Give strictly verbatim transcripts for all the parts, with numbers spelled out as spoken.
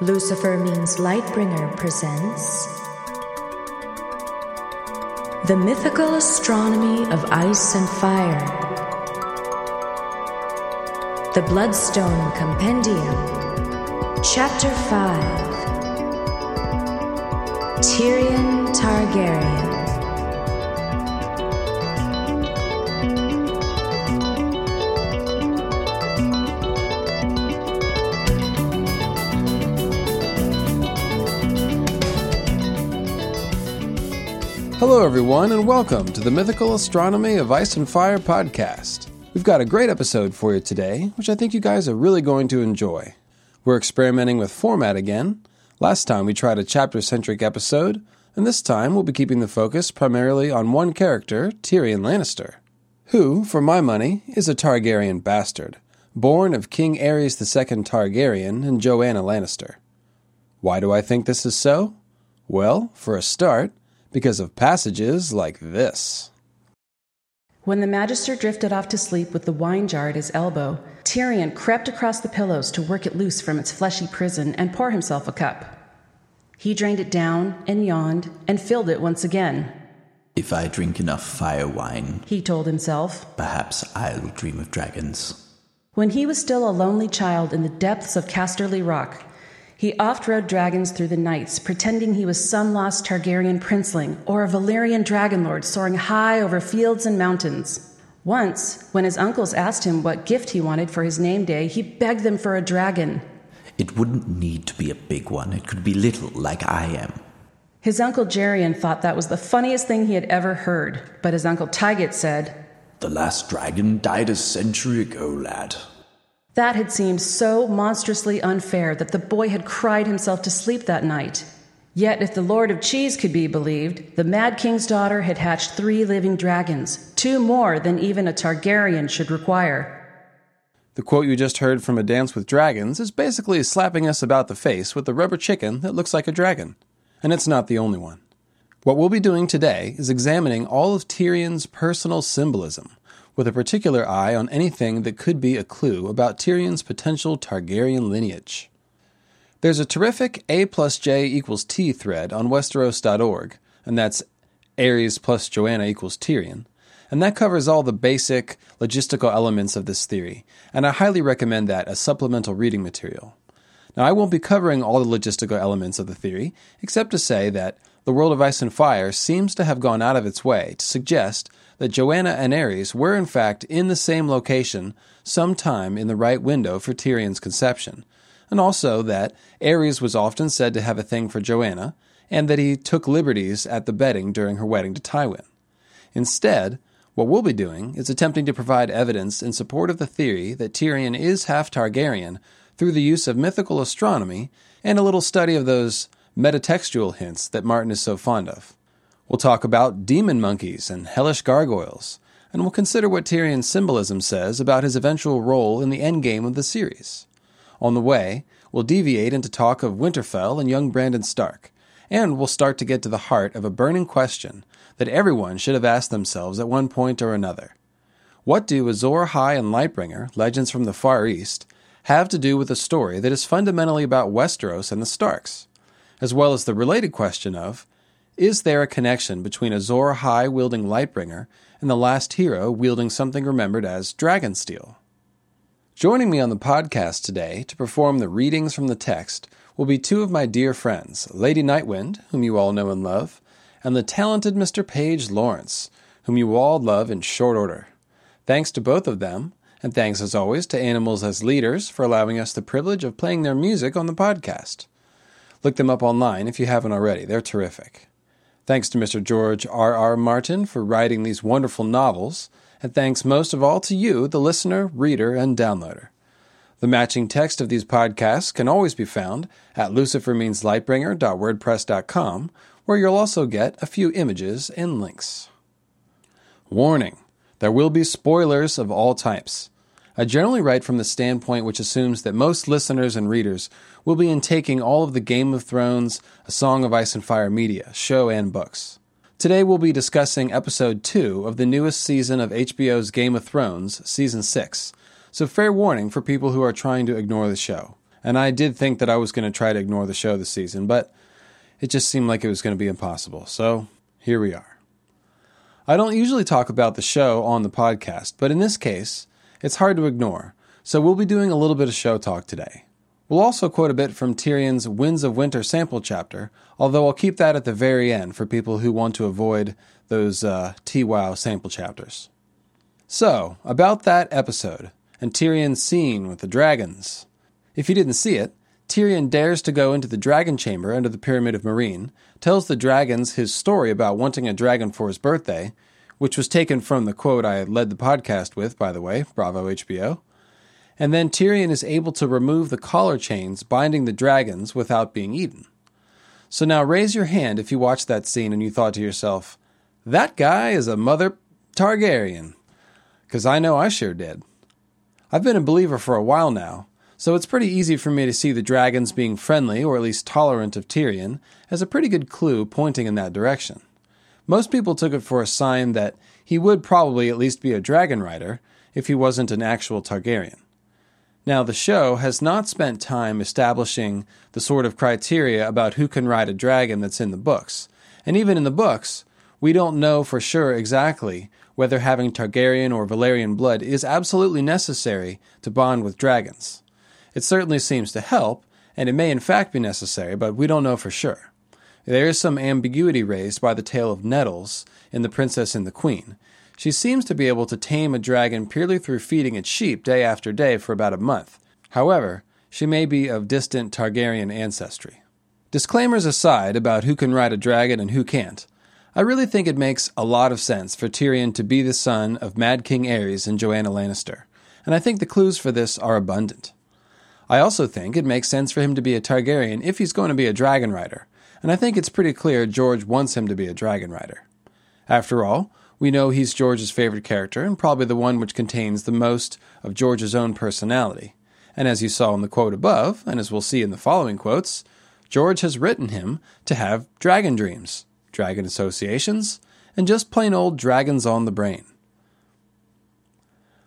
Lucifer Means Lightbringer presents The Mythical Astronomy of Ice and Fire, The Bloodstone Compendium, Chapter five, Tyrion Targaryen. Hello, everyone, and welcome to the Mythical Astronomy of Ice and Fire podcast. We've got a great episode for you today, which I think you guys are really going to enjoy. We're experimenting with format again. Last time we tried a chapter-centric episode, and this time we'll be keeping the focus primarily on one character, Tyrion Lannister, who, for my money, is a Targaryen bastard, born of King Aerys the Second Targaryen and Joanna Lannister. Why do I think this is so? Well, for a start, because of passages like this. When the Magister drifted off to sleep with the wine jar at his elbow, Tyrion crept across the pillows to work it loose from its fleshy prison and pour himself a cup. He drained it down and yawned and filled it once again. If I drink enough fire wine, he told himself, perhaps I'll dream of dragons. When he was still a lonely child in the depths of Casterly Rock, he oft rode dragons through the nights, pretending he was some lost Targaryen princeling or a Valyrian dragonlord soaring high over fields and mountains. Once, when his uncles asked him what gift he wanted for his name day, he begged them for a dragon. It wouldn't need to be a big one. It could be little, like I am. His uncle Geryon thought that was the funniest thing he had ever heard, but his uncle Tygett said, "The last dragon died a century ago, lad." That had seemed so monstrously unfair that the boy had cried himself to sleep that night. Yet if the Lord of Cheese could be believed, the Mad King's daughter had hatched three living dragons, two more than even a Targaryen should require. The quote you just heard from A Dance with Dragons is basically slapping us about the face with a rubber chicken that looks like a dragon. And it's not the only one. What we'll be doing today is examining all of Tyrion's personal symbolism, with a particular eye on anything that could be a clue about Tyrion's potential Targaryen lineage. There's a terrific A plus J equals T thread on Westeros dot org, and that's Aerys plus Joanna equals Tyrion, and that covers all the basic logistical elements of this theory, and I highly recommend that as supplemental reading material. Now, I won't be covering all the logistical elements of the theory, except to say that the world of Ice and Fire seems to have gone out of its way to suggest that Joanna and Aerys were in fact in the same location sometime in the right window for Tyrion's conception, and also that Aerys was often said to have a thing for Joanna, and that he took liberties at the bedding during her wedding to Tywin. Instead, what we'll be doing is attempting to provide evidence in support of the theory that Tyrion is half Targaryen through the use of mythical astronomy and a little study of those metatextual hints that Martin is so fond of. We'll talk about demon monkeys and hellish gargoyles, and we'll consider what Tyrion's symbolism says about his eventual role in the endgame of the series. On the way, we'll deviate into talk of Winterfell and young Brandon Stark, and we'll start to get to the heart of a burning question that everyone should have asked themselves at one point or another. What do Azor Ahai and Lightbringer, legends from the Far East, have to do with a story that is fundamentally about Westeros and the Starks, as well as the related question of, is there a connection between Azor Ahai wielding Lightbringer and the last hero wielding something remembered as Dragonsteel? Joining me on the podcast today to perform the readings from the text will be two of my dear friends, Lady Nightwind, whom you all know and love, and the talented Mister Page Lawrence, whom you all love in short order. Thanks to both of them, and thanks as always to Animals as Leaders for allowing us the privilege of playing their music on the podcast. Look them up online if you haven't already. They're terrific. Thanks to Mister George R R. Martin for writing these wonderful novels, and thanks most of all to you, the listener, reader, and downloader. The matching text of these podcasts can always be found at lucifer means lightbringer dot wordpress dot com, where you'll also get a few images and links. Warning: there will be spoilers of all types. I generally write from the standpoint which assumes that most listeners and readers will be intaking all of the Game of Thrones, A Song of Ice and Fire media, show and books. Today we'll be discussing Episode two of the newest season of H B O's Game of Thrones, Season six, so fair warning for people who are trying to ignore the show. And I did think that I was going to try to ignore the show this season, but it just seemed like it was going to be impossible. So here we are. I don't usually talk about the show on the podcast, but in this case, it's hard to ignore. So we'll be doing a little bit of show talk today. We'll also quote a bit from Tyrion's Winds of Winter sample chapter, although I'll keep that at the very end for people who want to avoid those uh, T WOW sample chapters. So, about that episode, and Tyrion's scene with the dragons. If you didn't see it, Tyrion dares to go into the dragon chamber under the Pyramid of Meereen, tells the dragons his story about wanting a dragon for his birthday, which was taken from the quote I led the podcast with, by the way, bravo H B O. And then Tyrion is able to remove the collar chains binding the dragons without being eaten. So now raise your hand if you watched that scene and you thought to yourself, that guy is a mother Targaryen. Because I know I sure did. I've been a believer for a while now, so it's pretty easy for me to see the dragons being friendly, or at least tolerant of Tyrion, as a pretty good clue pointing in that direction. Most people took it for a sign that he would probably at least be a dragon rider if he wasn't an actual Targaryen. Now, the show has not spent time establishing the sort of criteria about who can ride a dragon that's in the books. And even in the books, we don't know for sure exactly whether having Targaryen or Valyrian blood is absolutely necessary to bond with dragons. It certainly seems to help, and it may in fact be necessary, but we don't know for sure. There is some ambiguity raised by the tale of nettles in The Princess and the Queen. She seems to be able to tame a dragon purely through feeding its sheep day after day for about a month. However, she may be of distant Targaryen ancestry. Disclaimers aside about who can ride a dragon and who can't, I really think it makes a lot of sense for Tyrion to be the son of Mad King Aerys and Joanna Lannister, and I think the clues for this are abundant. I also think it makes sense for him to be a Targaryen if he's going to be a dragon rider, and I think it's pretty clear George wants him to be a dragon rider. After all, we know he's George's favorite character, and probably the one which contains the most of George's own personality. And as you saw in the quote above, and as we'll see in the following quotes, George has written him to have dragon dreams, dragon associations, and just plain old dragons on the brain.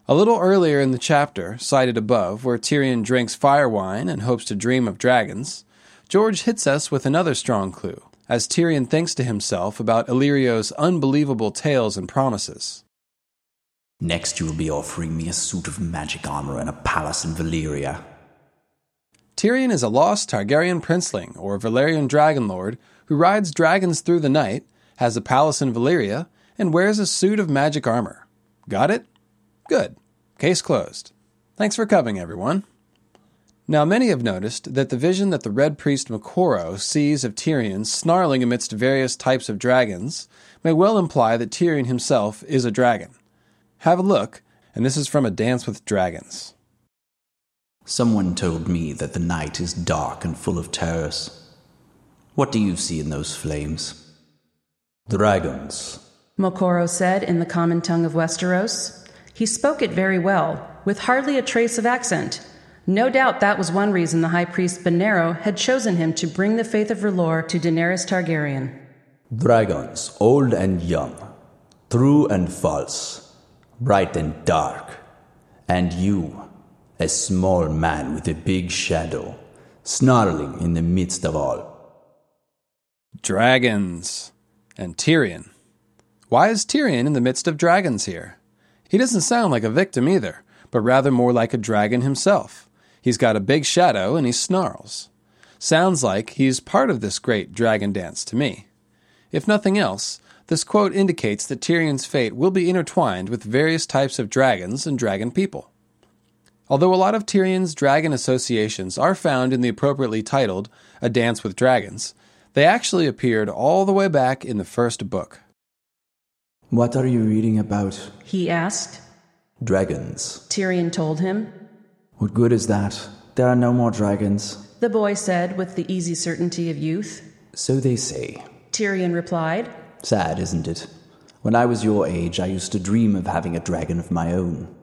A little earlier in the chapter, cited above, where Tyrion drinks fire wine and hopes to dream of dragons, George hits us with another strong clue, as Tyrion thinks to himself about Illyrio's unbelievable tales and promises. Next you will be offering me a suit of magic armor and a palace in Valyria. Tyrion is a lost Targaryen princeling, or Valyrian dragonlord, who rides dragons through the night, has a palace in Valyria, and wears a suit of magic armor. Got it? Good. Case closed. Thanks for coming, everyone. Now, many have noticed that the vision that the Red Priest Moqorro sees of Tyrion snarling amidst various types of dragons may well imply that Tyrion himself is a dragon. Have a look, and this is from A Dance with Dragons. Someone told me that the night is dark and full of terrors. What do you see in those flames? Dragons, Moqorro said in the common tongue of Westeros. He spoke it very well, with hardly a trace of accent. No doubt that was one reason the High Priest Banero had chosen him to bring the faith of R'hllor to Daenerys Targaryen. Dragons, old and young, true and false, bright and dark. And you, a small man with a big shadow, snarling in the midst of all. Dragons. And Tyrion. Why is Tyrion in the midst of dragons here? He doesn't sound like a victim either, but rather more like a dragon himself. He's got a big shadow and he snarls. Sounds like he's part of this great dragon dance to me. If nothing else, this quote indicates that Tyrion's fate will be intertwined with various types of dragons and dragon people. Although a lot of Tyrion's dragon associations are found in the appropriately titled A Dance with Dragons, they actually appeared all the way back in the first book. What are you reading about? He asked. Dragons, Tyrion told him. What good is that? There are no more dragons, the boy said with the easy certainty of youth. So they say, Tyrion replied. Sad, isn't it? When I was your age, I used to dream of having a dragon of my own.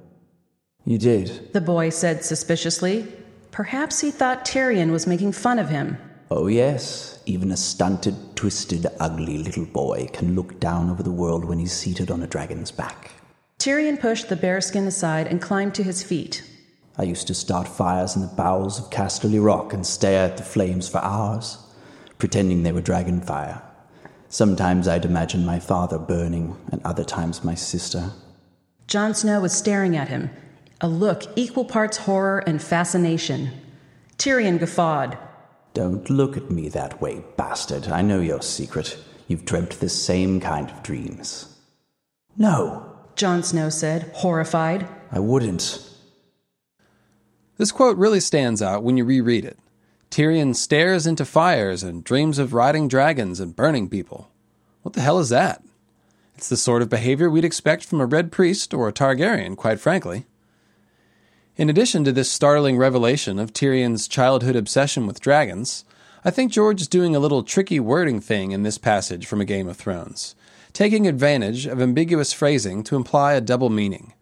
You did, the boy said suspiciously. Perhaps he thought Tyrion was making fun of him. Oh yes, even a stunted, twisted, ugly little boy can look down over the world when he's seated on a dragon's back. Tyrion pushed the bearskin aside and climbed to his feet. I used to start fires in the bowels of Casterly Rock and stare at the flames for hours, pretending they were dragon fire. Sometimes I'd imagine my father burning, and other times my sister. Jon Snow was staring at him, a look equal parts horror and fascination. Tyrion guffawed. Don't look at me that way, bastard. I know your secret. You've dreamt the same kind of dreams. No, Jon Snow said, horrified. I wouldn't. This quote really stands out when you reread it. Tyrion stares into fires and dreams of riding dragons and burning people. What the hell is that? It's the sort of behavior we'd expect from a Red Priest or a Targaryen, quite frankly. In addition to this startling revelation of Tyrion's childhood obsession with dragons, I think George is doing a little tricky wording thing in this passage from A Game of Thrones, taking advantage of ambiguous phrasing to imply a double meaning.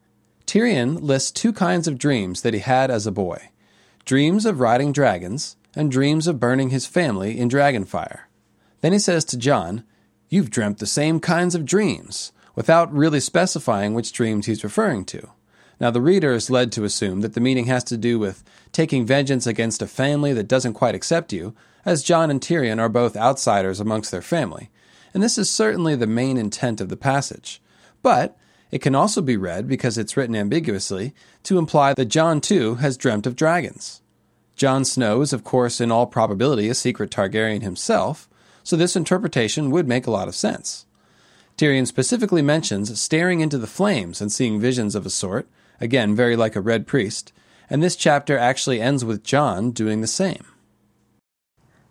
Tyrion lists two kinds of dreams that he had as a boy, dreams of riding dragons and dreams of burning his family in dragonfire. Then he says to Jon, "You've dreamt the same kinds of dreams," without really specifying which dreams he's referring to. Now, the reader is led to assume that the meaning has to do with taking vengeance against a family that doesn't quite accept you, as Jon and Tyrion are both outsiders amongst their family, and this is certainly the main intent of the passage. But it can also be read, because it's written ambiguously, to imply that Jon, too, has dreamt of dragons. Jon Snow is, of course, in all probability a secret Targaryen himself, so this interpretation would make a lot of sense. Tyrion specifically mentions staring into the flames and seeing visions of a sort, again, very like a Red Priest, and this chapter actually ends with Jon doing the same.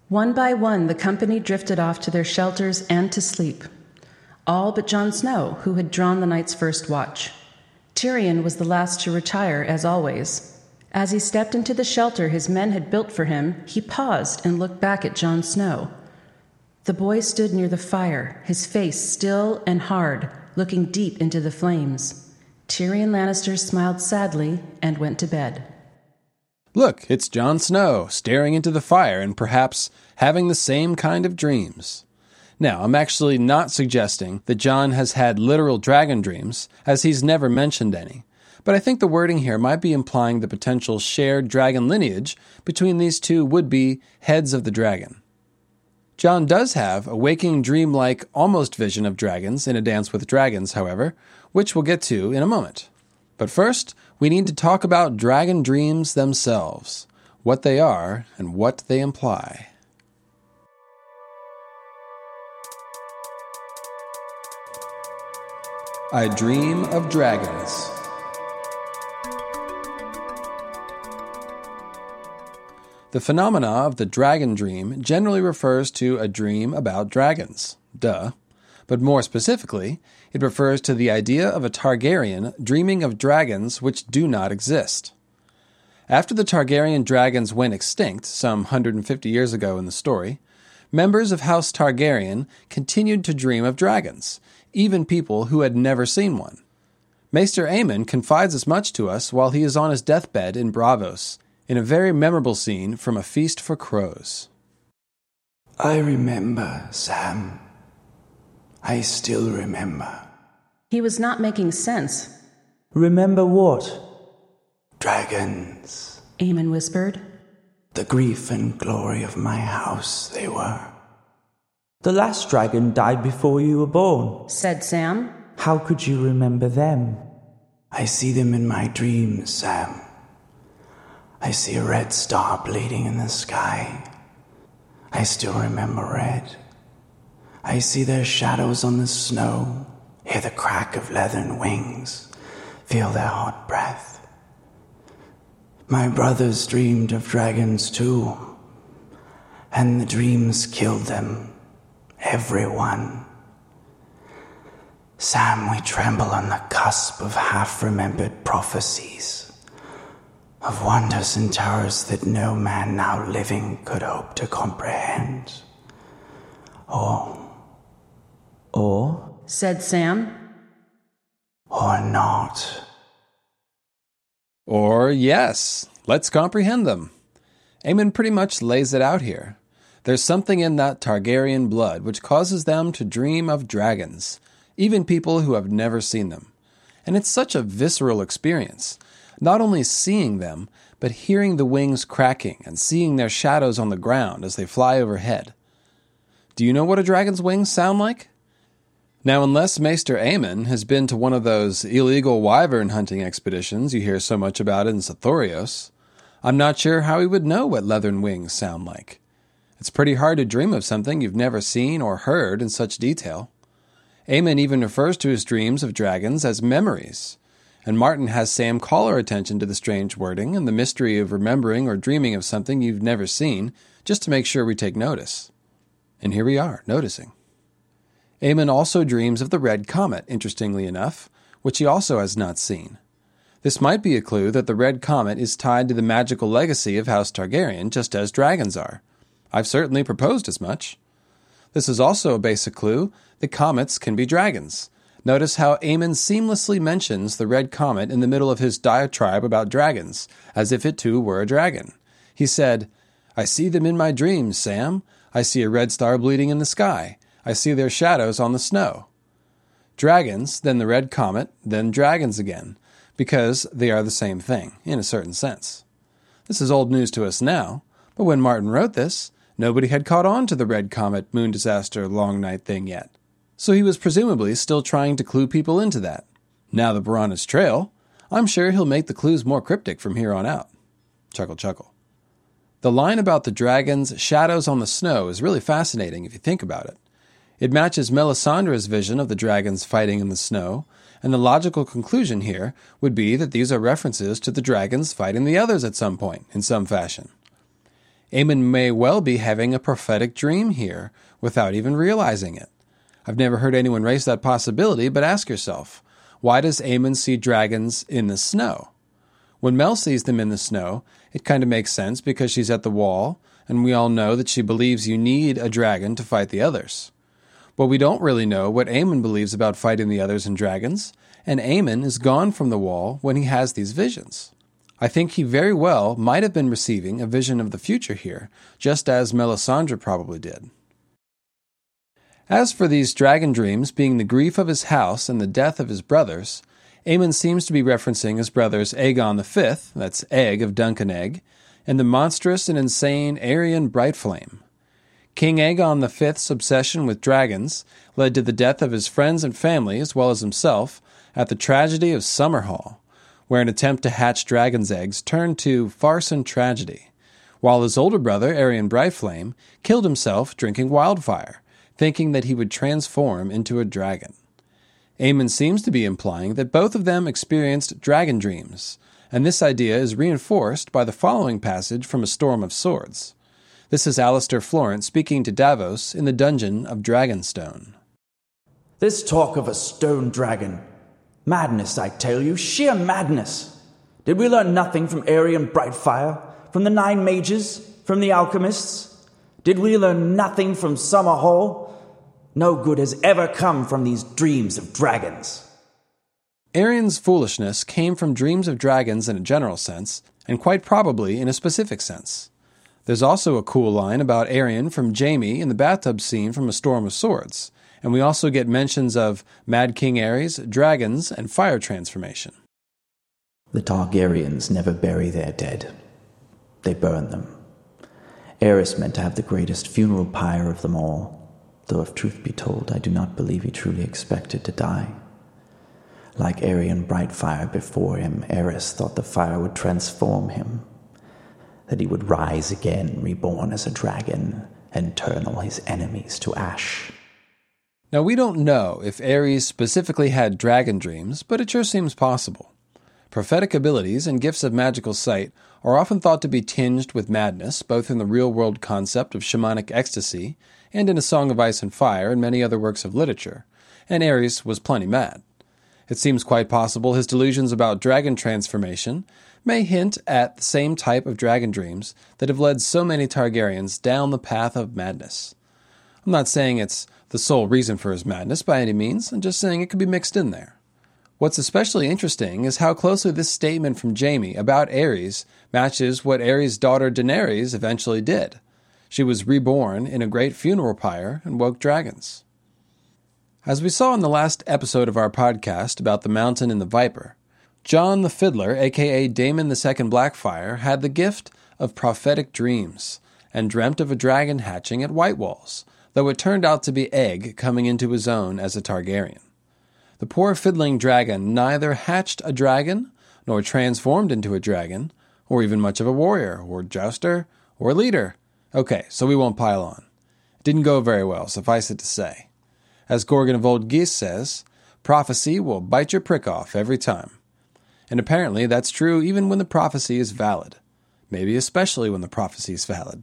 One by one, the company drifted off to their shelters and to sleep. All but Jon Snow, who had drawn the night's first watch. Tyrion was the last to retire, as always. As he stepped into the shelter his men had built for him, he paused and looked back at Jon Snow. The boy stood near the fire, his face still and hard, looking deep into the flames. Tyrion Lannister smiled sadly and went to bed. Look, it's Jon Snow, staring into the fire and perhaps having the same kind of dreams. Now, I'm actually not suggesting that Jon has had literal dragon dreams, as he's never mentioned any. But I think the wording here might be implying the potential shared dragon lineage between these two would-be heads of the dragon. Jon does have a waking dreamlike almost vision of dragons in A Dance with Dragons, however, which we'll get to in a moment. But first, we need to talk about dragon dreams themselves, what they are and what they imply. I dream of dragons. The phenomena of the dragon dream generally refers to a dream about dragons, duh. But more specifically, it refers to the idea of a Targaryen dreaming of dragons which do not exist. After the Targaryen dragons went extinct some one hundred fifty years ago in the story, members of House Targaryen continued to dream of dragons, even people who had never seen one. Maester Aemon confides as much to us while he is on his deathbed in Braavos, in a very memorable scene from A Feast for Crows. I remember, Sam. I still remember. He was not making sense. Remember what? Dragons, Aemon whispered. The grief and glory of my house, they were. The last dragon died before you were born, said Sam. How could you remember them? I see them in my dreams, Sam. I see a red star bleeding in the sky. I still remember red. I see their shadows on the snow, hear the crack of leathern wings, feel their hot breath. My brothers dreamed of dragons too, and the dreams killed them, everyone. Sam, we tremble on the cusp of half-remembered prophecies. Of wonders and terrors that no man now living could hope to comprehend. Or... Or? Said Sam. Or not. Or yes. Let's comprehend them. Aemon pretty much lays it out here. There's something in that Targaryen blood which causes them to dream of dragons, even people who have never seen them. And it's such a visceral experience. not only seeing them, but hearing the wings cracking and seeing their shadows on the ground as they fly overhead. Do you know what a dragon's wings sound like? Now, unless Maester Aemon has been to one of those illegal wyvern hunting expeditions you hear so much about in Sothorios, I'm not sure how he would know what leathern wings sound like. It's pretty hard to dream of something you've never seen or heard in such detail. Aemon even refers to his dreams of dragons as memories, and Martin has Sam call our attention to the strange wording and the mystery of remembering or dreaming of something you've never seen, just to make sure we take notice. And here we are, noticing. Aemon also dreams of the red comet, interestingly enough, which he also has not seen. This might be a clue that the red comet is tied to the magical legacy of House Targaryen, just as dragons are. I've certainly proposed as much. This is also a basic clue that comets can be dragons. Notice how Aemon seamlessly mentions the red comet in the middle of his diatribe about dragons, as if it too were a dragon. He said, "I see them in my dreams, Sam. I see a red star bleeding in the sky. I see their shadows on the snow." Dragons, then the red comet, then dragons again, because they are the same thing, in a certain sense. This is old news to us now, but when Martin wrote this, nobody had caught on to the red comet, moon disaster, long night thing yet. So he was presumably still trying to clue people into that. Now that we're on his trail, I'm sure he'll make the clues more cryptic from here on out. Chuckle, chuckle. The line about the dragon's shadows on the snow is really fascinating if you think about it. It matches Melisandre's vision of the dragons fighting in the snow, and the logical conclusion here would be that these are references to the dragons fighting the others at some point, in some fashion. Aemon may well be having a prophetic dream here, without even realizing it. I've never heard anyone raise that possibility, but ask yourself, why does Aemon see dragons in the snow? When Mel sees them in the snow, it kind of makes sense because she's at the wall, and we all know that she believes you need a dragon to fight the others. But we don't really know what Aemon believes about fighting the others and dragons, and Aemon is gone from the wall when he has these visions. I think he very well might have been receiving a vision of the future here, just as Melisandre probably did. As for these dragon dreams being the grief of his house and the death of his brothers, Aemon seems to be referencing his brothers Aegon the fifth, that's Egg of Duncanegg, and the monstrous and insane Aerion Brightflame. King Aegon the fifth's obsession with dragons led to the death of his friends and family, as well as himself, at the tragedy of Summerhall, where an attempt to hatch dragon's eggs turned to farce and tragedy, while his older brother, Aerion Brightflame, killed himself drinking wildfire, thinking that he would transform into a dragon. Aemon seems to be implying that both of them experienced dragon dreams, and this idea is reinforced by the following passage from A Storm of Swords. This is Alistair Florent speaking to Davos in the dungeon of Dragonstone. "This talk of a stone dragon... madness, I tell you, sheer madness. Did we learn nothing from Aerion Brightfire, from the Nine Mages, from the Alchemists? Did we learn nothing from Summerhall? No good has ever come from these dreams of dragons." Aerion's foolishness came from dreams of dragons in a general sense, and quite probably in a specific sense. There's also a cool line about Aerion from Jaime in the bathtub scene from A Storm of Swords, and we also get mentions of Mad King Aerys, dragons, and fire transformation. "The Targaryens never bury their dead. They burn them. Aerys meant to have the greatest funeral pyre of them all, though if truth be told, I do not believe he truly expected to die. Like Aerion Brightfire before him, Aerys thought the fire would transform him, that he would rise again, reborn as a dragon, and turn all his enemies to ash." Now, we don't know if Aerys specifically had dragon dreams, but it sure seems possible. Prophetic abilities and gifts of magical sight are often thought to be tinged with madness, both in the real-world concept of shamanic ecstasy and in A Song of Ice and Fire and many other works of literature, and Aerys was plenty mad. It seems quite possible his delusions about dragon transformation may hint at the same type of dragon dreams that have led so many Targaryens down the path of madness. I'm not saying it's the sole reason for his madness by any means, I'm just saying it could be mixed in there. What's especially interesting is how closely this statement from Jaime about Aerys matches what Aerys' daughter Daenerys eventually did. She was reborn in a great funeral pyre and woke dragons. As we saw in the last episode of our podcast about the mountain and the viper, Jon the Fiddler, aka Daemon the Second Blackfyre, had the gift of prophetic dreams and dreamt of a dragon hatching at White Walls, though it turned out to be Aeg coming into his own as a Targaryen. The poor fiddling dragon neither hatched a dragon, nor transformed into a dragon, or even much of a warrior, or jouster, or leader. Okay, so we won't pile on. It didn't go very well, suffice it to say. As Gorgon of Old Geese says, prophecy will bite your prick off every time. And apparently that's true even when the prophecy is valid. Maybe especially when the prophecy is valid.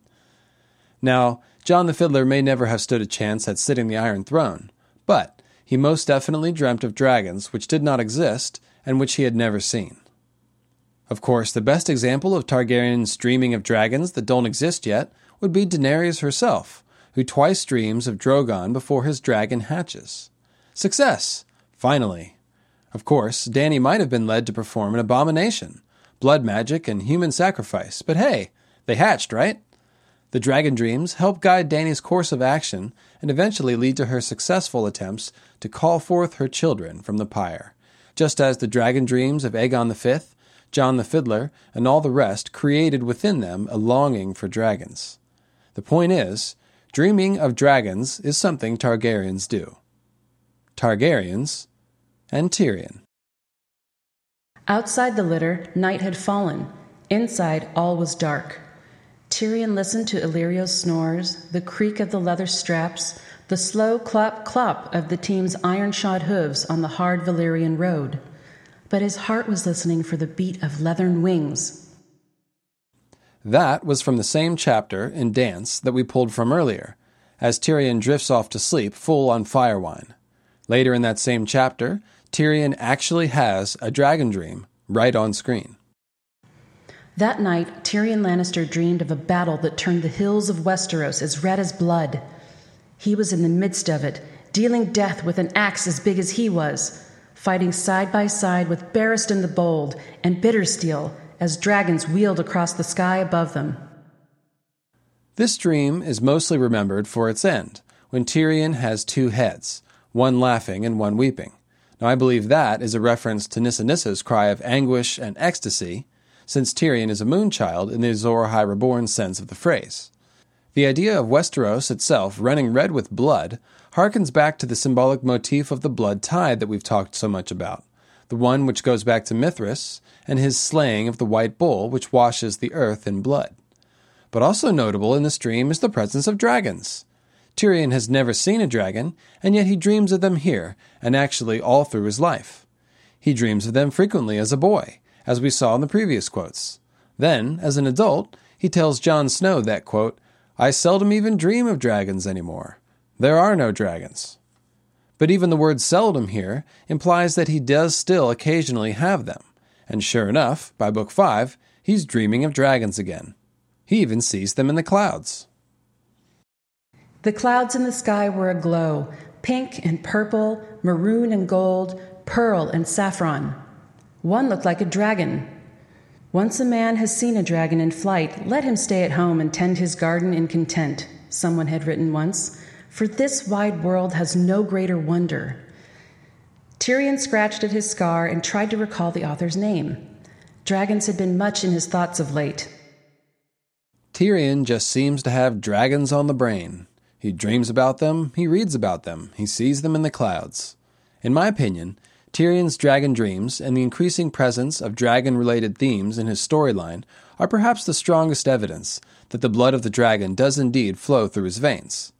Now, Jon the Fiddler may never have stood a chance at sitting the Iron Throne, but he most definitely dreamt of dragons which did not exist and which he had never seen. Of course, the best example of Targaryen's dreaming of dragons that don't exist yet would be Daenerys herself, who twice dreams of Drogon before his dragon hatches. Success! Finally! Of course, Dany might have been led to perform an abomination, blood magic and human sacrifice, but hey, they hatched, right? The dragon dreams help guide Dany's course of action and eventually lead to her successful attempts to call forth her children from the pyre, just as the dragon dreams of Aegon V, Jon the Fiddler, and all the rest created within them a longing for dragons. The point is, dreaming of dragons is something Targaryens do. Targaryens and Tyrion. Outside the litter, night had fallen. Inside, all was dark. Tyrion listened to Illyrio's snores, the creak of the leather straps, the slow clop-clop of the team's iron-shod hooves on the hard Valyrian road. But his heart was listening for the beat of leathern wings. That was from the same chapter in Dance that we pulled from earlier, as Tyrion drifts off to sleep full on firewine. Later in that same chapter, Tyrion actually has a dragon dream right on screen. That night, Tyrion Lannister dreamed of a battle that turned the hills of Westeros as red as blood. He was in the midst of it, dealing death with an axe as big as he was, fighting side by side with Barristan the Bold and Bittersteel as dragons wheeled across the sky above them. This dream is mostly remembered for its end, when Tyrion has two heads, one laughing and one weeping. Now I believe that is a reference to Nissa Nissa's cry of anguish and ecstasy, since Tyrion is a moon child in the Azor Ahai Reborn sense of the phrase. The idea of Westeros itself running red with blood harkens back to the symbolic motif of the blood tide that we've talked so much about, the one which goes back to Mithras and his slaying of the white bull which washes the earth in blood. But also notable in this dream is the presence of dragons. Tyrion has never seen a dragon, and yet he dreams of them here, and actually all through his life. He dreams of them frequently as a boy, as we saw in the previous quotes. Then, as an adult, he tells Jon Snow that, quote, "I seldom even dream of dragons anymore. There are no dragons." But even the word seldom here implies that he does still occasionally have them. And sure enough, by book five, he's dreaming of dragons again. He even sees them in the clouds. The clouds in the sky were aglow, pink and purple, maroon and gold, pearl and saffron. One looked like a dragon. Once a man has seen a dragon in flight, let him stay at home and tend his garden in content, someone had written once, for this wide world has no greater wonder. Tyrion scratched at his scar and tried to recall the author's name. Dragons had been much in his thoughts of late. Tyrion just seems to have dragons on the brain. He dreams about them, he reads about them, he sees them in the clouds. In my opinion, Tyrion's dragon dreams and the increasing presence of dragon-related themes in his storyline are perhaps the strongest evidence that the blood of the dragon does indeed flow through his veins.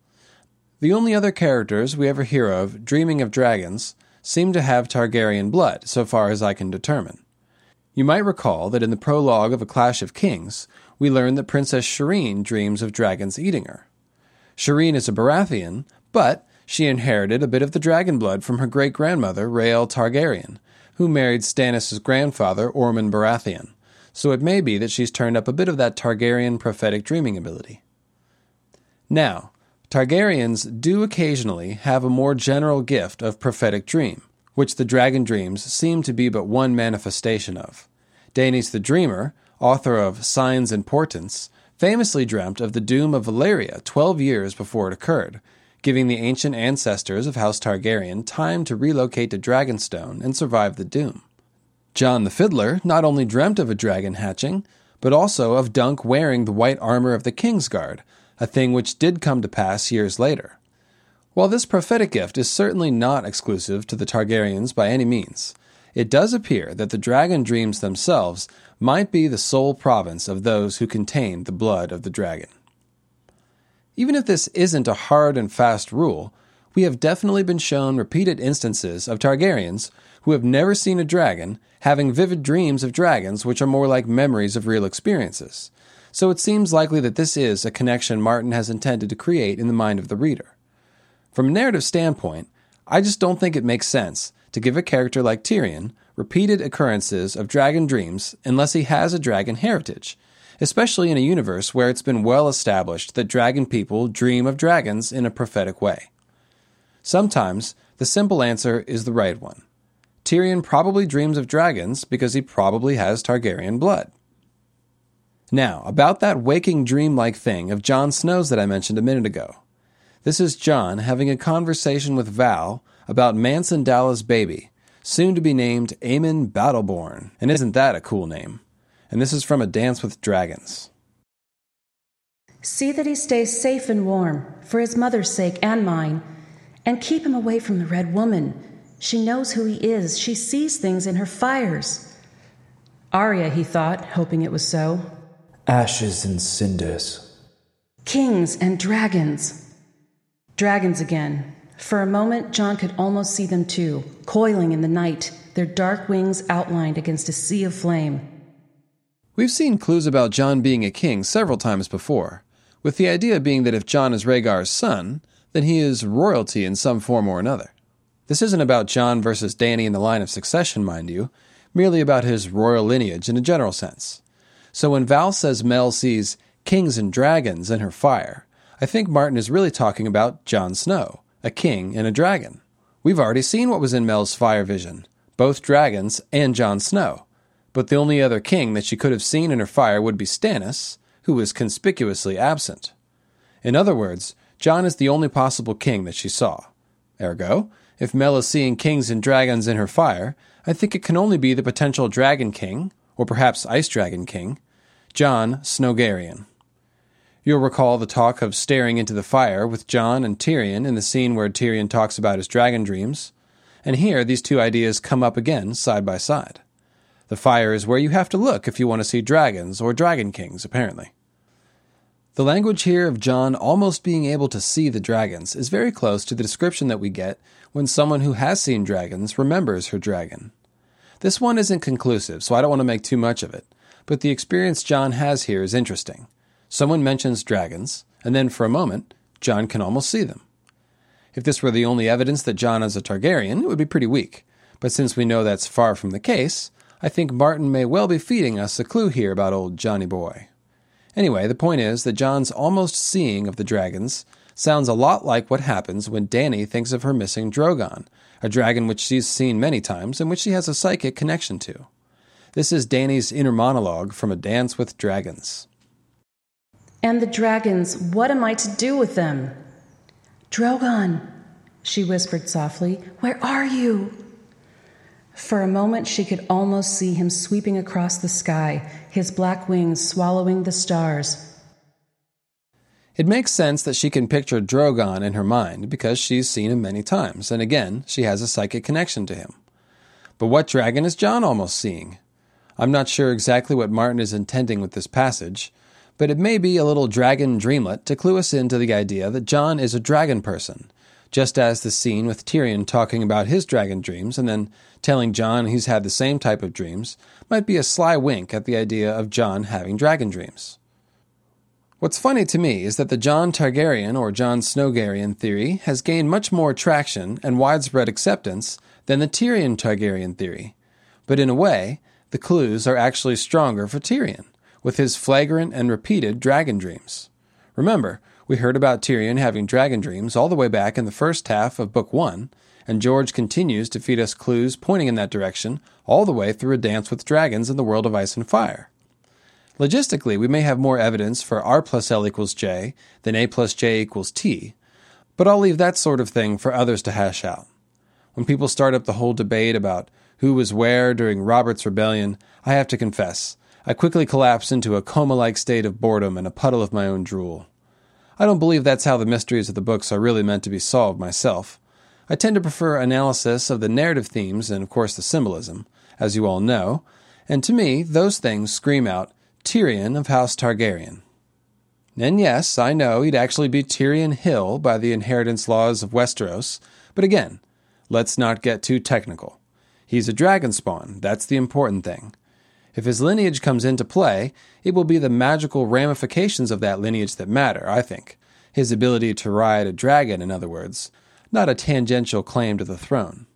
The only other characters we ever hear of dreaming of dragons seem to have Targaryen blood, so far as I can determine. You might recall that in the prologue of A Clash of Kings, we learn that Princess Shireen dreams of dragons eating her. Shireen is a Baratheon, but she inherited a bit of the dragon blood from her great-grandmother, Rhael Targaryen, who married Stannis' grandfather, Ormond Baratheon, so it may be that she's turned up a bit of that Targaryen prophetic dreaming ability. Now, Targaryens do occasionally have a more general gift of prophetic dream, which the dragon dreams seem to be but one manifestation of. Daenerys the Dreamer, author of Signs and Portents, famously dreamt of the doom of Valyria twelve years before it occurred, giving the ancient ancestors of House Targaryen time to relocate to Dragonstone and survive the doom. Jon the Fiddler not only dreamt of a dragon hatching, but also of Dunk wearing the white armor of the Kingsguard, a thing which did come to pass years later. While this prophetic gift is certainly not exclusive to the Targaryens by any means, it does appear that the dragon dreams themselves might be the sole province of those who contain the blood of the dragon. Even if this isn't a hard and fast rule, we have definitely been shown repeated instances of Targaryens who have never seen a dragon having vivid dreams of dragons which are more like memories of real experiences, so it seems likely that this is a connection Martin has intended to create in the mind of the reader. From a narrative standpoint, I just don't think it makes sense to give a character like Tyrion repeated occurrences of dragon dreams unless he has a dragon heritage, especially in a universe where it's been well established that dragon people dream of dragons in a prophetic way. Sometimes, the simple answer is the right one. Tyrion probably dreams of dragons because he probably has Targaryen blood. Now, about that waking dream-like thing of Jon Snow's that I mentioned a minute ago. This is Jon having a conversation with Val about Manson Dala's baby, soon to be named Aemon Battleborn. And isn't that a cool name? And this is from A Dance with Dragons. See that he stays safe and warm, for his mother's sake and mine, and keep him away from the Red Woman. She knows who he is. She sees things in her fires. Arya, he thought, hoping it was so. Ashes and cinders. Kings and dragons. Dragons again. For a moment, Jon could almost see them too, coiling in the night, their dark wings outlined against a sea of flame. We've seen clues about Jon being a king several times before, with the idea being that if Jon is Rhaegar's son, then he is royalty in some form or another. This isn't about Jon versus Dany in the line of succession, mind you, merely about his royal lineage in a general sense. So when Val says Mel sees kings and dragons in her fire, I think Martin is really talking about Jon Snow, a king and a dragon. We've already seen what was in Mel's fire vision, both dragons and Jon Snow, but the only other king that she could have seen in her fire would be Stannis, who was conspicuously absent. In other words, Jon is the only possible king that she saw. Ergo, if Mel is seeing kings and dragons in her fire, I think it can only be the potential Dragon King, or perhaps Ice Dragon King, Jon Snowgarian. You'll recall the talk of staring into the fire with Jon and Tyrion in the scene where Tyrion talks about his dragon dreams, and here these two ideas come up again side by side. The fire is where you have to look if you want to see dragons or dragon kings, apparently. The language here of Jon almost being able to see the dragons is very close to the description that we get when someone who has seen dragons remembers her dragon. This one isn't conclusive, so I don't want to make too much of it, but the experience Jon has here is interesting. Someone mentions dragons, and then for a moment, Jon can almost see them. If this were the only evidence that Jon is a Targaryen, it would be pretty weak, but since we know that's far from the case, I think Martin may well be feeding us a clue here about old Johnny boy. Anyway, the point is that Jon's almost seeing of the dragons sounds a lot like what happens when Dany thinks of her missing Drogon, a dragon which she's seen many times and which she has a psychic connection to. This is Dany's inner monologue from A Dance with Dragons. And the dragons, what am I to do with them? Drogon, she whispered softly, where are you? For a moment, she could almost see him sweeping across the sky, his black wings swallowing the stars. It makes sense that she can picture Drogon in her mind because she's seen him many times, and again, she has a psychic connection to him. But what dragon is Jon almost seeing? I'm not sure exactly what Martin is intending with this passage, but it may be a little dragon dreamlet to clue us into the idea that Jon is a dragon person, just as the scene with Tyrion talking about his dragon dreams and then telling Jon he's had the same type of dreams might be a sly wink at the idea of Jon having dragon dreams. What's funny to me is that the Jon Targaryen or Jon Snowgarian theory has gained much more traction and widespread acceptance than the Tyrion Targaryen theory. But in a way, the clues are actually stronger for Tyrion, with his flagrant and repeated dragon dreams. Remember, we heard about Tyrion having dragon dreams all the way back in the first half of Book One, and George continues to feed us clues pointing in that direction all the way through A Dance with Dragons in the World of Ice and Fire. Logistically, we may have more evidence for R plus L equals J than A plus J equals T, but I'll leave that sort of thing for others to hash out. When people start up the whole debate about who was where during Robert's Rebellion, I have to confess, I quickly collapsed into a coma-like state of boredom and a puddle of my own drool. I don't believe that's how the mysteries of the books are really meant to be solved myself. I tend to prefer analysis of the narrative themes and, of course, the symbolism, as you all know, and to me, those things scream out, Tyrion of House Targaryen. And yes, I know he'd actually be Tyrion Hill by the inheritance laws of Westeros, but again, let's not get too technical. He's a dragon spawn, that's the important thing. If his lineage comes into play, it will be the magical ramifications of that lineage that matter, I think. His ability to ride a dragon, in other words, not a tangential claim to the throne.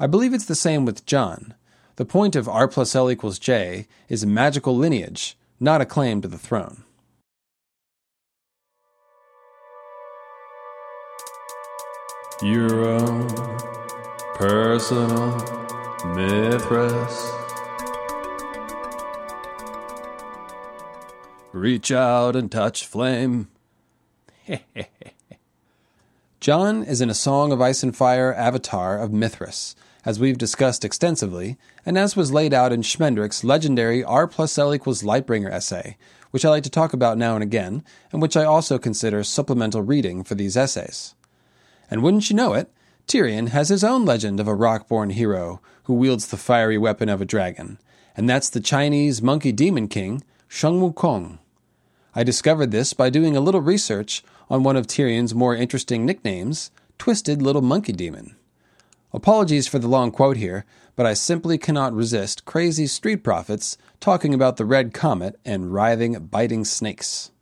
I believe it's the same with Jon. The point of R plus L equals J is a magical lineage, not a claim to the throne. Your own personal Mithras. Reach out and touch flame. Jon is in A Song of Ice and Fire avatar of Mithras, as we've discussed extensively, and as was laid out in Schmendrick's legendary R plus L equals Lightbringer essay, which I like to talk about now and again, and which I also consider supplemental reading for these essays. And wouldn't you know it, Tyrion has his own legend of a rock-born hero who wields the fiery weapon of a dragon, and that's the Chinese monkey demon king, Shang Wukong. I discovered this by doing a little research on one of Tyrion's more interesting nicknames, Twisted Little Monkey Demon. Apologies for the long quote here, but I simply cannot resist crazy street prophets talking about the red comet and writhing, biting snakes.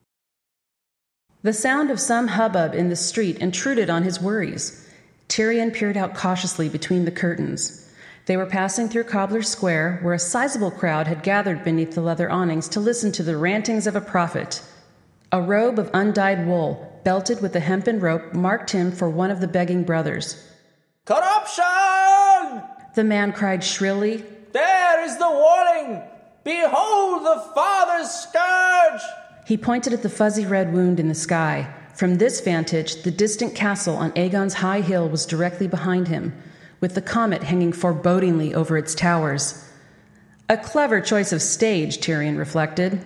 The sound of some hubbub in the street intruded on his worries. Tyrion peered out cautiously between the curtains. They were passing through Cobbler Square, where a sizable crowd had gathered beneath the leather awnings to listen to the rantings of a prophet. A robe of undyed wool, belted with a hempen rope, marked him for one of the begging brothers. "Corruption!" the man cried shrilly. "There is the warning! Behold the Father's scourge!" He pointed at the fuzzy red wound in the sky. From this vantage, the distant castle on Aegon's high hill was directly behind him, with the comet hanging forebodingly over its towers. A clever choice of stage, Tyrion reflected.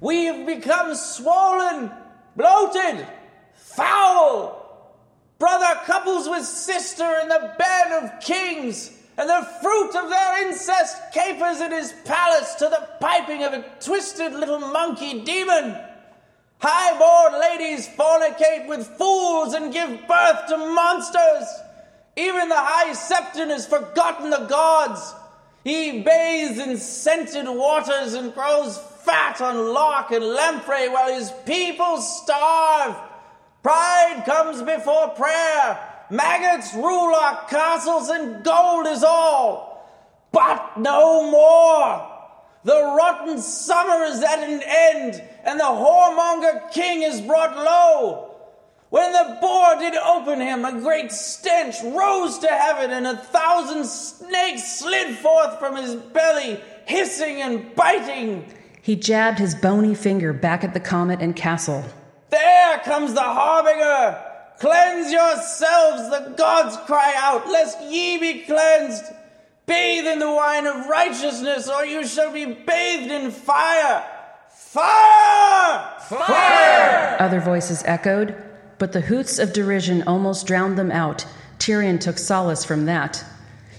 "We have become swollen, bloated, foul. Brother couples with sister in the bed of kings, and the fruit of their incest capers in his palace to the piping of a twisted little monkey demon. High-born ladies fornicate with fools and give birth to monsters. Even the high septon has forgotten the gods. He bathes in scented waters and grows fat on lark and lamprey while his people starve. Pride comes before prayer. Maggots rule our castles and gold is all. But no more. The rotten summer is at an end and the whoremonger king is brought low. When the boar did open him, a great stench rose to heaven and a thousand snakes slid forth from his belly, hissing and biting." He jabbed his bony finger back at the comet and castle. "There comes the harbinger. Cleanse yourselves, the gods cry out, lest ye be cleansed. Bathe in the wine of righteousness, or you shall be bathed in fire. Fire! Fire!" Fire! Other voices echoed, but the hoots of derision almost drowned them out. Tyrion took solace from that.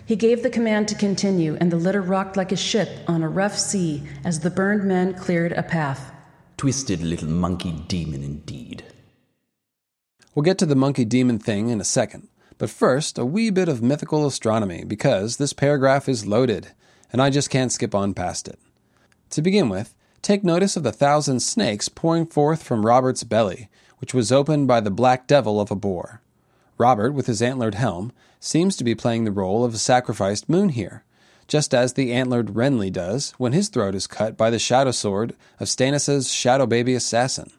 He gave the command to continue, and the litter rocked like a ship on a rough sea as the burned men cleared a path. Twisted little monkey demon indeed. We'll get to the monkey demon thing in a second, but first, a wee bit of mythical astronomy, because this paragraph is loaded, and I just can't skip on past it. To begin with, take notice of the thousand snakes pouring forth from Robert's belly, which was opened by the black devil of a boar. Robert, with his antlered helm, seems to be playing the role of a sacrificed moon here, just as the antlered Renly does when his throat is cut by the shadow sword of Stannis' shadow baby assassin.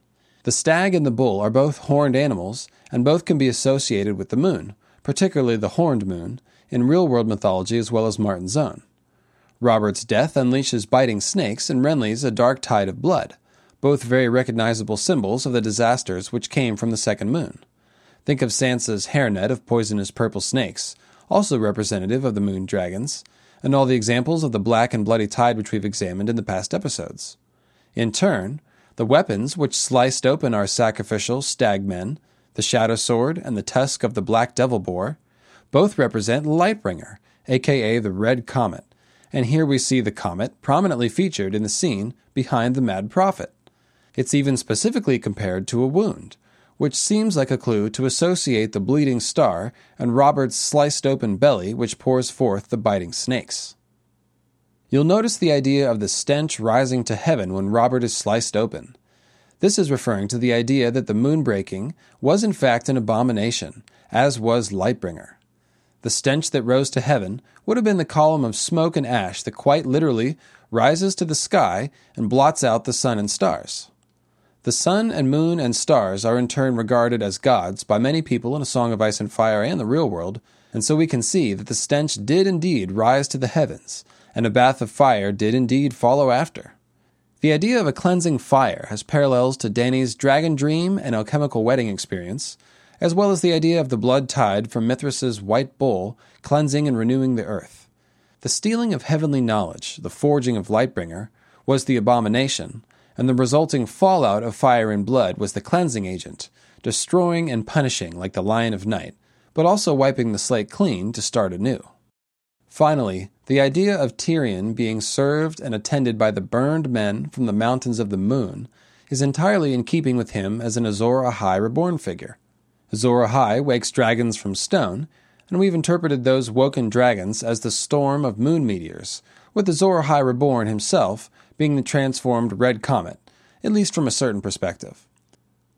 The stag and the bull are both horned animals, and both can be associated with the moon, particularly the horned moon, in real-world mythology as well as Martin's own. Robert's death unleashes biting snakes and Renly's a dark tide of blood, both very recognizable symbols of the disasters which came from the second moon. Think of Sansa's hairnet of poisonous purple snakes, also representative of the moon dragons, and all the examples of the black and bloody tide which we've examined in the past episodes. In turn, the weapons which sliced open our sacrificial stagmen, the shadow sword and the tusk of the black devil boar, both represent Lightbringer, aka the Red Comet, and here we see the comet prominently featured in the scene behind the Mad Prophet. It's even specifically compared to a wound, which seems like a clue to associate the bleeding star and Robert's sliced-open belly which pours forth the biting snakes. You'll notice the idea of the stench rising to heaven when Robert is sliced open. This is referring to the idea that the moonbreaking was in fact an abomination, as was Lightbringer. The stench that rose to heaven would have been the column of smoke and ash that quite literally rises to the sky and blots out the sun and stars. The sun and moon and stars are in turn regarded as gods by many people in A Song of Ice and Fire and the real world, and so we can see that the stench did indeed rise to the heavens, and a bath of fire did indeed follow after. The idea of a cleansing fire has parallels to Dany's dragon dream and alchemical wedding experience, as well as the idea of the blood tide from Mithras' white bull cleansing and renewing the earth. The stealing of heavenly knowledge, the forging of Lightbringer, was the abomination, and the resulting fallout of fire and blood was the cleansing agent, destroying and punishing like the Lion of Night, but also wiping the slate clean to start anew. Finally, the idea of Tyrion being served and attended by the burned men from the Mountains of the Moon is entirely in keeping with him as an Azor Ahai reborn figure. Azor Ahai wakes dragons from stone, and we've interpreted those woken dragons as the storm of moon meteors, with Azor Ahai reborn himself being the transformed Red Comet, at least from a certain perspective.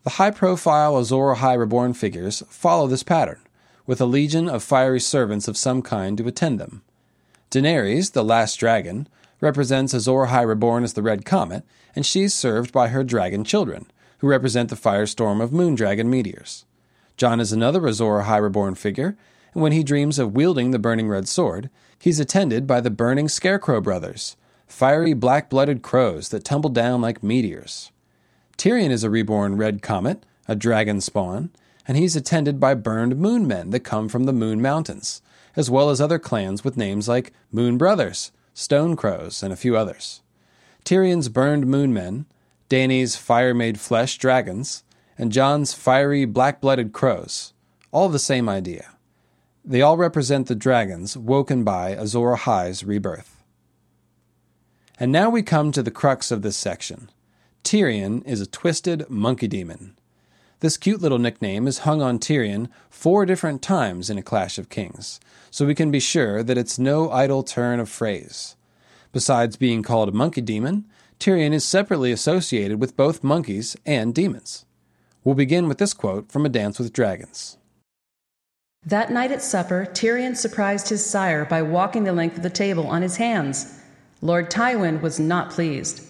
The high-profile Azor Ahai reborn figures follow this pattern, with a legion of fiery servants of some kind to attend them. Daenerys, the last dragon, represents Azor Ahai reborn as the Red Comet, and she's served by her dragon children, who represent the firestorm of moon dragon meteors. Jon is another Azor Ahai reborn figure, and when he dreams of wielding the burning red sword, he's attended by the burning scarecrow brothers, fiery black-blooded crows that tumble down like meteors. Tyrion is a reborn red comet, a dragon spawn, and he's attended by burned moon men that come from the Moon Mountains, as well as other clans with names like Moon Brothers, Stone Crows, and a few others. Tyrion's burned moon men, Dany's fire-made flesh dragons, and Jon's fiery black-blooded crows, all the same idea. They all represent the dragons woken by Azor Ahai's rebirth. And now we come to the crux of this section. Tyrion is a twisted monkey demon. This cute little nickname is hung on Tyrion four different times in A Clash of Kings, so we can be sure that it's no idle turn of phrase. Besides being called a monkey demon, Tyrion is separately associated with both monkeys and demons. We'll begin with this quote from A Dance with Dragons. That night at supper, Tyrion surprised his sire by walking the length of the table on his hands. Lord Tywin was not pleased.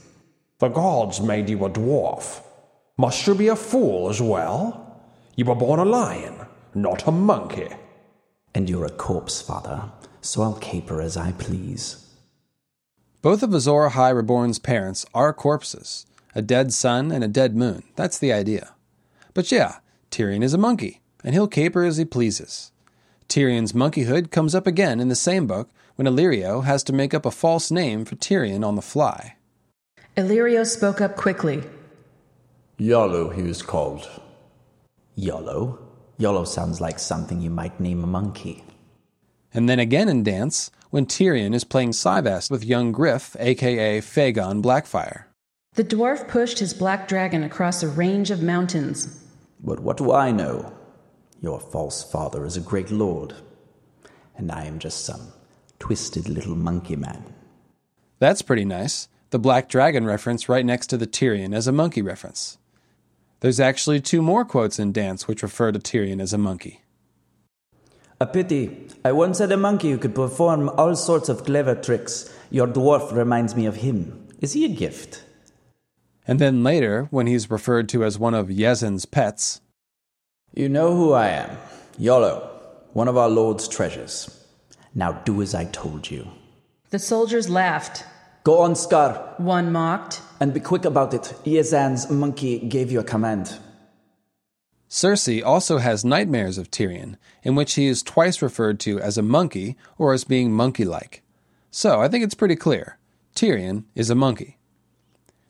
The gods made you a dwarf. Must you be a fool as well? You were born a lion, not a monkey. And you're a corpse, father, so I'll caper as I please. Both of Azor Ahai Reborn's parents are corpses, a dead sun and a dead moon. That's the idea. But yeah, Tyrion is a monkey, and he'll caper as he pleases. Tyrion's monkeyhood comes up again in the same book when Illyrio has to make up a false name for Tyrion on the fly. Illyrio spoke up quickly. Yolo, he was called. Yolo? Yolo sounds like something you might name a monkey. And then again in Dance, when Tyrion is playing Syvast with young Griff, a k a. Fagon Blackfyre. The dwarf pushed his black dragon across a range of mountains. But what do I know? Your false father is a great lord, and I am just some twisted little monkey man. That's pretty nice. The black dragon reference right next to the Tyrion as a monkey reference. There's actually two more quotes in Dance which refer to Tyrion as a monkey. A pity. I once had a monkey who could perform all sorts of clever tricks. Your dwarf reminds me of him. Is he a gift? And then later, when he's referred to as one of Yezin's pets. You know who I am. Yolo, one of our Lord's treasures. Now do as I told you. The soldiers laughed. Go on, Scar, one mocked. And be quick about it. Yezan's monkey gave you a command. Cersei also has nightmares of Tyrion, in which he is twice referred to as a monkey or as being monkey-like. So I think it's pretty clear. Tyrion is a monkey.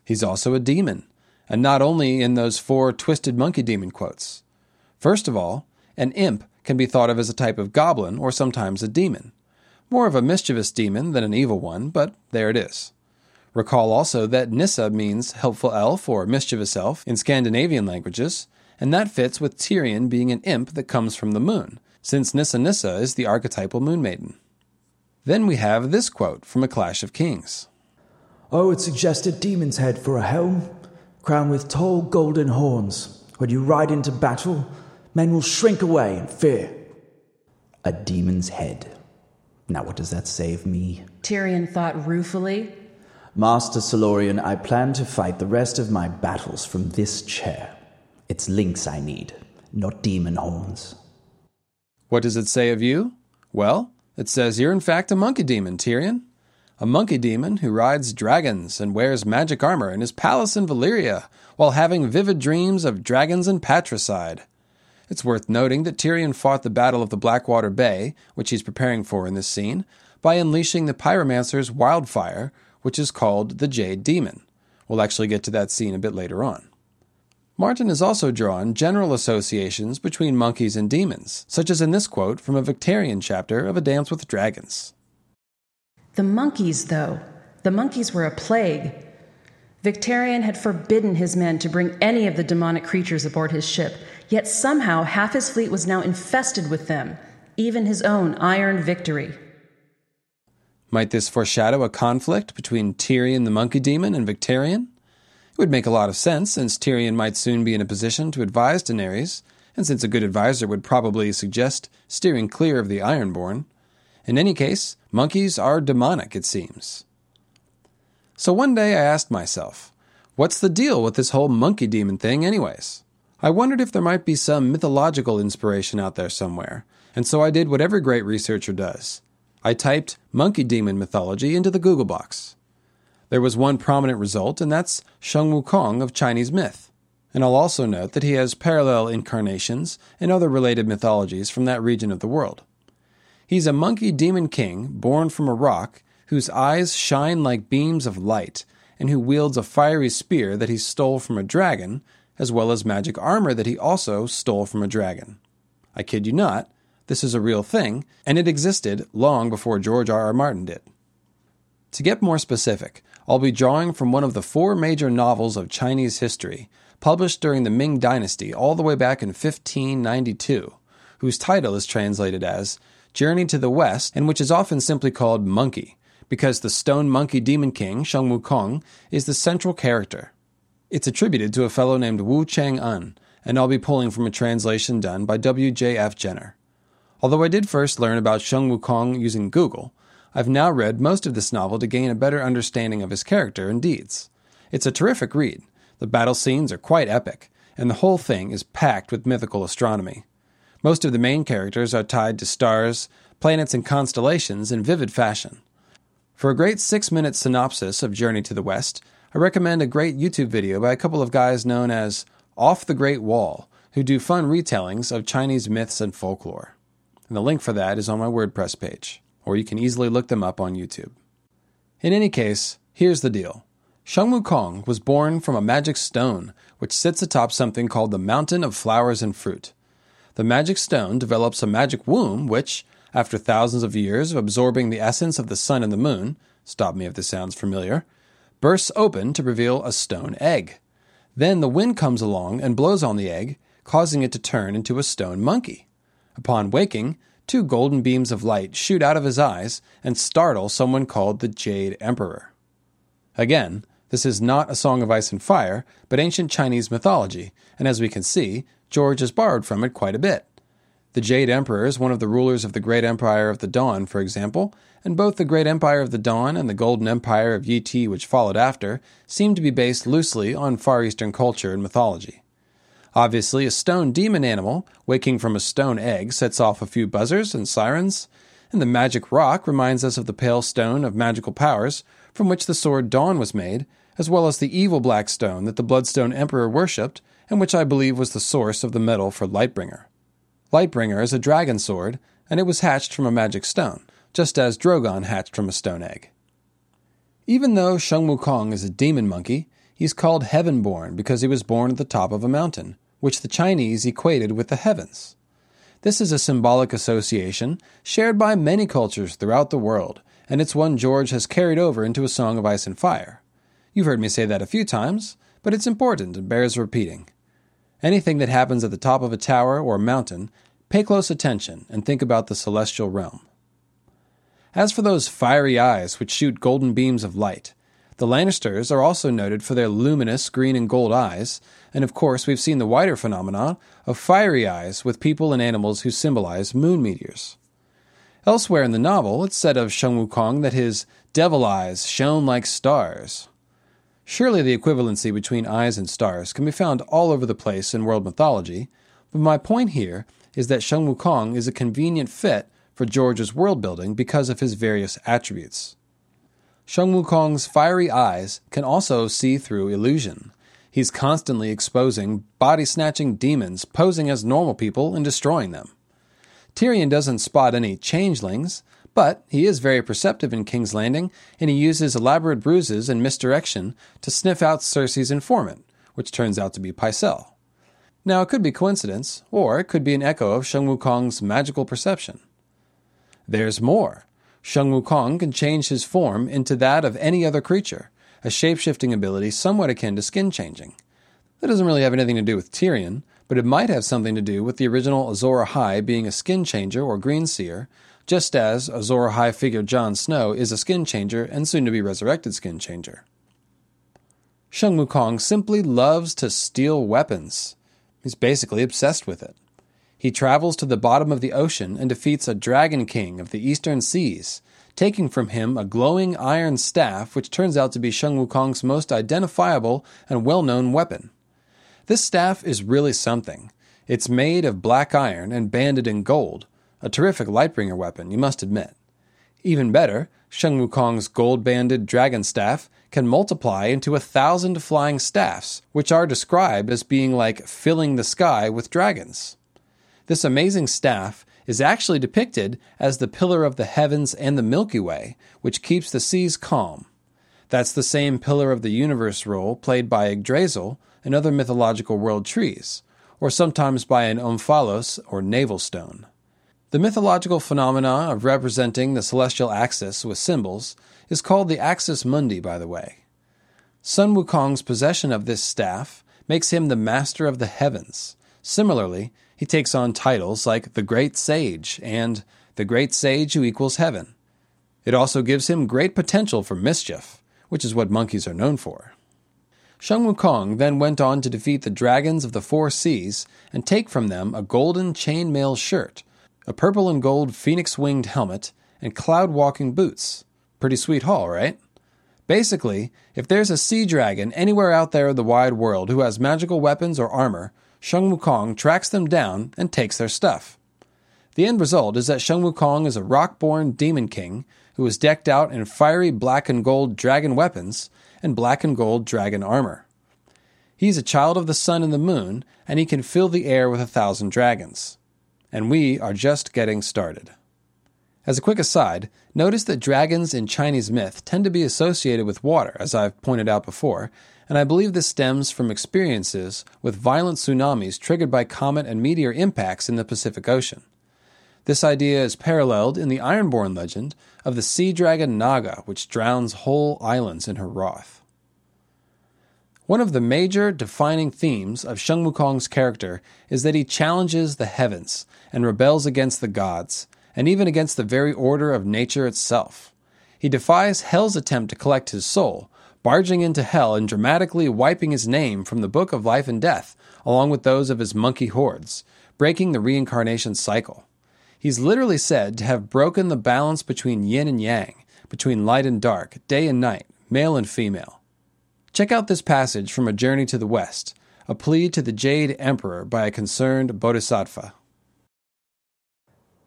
He's also a demon, and not only in those four twisted monkey demon quotes. First of all, an imp can be thought of as a type of goblin or sometimes a demon. More of a mischievous demon than an evil one, but there it is. Recall also that Nissa means helpful elf or mischievous elf in Scandinavian languages, and that fits with Tyrion being an imp that comes from the moon, since Nissa Nissa is the archetypal moon maiden. Then we have this quote from A Clash of Kings. "I would suggest a demon's head for a helm, crowned with tall golden horns. When you ride into battle, men will shrink away in fear." A demon's head. Now what does that say of me? Tyrion thought ruefully. "Master Silurian, I plan to fight the rest of my battles from this chair. It's links I need, not demon horns." What does it say of you? Well, it says you're in fact a monkey demon, Tyrion. A monkey demon who rides dragons and wears magic armor in his palace in Valyria while having vivid dreams of dragons and patricide. It's worth noting that Tyrion fought the Battle of the Blackwater Bay, which he's preparing for in this scene, by unleashing the pyromancer's wildfire, which is called the Jade Demon. We'll actually get to that scene a bit later on. Martin has also drawn general associations between monkeys and demons, such as in this quote from a Victorian chapter of A Dance with Dragons. "The monkeys, though, the monkeys were a plague. Victorian had forbidden his men to bring any of the demonic creatures aboard his ship, yet somehow half his fleet was now infested with them, even his own Iron Victory." Might this foreshadow a conflict between Tyrion the monkey demon and Victorian? It would make a lot of sense, since Tyrion might soon be in a position to advise Daenerys, and since a good advisor would probably suggest steering clear of the Ironborn. In any case, monkeys are demonic, it seems. So one day I asked myself, what's the deal with this whole monkey demon thing anyways? I wondered if there might be some mythological inspiration out there somewhere, and so I did what every great researcher does. I typed monkey demon mythology into the Google box. There was one prominent result, and that's Sheng Wukong of Chinese myth. And I'll also note that he has parallel incarnations and other related mythologies from that region of the world. He's a monkey demon king born from a rock whose eyes shine like beams of light and who wields a fiery spear that he stole from a dragon, as well as magic armor that he also stole from a dragon. I kid you not, this is a real thing, and it existed long before George R R. Martin did. To get more specific, I'll be drawing from one of the four major novels of Chinese history, published during the Ming Dynasty all the way back in fifteen ninety-two, whose title is translated as Journey to the West, and which is often simply called Monkey, because the stone monkey demon king, Sheng Wukong, is the central character. It's attributed to a fellow named Wu Chang-un, and I'll be pulling from a translation done by W J F Jenner. Although I did first learn about Sheng Wukong using Google, I've now read most of this novel to gain a better understanding of his character and deeds. It's a terrific read, the battle scenes are quite epic, and the whole thing is packed with mythical astronomy. Most of the main characters are tied to stars, planets, and constellations in vivid fashion. For a great six-minute synopsis of Journey to the West, I recommend a great YouTube video by a couple of guys known as Off the Great Wall, who do fun retellings of Chinese myths and folklore. And the link for that is on my WordPress page, or you can easily look them up on YouTube. In any case, here's the deal. Sheng Wukong was born from a magic stone, which sits atop something called the Mountain of Flowers and Fruit. The magic stone develops a magic womb which, after thousands of years of absorbing the essence of the sun and the moon, stop me if this sounds familiar, bursts open to reveal a stone egg. Then the wind comes along and blows on the egg, causing it to turn into a stone monkey. Upon waking, two golden beams of light shoot out of his eyes and startle someone called the Jade Emperor. Again, this is not A Song of Ice and Fire, but ancient Chinese mythology, and as we can see, George has borrowed from it quite a bit. The Jade Emperor is one of the rulers of the Great Empire of the Dawn, for example, and both the Great Empire of the Dawn and the Golden Empire of Yi Ti, which followed after, seem to be based loosely on Far Eastern culture and mythology. Obviously, a stone demon animal waking from a stone egg sets off a few buzzers and sirens, and the magic rock reminds us of the pale stone of magical powers from which the sword Dawn was made, as well as the evil black stone that the Bloodstone Emperor worshipped, and which I believe was the source of the metal for Lightbringer. Lightbringer is a dragon sword, and it was hatched from a magic stone, just as Drogon hatched from a stone egg. Even though Sheng Wukong is a demon monkey, he's called heaven-born because he was born at the top of a mountain, which the Chinese equated with the heavens. This is a symbolic association shared by many cultures throughout the world, and it's one George has carried over into A Song of Ice and Fire. You've heard me say that a few times, but it's important and bears repeating. Anything that happens at the top of a tower or mountain, pay close attention and think about the celestial realm. As for those fiery eyes which shoot golden beams of light, the Lannisters are also noted for their luminous green and gold eyes, and of course we've seen the wider phenomenon of fiery eyes with people and animals who symbolize moon meteors. Elsewhere in the novel, it's said of Sheng Wukong that his devil eyes shone like stars. Surely the equivalency between eyes and stars can be found all over the place in world mythology, but my point here is that Sheng Wukong is a convenient fit for George's world building because of his various attributes. Sheng Wukong's fiery eyes can also see through illusion. He's constantly exposing body-snatching demons posing as normal people and destroying them. Tyrion doesn't spot any changelings, but he is very perceptive in King's Landing, and he uses elaborate bruises and misdirection to sniff out Cersei's informant, which turns out to be Pycelle. Now, it could be coincidence, or it could be an echo of Sheng Wukong's magical perception. There's more. Sheng Wukong can change his form into that of any other creature, a shape-shifting ability somewhat akin to skin-changing. That doesn't really have anything to do with Tyrion, but it might have something to do with the original Azor Ahai being a skin-changer or green-seer, just as Azor Ahai figure Jon Snow is a skin-changer and soon-to-be resurrected skin-changer. Sheng Wukong simply loves to steal weapons. He's basically obsessed with it. He travels to the bottom of the ocean and defeats a dragon king of the eastern seas, taking from him a glowing iron staff which turns out to be Sheng Wukong's most identifiable and well-known weapon. This staff is really something. It's made of black iron and banded in gold, a terrific Lightbringer weapon, you must admit. Even better, Sheng Wukong's gold-banded dragon staff can multiply into a thousand flying staffs, which are described as being like filling the sky with dragons. This amazing staff is actually depicted as the pillar of the heavens and the Milky Way, which keeps the seas calm. That's the same pillar of the universe role played by Yggdrasil and other mythological world trees, or sometimes by an omphalos or navel stone. The mythological phenomena of representing the celestial axis with symbols is called the axis mundi, by the way. Sun Wukong's possession of this staff makes him the master of the heavens. Similarly, he takes on titles like the Great Sage and the Great Sage who equals heaven. It also gives him great potential for mischief, which is what monkeys are known for. Sheng Wukong then went on to defeat the dragons of the four seas and take from them a golden chainmail shirt, a purple and gold phoenix-winged helmet, and cloud-walking boots. Pretty sweet haul, right? Basically, if there's a sea dragon anywhere out there in the wide world who has magical weapons or armor, Sheng Wukong tracks them down and takes their stuff. The end result is that Sheng Wukong is a rock-born demon king who is decked out in fiery black and gold dragon weapons and black and gold dragon armor. He's a child of the sun and the moon, and he can fill the air with a thousand dragons. And we are just getting started. As a quick aside, notice that dragons in Chinese myth tend to be associated with water, as I've pointed out before, and I believe this stems from experiences with violent tsunamis triggered by comet and meteor impacts in the Pacific Ocean. This idea is paralleled in the Ironborn legend of the sea dragon Naga, which drowns whole islands in her wrath. One of the major defining themes of Sheng Wukong's character is that he challenges the heavens and rebels against the gods, and even against the very order of nature itself. He defies Hell's attempt to collect his soul, barging into Hell and dramatically wiping his name from the Book of Life and Death, along with those of his monkey hordes, breaking the reincarnation cycle. He's literally said to have broken the balance between yin and yang, between light and dark, day and night, male and female. Check out this passage from A Journey to the West, a plea to the Jade Emperor by a concerned bodhisattva.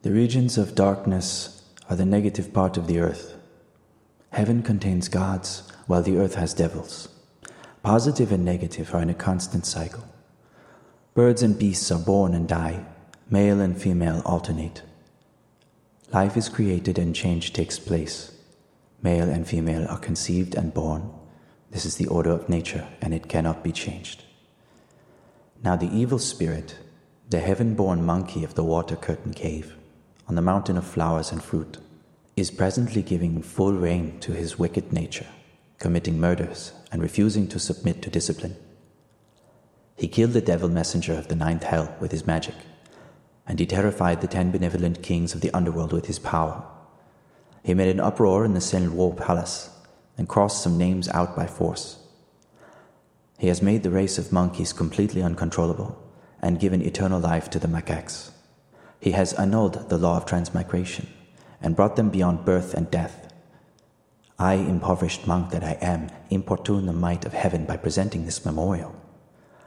The regions of darkness are the negative part of the earth. Heaven contains gods, while the earth has devils. Positive and negative are in a constant cycle. Birds and beasts are born and die. Male and female alternate. Life is created and change takes place. Male and female are conceived and born. This is the order of nature, and it cannot be changed. Now the evil spirit, the heaven-born monkey of the water curtain cave, on the mountain of flowers and fruit, is presently giving full rein to his wicked nature, committing murders and refusing to submit to discipline. He killed the devil messenger of the ninth hell with his magic, and he terrified the ten benevolent kings of the underworld with his power. He made an uproar in the Senwar Palace, and crossed some names out by force. He has made the race of monkeys completely uncontrollable, and given eternal life to the macaques. He has annulled the law of transmigration, and brought them beyond birth and death. I, impoverished monk that I am, importune the might of heaven by presenting this memorial.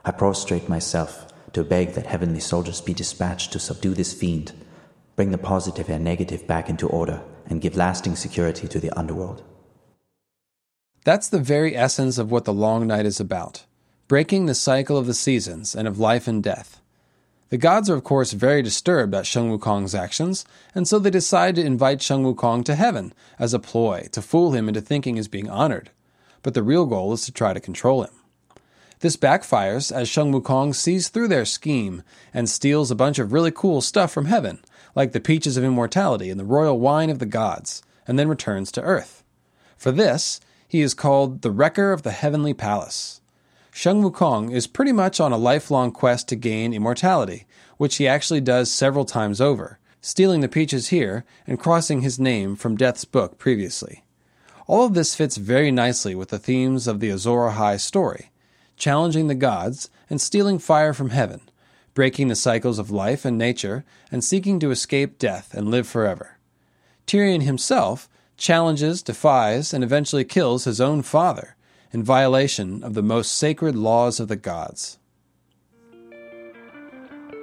I prostrate myself to beg that heavenly soldiers be dispatched to subdue this fiend, bring the positive and negative back into order, and give lasting security to the underworld. That's the very essence of what The Long Night is about, breaking the cycle of the seasons and of life and death. The gods are of course very disturbed at Sheng Wukong's actions, and so they decide to invite Sheng Wukong to heaven as a ploy to fool him into thinking he's being honored, but the real goal is to try to control him. This backfires as Sheng Wukong sees through their scheme and steals a bunch of really cool stuff from heaven, like the peaches of immortality and the royal wine of the gods, and then returns to earth. For this, he is called the Wrecker of the Heavenly Palace. Sheng Wukong is pretty much on a lifelong quest to gain immortality, which he actually does several times over, stealing the peaches here and crossing his name from Death's book previously. All of this fits very nicely with the themes of the Azor Ahai story, challenging the gods and stealing fire from heaven, breaking the cycles of life and nature, and seeking to escape death and live forever. Tyrion himself challenges, defies, and eventually kills his own father in violation of the most sacred laws of the gods.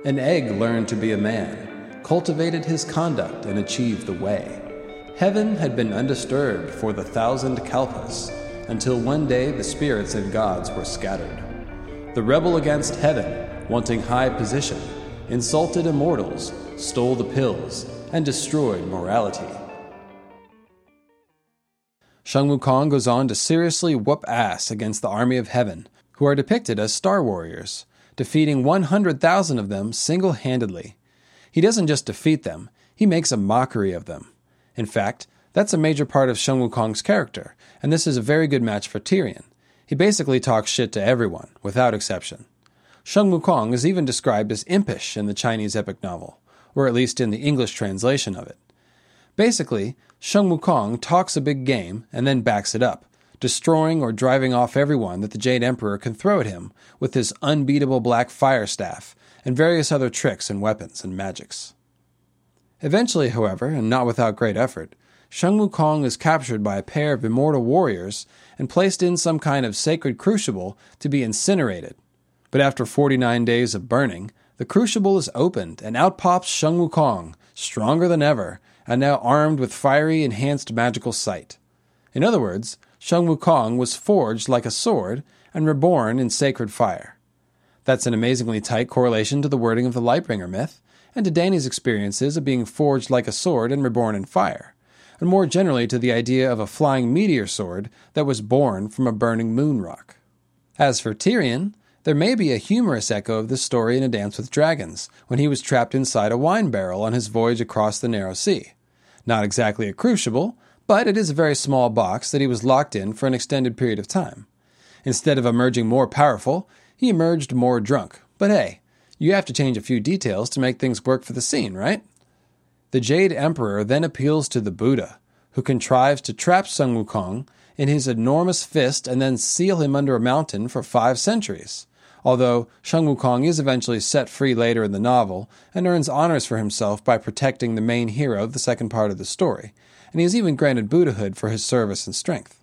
An egg learned to be a man, cultivated his conduct, and achieved the way. Heaven had been undisturbed for the thousand kalpas, until one day the spirits and gods were scattered. The rebel against heaven, wanting high position, insulted immortals, stole the pills, and destroyed morality. Sheng Wukong goes on to seriously whoop ass against the army of heaven, who are depicted as star warriors, defeating one hundred thousand of them single-handedly. He doesn't just defeat them, he makes a mockery of them. In fact, that's a major part of Sheng Wukong's character, and this is a very good match for Tyrion. He basically talks shit to everyone, without exception. Sheng Wukong is even described as impish in the Chinese epic novel, or at least in the English translation of it. Basically, Sheng Wukong talks a big game and then backs it up, destroying or driving off everyone that the Jade Emperor can throw at him with his unbeatable black fire staff and various other tricks and weapons and magics. Eventually, however, and not without great effort, Sheng Wukong is captured by a pair of immortal warriors and placed in some kind of sacred crucible to be incinerated. But after forty-nine days of burning, the crucible is opened and out pops Sheng Wukong, stronger than ever, and now armed with fiery, enhanced magical sight. In other words, Sheng Wukong was forged like a sword and reborn in sacred fire. That's an amazingly tight correlation to the wording of the Lightbringer myth, and to Dany's experiences of being forged like a sword and reborn in fire, and more generally to the idea of a flying meteor sword that was born from a burning moon rock. As for Tyrion, there may be a humorous echo of this story in A Dance with Dragons, when he was trapped inside a wine barrel on his voyage across the Narrow Sea. Not exactly a crucible, but it is a very small box that he was locked in for an extended period of time. Instead of emerging more powerful, he emerged more drunk. But hey, you have to change a few details to make things work for the scene, right? The Jade Emperor then appeals to the Buddha, who contrives to trap Sheng Wukong in his enormous fist and then seal him under a mountain for five centuries. Although Sheng Wukong is eventually set free later in the novel and earns honors for himself by protecting the main hero of the second part of the story, and he is even granted Buddhahood for his service and strength.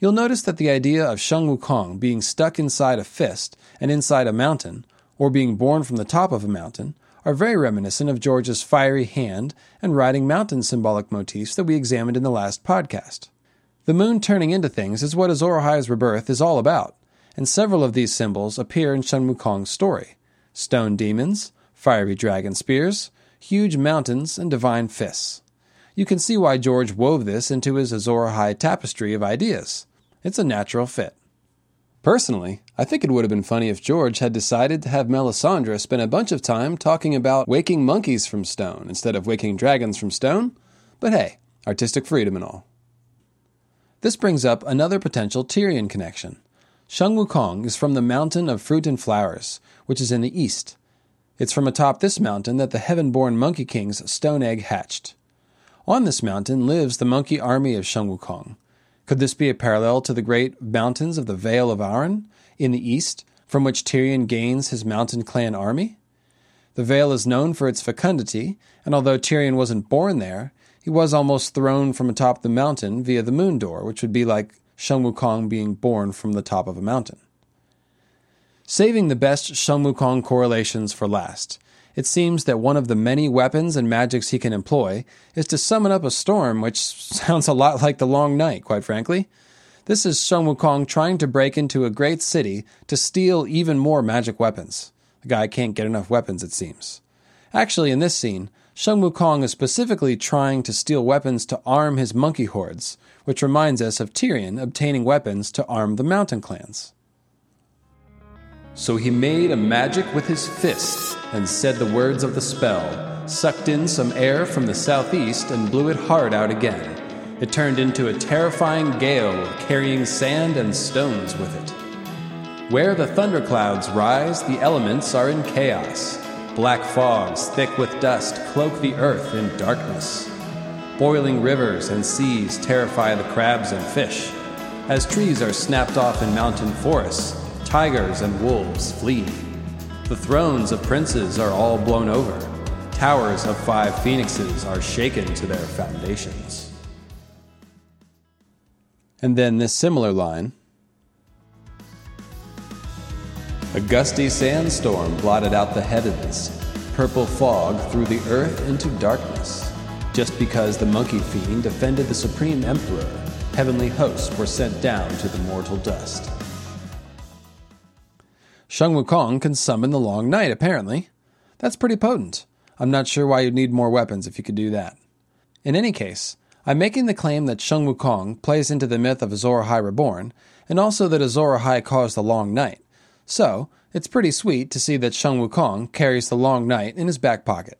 You'll notice that the idea of Sheng Wukong being stuck inside a fist and inside a mountain, or being born from the top of a mountain, are very reminiscent of George's fiery hand and riding mountain symbolic motifs that we examined in the last podcast. The moon turning into things is what Azor Ahai's rebirth is all about, and several of these symbols appear in Sheng Wukong's story. Stone demons, fiery dragon spears, huge mountains, and divine fists. You can see why George wove this into his Azor Ahai tapestry of ideas. It's a natural fit. Personally, I think it would have been funny if George had decided to have Melisandre spend a bunch of time talking about waking monkeys from stone instead of waking dragons from stone, but hey, artistic freedom and all. This brings up another potential Tyrion connection. Sheng Wukong is from the Mountain of Fruit and Flowers, which is in the east. It's from atop this mountain that the heaven-born Monkey King's stone egg hatched. On this mountain lives the monkey army of Sheng Wukong. Could this be a parallel to the great mountains of the Vale of Arryn in the east, from which Tyrion gains his mountain clan army? The Vale is known for its fecundity, and although Tyrion wasn't born there, he was almost thrown from atop the mountain via the moon door, which would be like Sheng Wukong being born from the top of a mountain. Saving the best Sheng Wukong correlations for last, it seems that one of the many weapons and magics he can employ is to summon up a storm, which sounds a lot like the Long Night, quite frankly. This is Sheng Wukong trying to break into a great city to steal even more magic weapons. The guy can't get enough weapons, it seems. Actually, in this scene, Sheng Wukong is specifically trying to steal weapons to arm his monkey hordes, which reminds us of Tyrion obtaining weapons to arm the mountain clans. So he made a magic with his fist, and said the words of the spell, sucked in some air from the southeast and blew it hard out again. It turned into a terrifying gale, carrying sand and stones with it. Where the thunderclouds rise, the elements are in chaos. Black fogs, thick with dust, cloak the earth in darkness. Boiling rivers and seas terrify the crabs and fish. As trees are snapped off in mountain forests, tigers and wolves flee. The thrones of princes are all blown over. Towers of five phoenixes are shaken to their foundations. And then this similar line. A gusty sandstorm blotted out the heavens. Purple fog threw the earth into darkness. Just because the monkey fiend offended the supreme emperor, heavenly hosts were sent down to the mortal dust. Sheng Wukong can summon the Long Night, apparently. That's pretty potent. I'm not sure why you'd need more weapons if you could do that. In any case, I'm making the claim that Sheng Wukong plays into the myth of Azor Ahai Reborn, and also that Azor Ahai caused the Long Night. So, it's pretty sweet to see that Sheng Wukong carries the Long Night in his back pocket.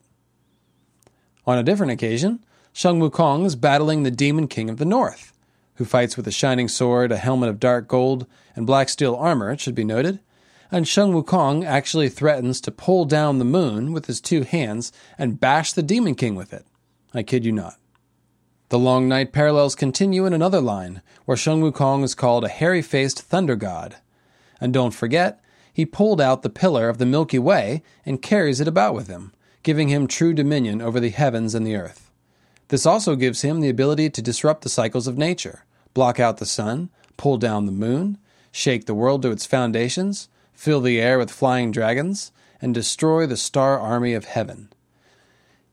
On a different occasion, Sheng Wukong is battling the Demon King of the North, who fights with a shining sword, a helmet of dark gold, and black steel armor, it should be noted. And Sheng Wukong actually threatens to pull down the moon with his two hands and bash the Demon King with it. I kid you not. The Long Night parallels continue in another line, where Sheng Wukong is called a hairy-faced thunder god. And don't forget, he pulled out the pillar of the Milky Way and carries it about with him, giving him true dominion over the heavens and the earth. This also gives him the ability to disrupt the cycles of nature, block out the sun, pull down the moon, shake the world to its foundations, fill the air with flying dragons, and destroy the star army of heaven.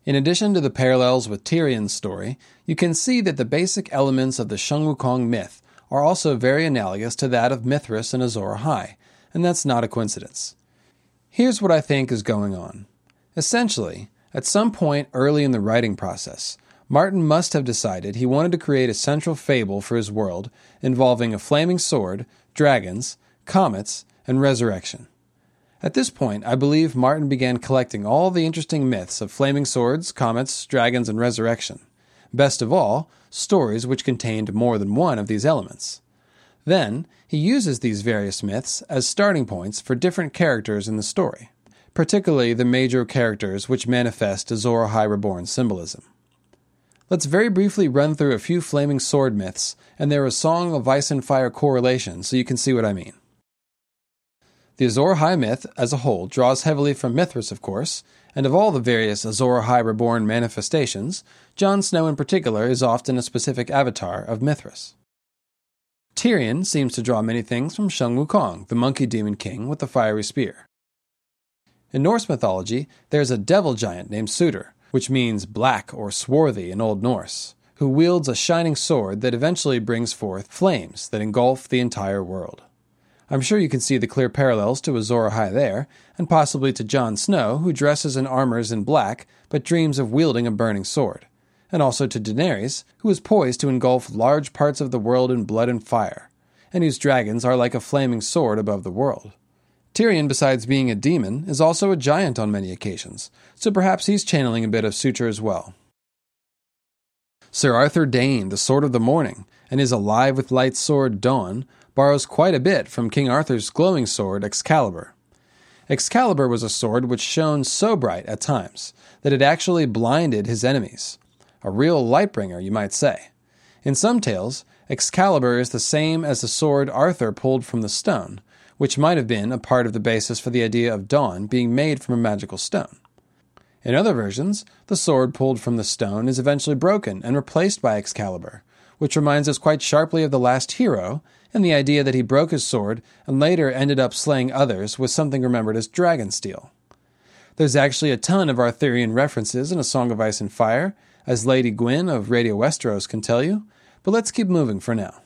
In addition to the parallels with Tyrion's story, you can see that the basic elements of the Sheng Wukong myth are also very analogous to that of Mithras and Azor Ahai, and that's not a coincidence. Here's what I think is going on. Essentially, at some point early in the writing process, Martin must have decided he wanted to create a central fable for his world involving a flaming sword, dragons, comets, and resurrection. At this point, I believe Martin began collecting all the interesting myths of flaming swords, comets, dragons, and resurrection. Best of all, stories which contained more than one of these elements. Then, he uses these various myths as starting points for different characters in the story, particularly the major characters which manifest Azor Ahai Reborn symbolism. Let's very briefly run through a few flaming sword myths, and there is a Song of Ice and Fire correlation, so you can see what I mean. The Azor Ahai myth, as a whole, draws heavily from Mithras, of course, and of all the various Azor Ahai Reborn manifestations, Jon Snow in particular is often a specific avatar of Mithras. Tyrion seems to draw many things from Sheng Wukong, the monkey demon king with the fiery spear. In Norse mythology, there's a devil giant named Surtur, which means black or swarthy in Old Norse, who wields a shining sword that eventually brings forth flames that engulf the entire world. I'm sure you can see the clear parallels to Azor Ahai there, and possibly to Jon Snow, who dresses and armors in black, but dreams of wielding a burning sword. And also to Daenerys, who is poised to engulf large parts of the world in blood and fire, and whose dragons are like a flaming sword above the world. Tyrion, besides being a demon, is also a giant on many occasions, so perhaps he's channeling a bit of Suture as well. Sir Arthur Dayne, the Sword of the Morning, and his alive with light sword Dawn, borrows quite a bit from King Arthur's glowing sword Excalibur. Excalibur was a sword which shone so bright at times that it actually blinded his enemies. A real Lightbringer, you might say. In some tales, Excalibur is the same as the sword Arthur pulled from the stone, which might have been a part of the basis for the idea of Dawn being made from a magical stone. In other versions, the sword pulled from the stone is eventually broken and replaced by Excalibur, which reminds us quite sharply of the last hero and the idea that he broke his sword and later ended up slaying others with something remembered as dragonsteel. There's actually a ton of Arthurian references in A Song of Ice and Fire, as Lady Gwyn of Radio Westeros can tell you, but let's keep moving for now.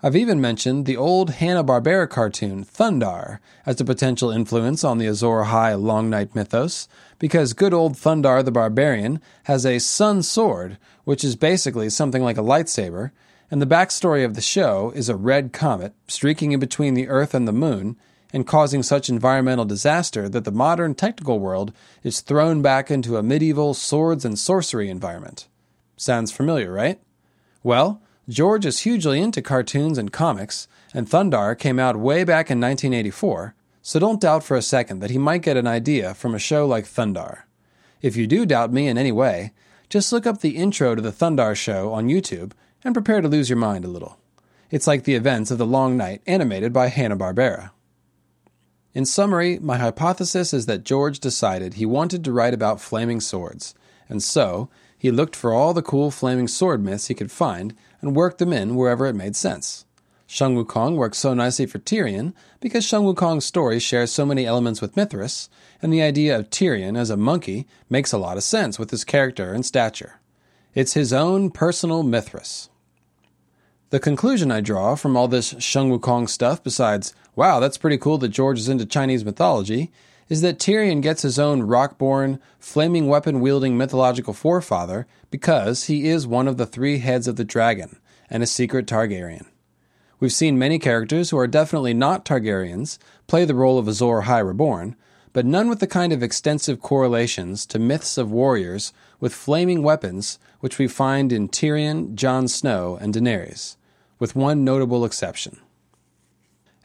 I've even mentioned the old Hanna-Barbera cartoon, Thundar, as a potential influence on the Azor Ahai Long Night mythos, because good old Thundar the Barbarian has a sun sword, which is basically something like a lightsaber, and the backstory of the show is a red comet streaking in between the Earth and the Moon, and causing such environmental disaster that the modern technical world is thrown back into a medieval swords and sorcery environment. Sounds familiar, right? Well, George is hugely into cartoons and comics, and Thundar came out way back in nineteen eighty-four, so don't doubt for a second that he might get an idea from a show like Thundar. If you do doubt me in any way, just look up the intro to the Thundar show on YouTube and prepare to lose your mind a little. It's like the events of The Long Night animated by Hanna-Barbera. In summary, my hypothesis is that George decided he wanted to write about flaming swords, and so he looked for all the cool flaming sword myths he could find and worked them in wherever it made sense. Sheng Wukong works so nicely for Tyrion because Sheng Wukong's story shares so many elements with Mithras, and the idea of Tyrion as a monkey makes a lot of sense with his character and stature. It's his own personal Mithras. The conclusion I draw from all this Sheng Wukong stuff, besides, wow, that's pretty cool that George is into Chinese mythology, is that Tyrion gets his own rock-born, flaming weapon-wielding mythological forefather because he is one of the three heads of the dragon, and a secret Targaryen. We've seen many characters who are definitely not Targaryens play the role of Azor Ahai Reborn, but none with the kind of extensive correlations to myths of warriors with flaming weapons which we find in Tyrion, Jon Snow, and Daenerys, with one notable exception.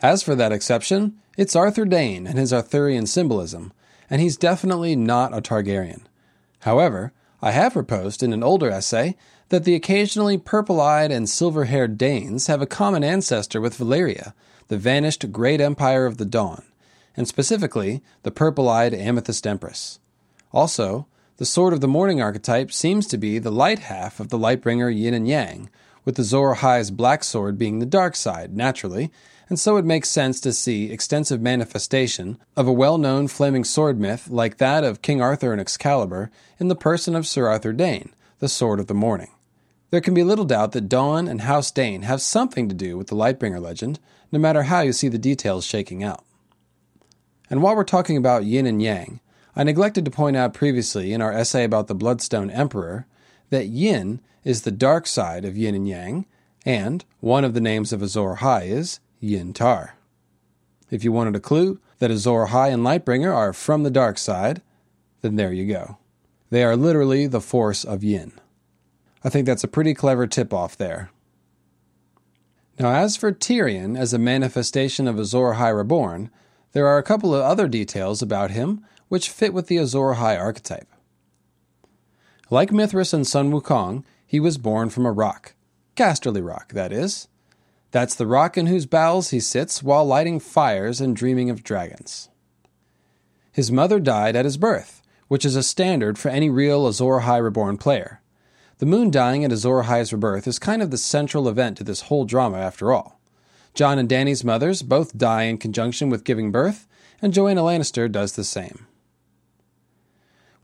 As for that exception, it's Arthur Dayne and his Arthurian symbolism, and he's definitely not a Targaryen. However, I have proposed in an older essay that the occasionally purple-eyed and silver-haired Danes have a common ancestor with Valyria, the vanished great empire of the Dawn, and specifically the purple-eyed Amethyst Empress. Also, the Sword of the Morning archetype seems to be the light half of the Lightbringer yin and yang, with Azor Ahai's black sword being the dark side, naturally, and so it makes sense to see extensive manifestation of a well-known flaming sword myth like that of King Arthur and Excalibur in the person of Sir Arthur Dayne, the Sword of the Morning. There can be little doubt that Dawn and House Dayne have something to do with the Lightbringer legend, no matter how you see the details shaking out. And while we're talking about yin and yang, I neglected to point out previously in our essay about the Bloodstone Emperor that yin is the dark side of yin and yang, and one of the names of Azor Ahai is Yin Tar. If you wanted a clue that Azor Ahai and Lightbringer are from the dark side, then there you go. They are literally the force of yin. I think that's a pretty clever tip-off there. Now, as for Tyrion as a manifestation of Azor Ahai Reborn, there are a couple of other details about him which fit with the Azor Ahai archetype. Like Mithras and Sun Wukong, he was born from a rock. Casterly Rock, that is. That's the rock in whose bowels he sits while lighting fires and dreaming of dragons. His mother died at his birth, which is a standard for any real Azor Ahai Reborn player. The moon dying at Azor Ahai's rebirth is kind of the central event to this whole drama after all. Jon and Dany's mothers both die in conjunction with giving birth, and Joanna Lannister does the same.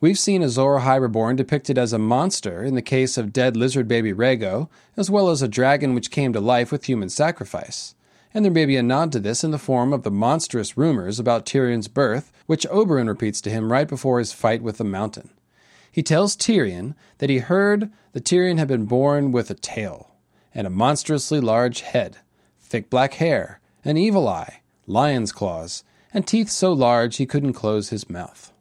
We've seen Azor Ahai Reborn depicted as a monster in the case of dead lizard baby Rhaego, as well as a dragon which came to life with human sacrifice. and there may be a nod to this in the form of the monstrous rumors about Tyrion's birth, which Oberyn repeats to him right before his fight with the Mountain. He tells Tyrion that he heard that Tyrion had been born with a tail, and a monstrously large head, thick black hair, an evil eye, lion's claws, and teeth so large he couldn't close his mouth.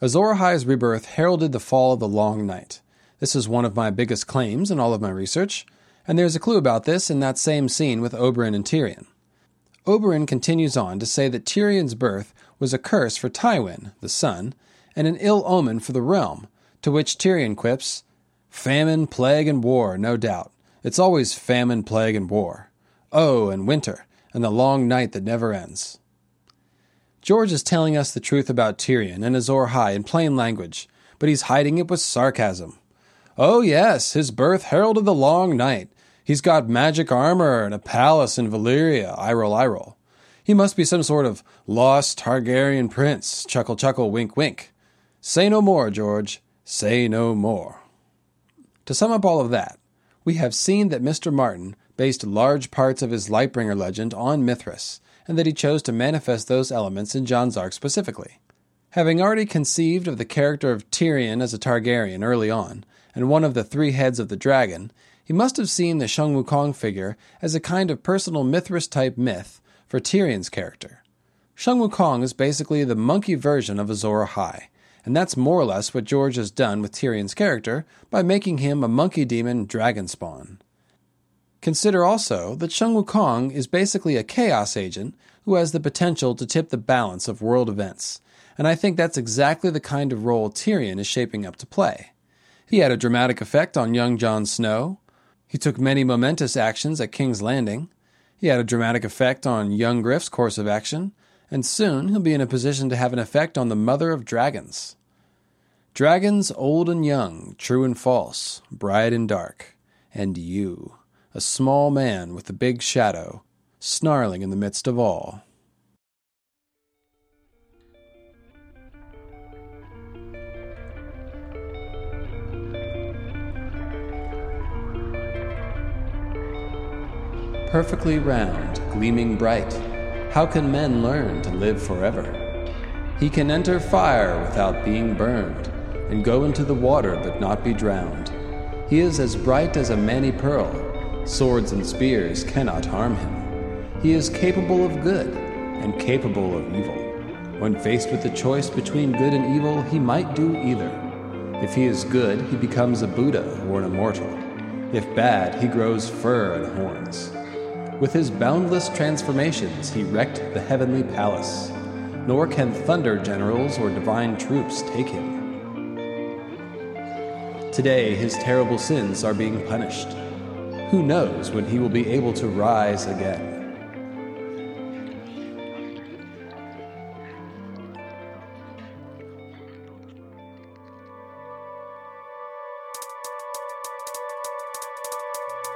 Azor Ahai's rebirth heralded the fall of the Long Night. This is one of my biggest claims in all of my research, and there's a clue about this in that same scene with Oberyn and Tyrion. Oberyn continues on to say that Tyrion's birth was a curse for Tywin, the son, and an ill omen for the realm, to which Tyrion quips, "Famine, plague, and war, no doubt. It's always famine, plague, and war. Oh, and winter, and the long night that never ends." George is telling us the truth about Tyrion and Azor Ahai in plain language, but he's hiding it with sarcasm. Oh yes, his birth heralded the long night. He's got magic armor and a palace in Valyria, I roll, I roll. He must be some sort of lost Targaryen prince, chuckle, chuckle, wink, wink. Say no more, George. Say no more. To sum up all of that, we have seen that Mister Martin based large parts of his Lightbringer legend on Mithras, and that he chose to manifest those elements in Jon's arc specifically. Having already conceived of the character of Tyrion as a Targaryen early on, and one of the three heads of the dragon, he must have seen the Sheng Wukong figure as a kind of personal Mithras-type myth for Tyrion's character. Sheng Wukong is basically the monkey version of Azor Ahai, and that's more or less what George has done with Tyrion's character by making him a monkey demon dragon spawn. Consider also that Sheng Wukong is basically a chaos agent who has the potential to tip the balance of world events, and I think that's exactly the kind of role Tyrion is shaping up to play. He had a dramatic effect on young Jon Snow. He took many momentous actions at King's Landing. He had a dramatic effect on young Griff's course of action, and soon he'll be in a position to have an effect on the mother of dragons. Dragons old and young, true and false, bright and dark, and you, a small man with a big shadow, snarling in the midst of all. Perfectly round, gleaming bright, how can men learn to live forever? He can enter fire without being burned, and go into the water but not be drowned. He is as bright as a mani pearl. Swords and spears cannot harm him. He is capable of good and capable of evil. When faced with the choice between good and evil, he might do either. If he is good, he becomes a Buddha or an immortal. If bad, he grows fur and horns. With his boundless transformations, he wrecked the heavenly palace. Nor can thunder generals or divine troops take him. Today, his terrible sins are being punished. Who knows when he will be able to rise again?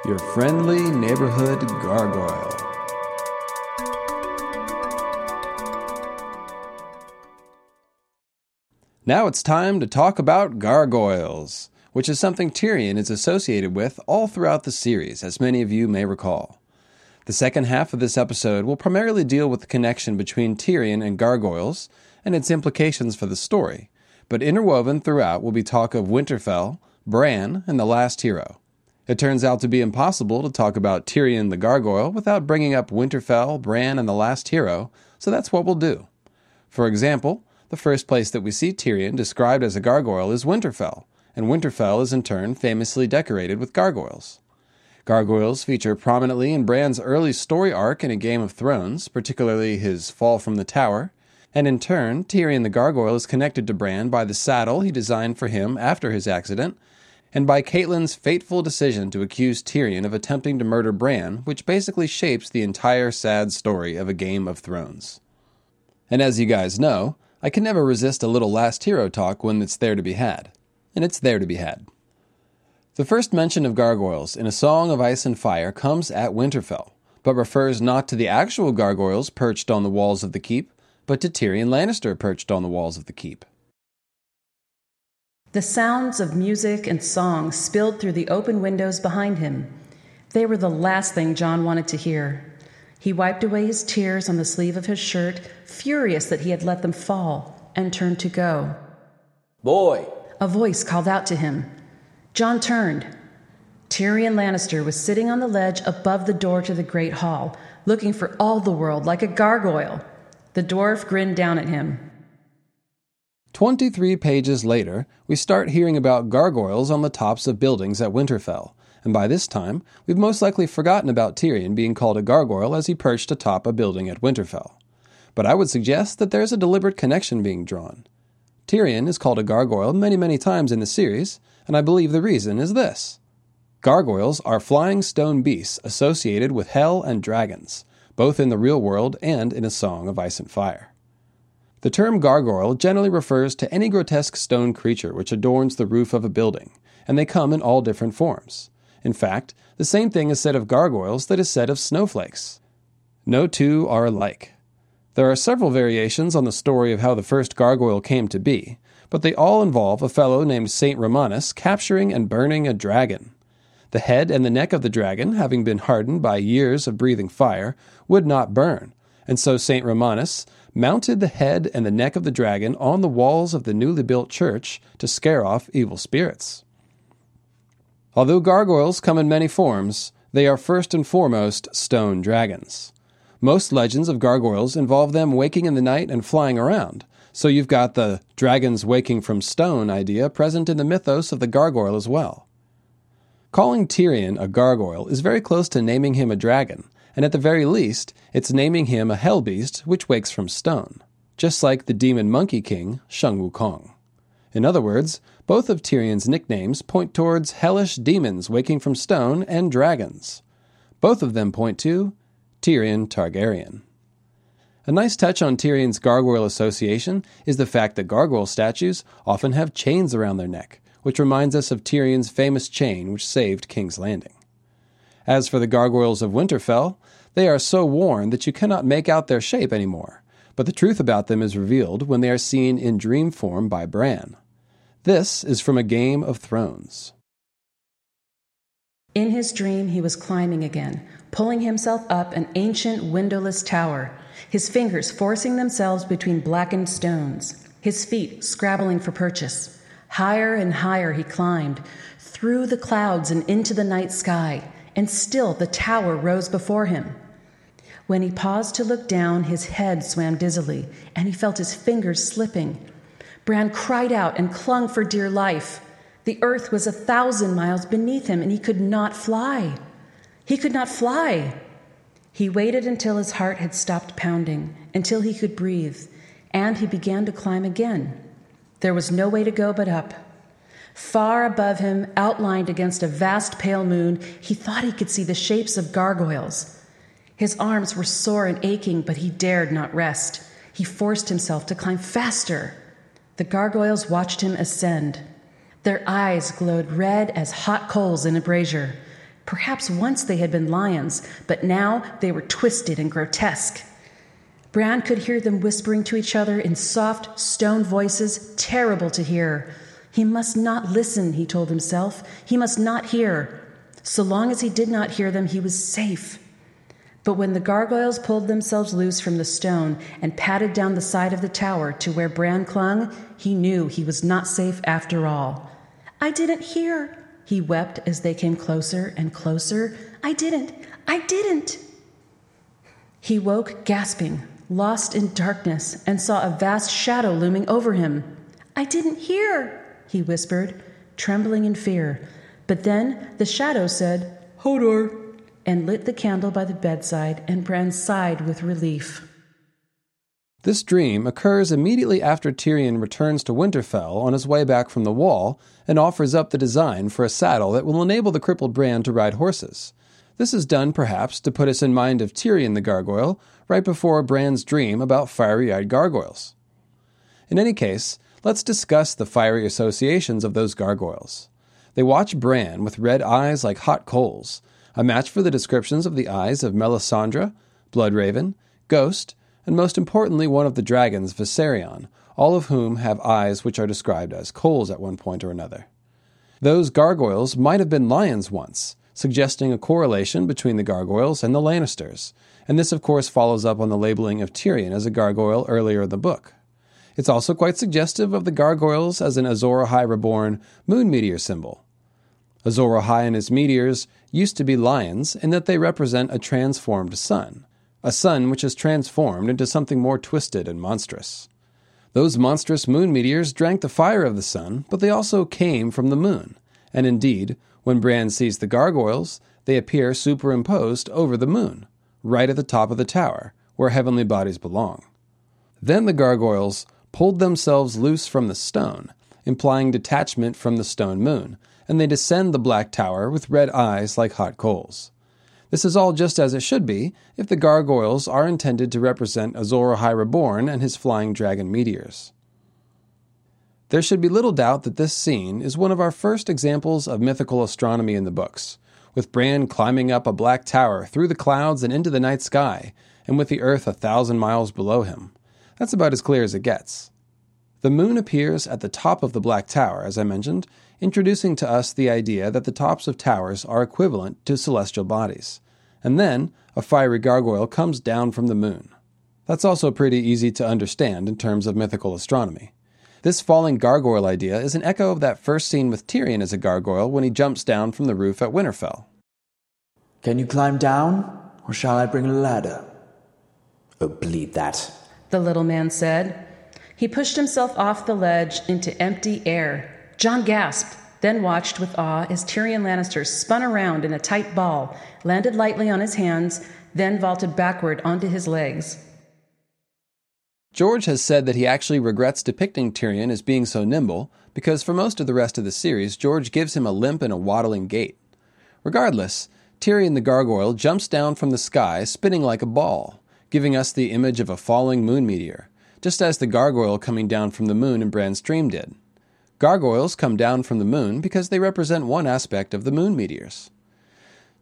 Your friendly neighborhood gargoyle. Now it's time to talk about gargoyles, which is something Tyrion is associated with all throughout the series, as many of you may recall. The second half of this episode will primarily deal with the connection between Tyrion and gargoyles and its implications for the story, but interwoven throughout will be talk of Winterfell, Bran, and the Last Hero. It turns out to be impossible to talk about Tyrion the Gargoyle without bringing up Winterfell, Bran, and the Last Hero, so that's what we'll do. For example, the first place that we see Tyrion described as a gargoyle is Winterfell, and Winterfell is in turn famously decorated with gargoyles. Gargoyles feature prominently in Bran's early story arc in A Game of Thrones, particularly his fall from the tower, and in turn, Tyrion the Gargoyle is connected to Bran by the saddle he designed for him after his accident, and by Catelyn's fateful decision to accuse Tyrion of attempting to murder Bran, which basically shapes the entire sad story of A Game of Thrones. And as you guys know, I can never resist a little Last Hero talk when it's there to be had. And it's there to be had. The first mention of gargoyles in A Song of Ice and Fire comes at Winterfell, but refers not to the actual gargoyles perched on the walls of the keep, but to Tyrion Lannister perched on the walls of the keep. The sounds of music and song spilled through the open windows behind him. They were the last thing Jon wanted to hear. He wiped away his tears on the sleeve of his shirt, furious that he had let them fall, and turned to go. "Boy!" a voice called out to him. Jon turned. Tyrion Lannister was sitting on the ledge above the door to the Great Hall, looking for all the world like a gargoyle. The dwarf grinned down at him. Twenty-three pages later, we start hearing about gargoyles on the tops of buildings at Winterfell, and by this time, we've most likely forgotten about Tyrion being called a gargoyle as he perched atop a building at Winterfell. But I would suggest that there's a deliberate connection being drawn. Tyrion is called a gargoyle many, many times in the series, and I believe the reason is this. Gargoyles are flying stone beasts associated with hell and dragons, both in the real world and in A Song of Ice and Fire. The term gargoyle generally refers to any grotesque stone creature which adorns the roof of a building, and they come in all different forms. In fact, the same thing is said of gargoyles that is said of snowflakes. No two are alike. There are several variations on the story of how the first gargoyle came to be, but they all involve a fellow named Saint Romanus capturing and burning a dragon. The head and the neck of the dragon, having been hardened by years of breathing fire, would not burn, and so Saint Romanus mounted the head and the neck of the dragon on the walls of the newly built church to scare off evil spirits. Although gargoyles come in many forms, they are first and foremost stone dragons. Most legends of gargoyles involve them waking in the night and flying around, so you've got the dragons waking from stone idea present in the mythos of the gargoyle as well. Calling Tyrion a gargoyle is very close to naming him a dragon, and at the very least, it's naming him a hell beast which wakes from stone, just like the demon monkey king, Shang Wukong. In other words, both of Tyrion's nicknames point towards hellish demons waking from stone and dragons. Both of them point to Tyrion Targaryen. A nice touch on Tyrion's gargoyle association is the fact that gargoyle statues often have chains around their neck, which reminds us of Tyrion's famous chain which saved King's Landing. As for the gargoyles of Winterfell, they are so worn that you cannot make out their shape anymore, but the truth about them is revealed when they are seen in dream form by Bran. This is from A Game of Thrones. In his dream he was climbing again, pulling himself up an ancient windowless tower, his fingers forcing themselves between blackened stones, his feet scrabbling for purchase. Higher and higher he climbed, through the clouds and into the night sky, and still the tower rose before him. When he paused to look down, his head swam dizzily, and he felt his fingers slipping. Bran cried out and clung for dear life. The earth was a thousand miles beneath him, and he could not fly. He could not fly. He waited until his heart had stopped pounding, until he could breathe, and he began to climb again. There was no way to go but up. Far above him, outlined against a vast pale moon, he thought he could see the shapes of gargoyles. His arms were sore and aching, but he dared not rest. He forced himself to climb faster. The gargoyles watched him ascend. Their eyes glowed red as hot coals in a brazier. Perhaps once they had been lions, but now they were twisted and grotesque. Bran could hear them whispering to each other in soft, stone voices, terrible to hear. He must not listen, he told himself. He must not hear. So long as he did not hear them, he was safe. But when the gargoyles pulled themselves loose from the stone and padded down the side of the tower to where Bran clung, he knew he was not safe after all. "I didn't hear," he wept as they came closer and closer. "I didn't. I didn't." He woke gasping, lost in darkness, and saw a vast shadow looming over him. "I didn't hear," he whispered, trembling in fear. But then the shadow said, "Hodor," and lit the candle by the bedside, and Bran sighed with relief. This dream occurs immediately after Tyrion returns to Winterfell on his way back from the Wall and offers up the design for a saddle that will enable the crippled Bran to ride horses. This is done, perhaps, to put us in mind of Tyrion the gargoyle, right before Bran's dream about fiery-eyed gargoyles. In any case, let's discuss the fiery associations of those gargoyles. They watch Bran with red eyes like hot coals, a match for the descriptions of the eyes of Melisandre, Bloodraven, Ghost, and most importantly one of the dragons, Viserion, all of whom have eyes which are described as coals at one point or another. Those gargoyles might have been lions once, suggesting a correlation between the gargoyles and the Lannisters, and this of course follows up on the labeling of Tyrion as a gargoyle earlier in the book. It's also quite suggestive of the gargoyles as an Azor Ahai reborn moon meteor symbol. Azor Ahai and his meteors used to be lions in that they represent a transformed sun, a sun which is transformed into something more twisted and monstrous. Those monstrous moon meteors drank the fire of the sun, but they also came from the moon, and indeed, when Bran sees the gargoyles, they appear superimposed over the moon, right at the top of the tower, where heavenly bodies belong. Then the gargoyles pulled themselves loose from the stone, implying detachment from the stone moon, and they descend the black tower with red eyes like hot coals. This is all just as it should be if the gargoyles are intended to represent Azor Ahai Reborn and his flying dragon meteors. There should be little doubt that this scene is one of our first examples of mythical astronomy in the books, with Bran climbing up a black tower through the clouds and into the night sky, and with the earth a thousand miles below him. That's about as clear as it gets. The moon appears at the top of the black tower, as I mentioned, introducing to us the idea that the tops of towers are equivalent to celestial bodies. And then, a fiery gargoyle comes down from the moon. That's also pretty easy to understand in terms of mythical astronomy. This falling gargoyle idea is an echo of that first scene with Tyrion as a gargoyle when he jumps down from the roof at Winterfell. Can you climb down, or shall I bring a ladder? Oh, bleed that, the little man said. He pushed himself off the ledge into empty air. Jon gasped, then watched with awe as Tyrion Lannister spun around in a tight ball, landed lightly on his hands, then vaulted backward onto his legs. George has said that he actually regrets depicting Tyrion as being so nimble, because for most of the rest of the series, George gives him a limp and a waddling gait. Regardless, Tyrion the gargoyle jumps down from the sky, spinning like a ball, giving us the image of a falling moon meteor, just as the gargoyle coming down from the moon in Bran's dream did. Gargoyles come down from the moon because they represent one aspect of the moon meteors.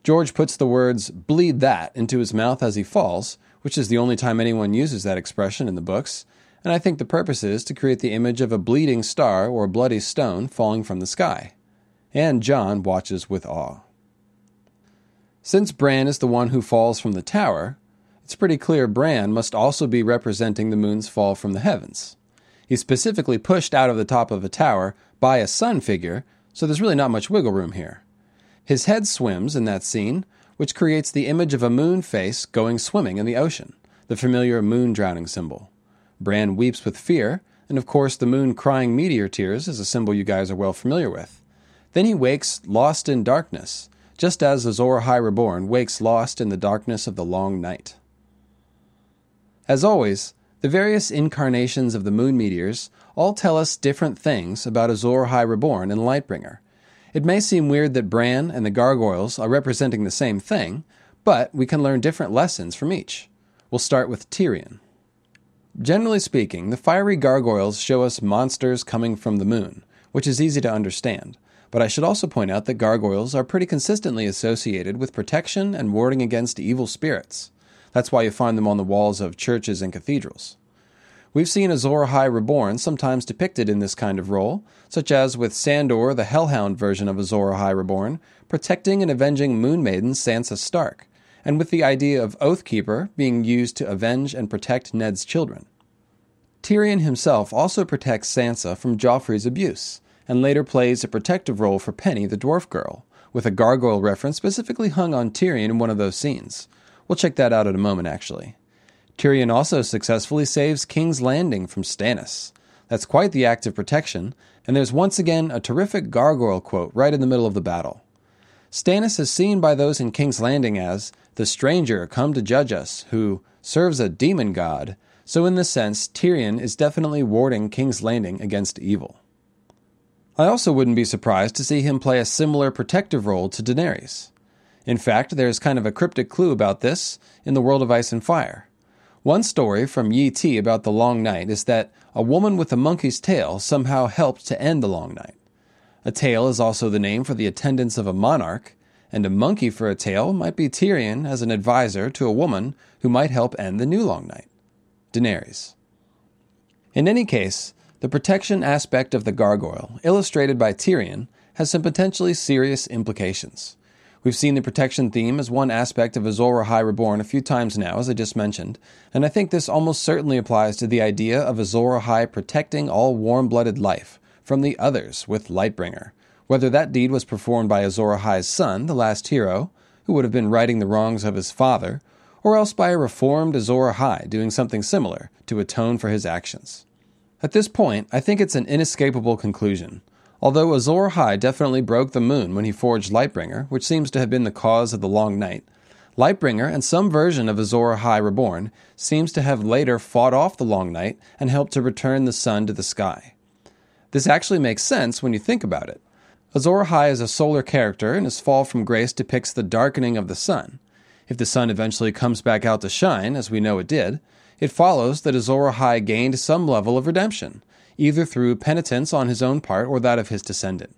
George puts the words, bleed that, into his mouth as he falls, which is the only time anyone uses that expression in the books, and I think the purpose is to create the image of a bleeding star or bloody stone falling from the sky. And Jon watches with awe. Since Bran is the one who falls from the tower, it's pretty clear Bran must also be representing the moon's fall from the heavens. He's specifically pushed out of the top of a tower by a sun figure, so there's really not much wiggle room here. His head swims in that scene, which creates the image of a moon face going swimming in the ocean, the familiar moon drowning symbol. Bran weeps with fear, and of course the moon crying meteor tears is a symbol you guys are well familiar with. Then he wakes lost in darkness, just as Azor Ahai Reborn wakes lost in the darkness of the long night. As always, the various incarnations of the moon meteors all tell us different things about Azor Ahai Reborn and Lightbringer. It may seem weird that Bran and the gargoyles are representing the same thing, but we can learn different lessons from each. We'll start with Tyrion. Generally speaking, the fiery gargoyles show us monsters coming from the moon, which is easy to understand, but I should also point out that gargoyles are pretty consistently associated with protection and warding against evil spirits. That's why you find them on the walls of churches and cathedrals. We've seen Azor Ahai Reborn sometimes depicted in this kind of role, such as with Sandor, the Hellhound version of Azor Ahai Reborn, protecting and avenging Moon Maiden Sansa Stark, and with the idea of Oathkeeper being used to avenge and protect Ned's children. Tyrion himself also protects Sansa from Joffrey's abuse, and later plays a protective role for Penny the Dwarf Girl, with a gargoyle reference specifically hung on Tyrion in one of those scenes. We'll check that out in a moment, actually. Tyrion also successfully saves King's Landing from Stannis. That's quite the act of protection, and there's once again a terrific gargoyle quote right in the middle of the battle. Stannis is seen by those in King's Landing as the stranger come to judge us, who serves a demon god, so in this sense, Tyrion is definitely warding King's Landing against evil. I also wouldn't be surprised to see him play a similar protective role to Daenerys. In fact, there's kind of a cryptic clue about this in the World of Ice and Fire. One story from Yi Ti about the Long Night is that a woman with a monkey's tail somehow helped to end the Long Night. A tail is also the name for the attendance of a monarch, and a monkey for a tail might be Tyrion as an advisor to a woman who might help end the new Long Night, Daenerys. In any case, the protection aspect of the gargoyle, illustrated by Tyrion, has some potentially serious implications. We've seen the protection theme as one aspect of Azor Ahai Reborn a few times now, as I just mentioned, and I think this almost certainly applies to the idea of Azor Ahai protecting all warm-blooded life from the others with Lightbringer. Whether that deed was performed by Azor Ahai's son, the last hero, who would have been righting the wrongs of his father, or else by a reformed Azor Ahai doing something similar to atone for his actions. At this point, I think it's an inescapable conclusion. Although Azor Ahai definitely broke the moon when he forged Lightbringer, which seems to have been the cause of the Long Night, Lightbringer and some version of Azor Ahai Reborn seems to have later fought off the Long Night and helped to return the sun to the sky. This actually makes sense when you think about it. Azor Ahai is a solar character, and his fall from grace depicts the darkening of the sun. If the sun eventually comes back out to shine, as we know it did, it follows that Azor Ahai gained some level of redemption, either through penitence on his own part or that of his descendant.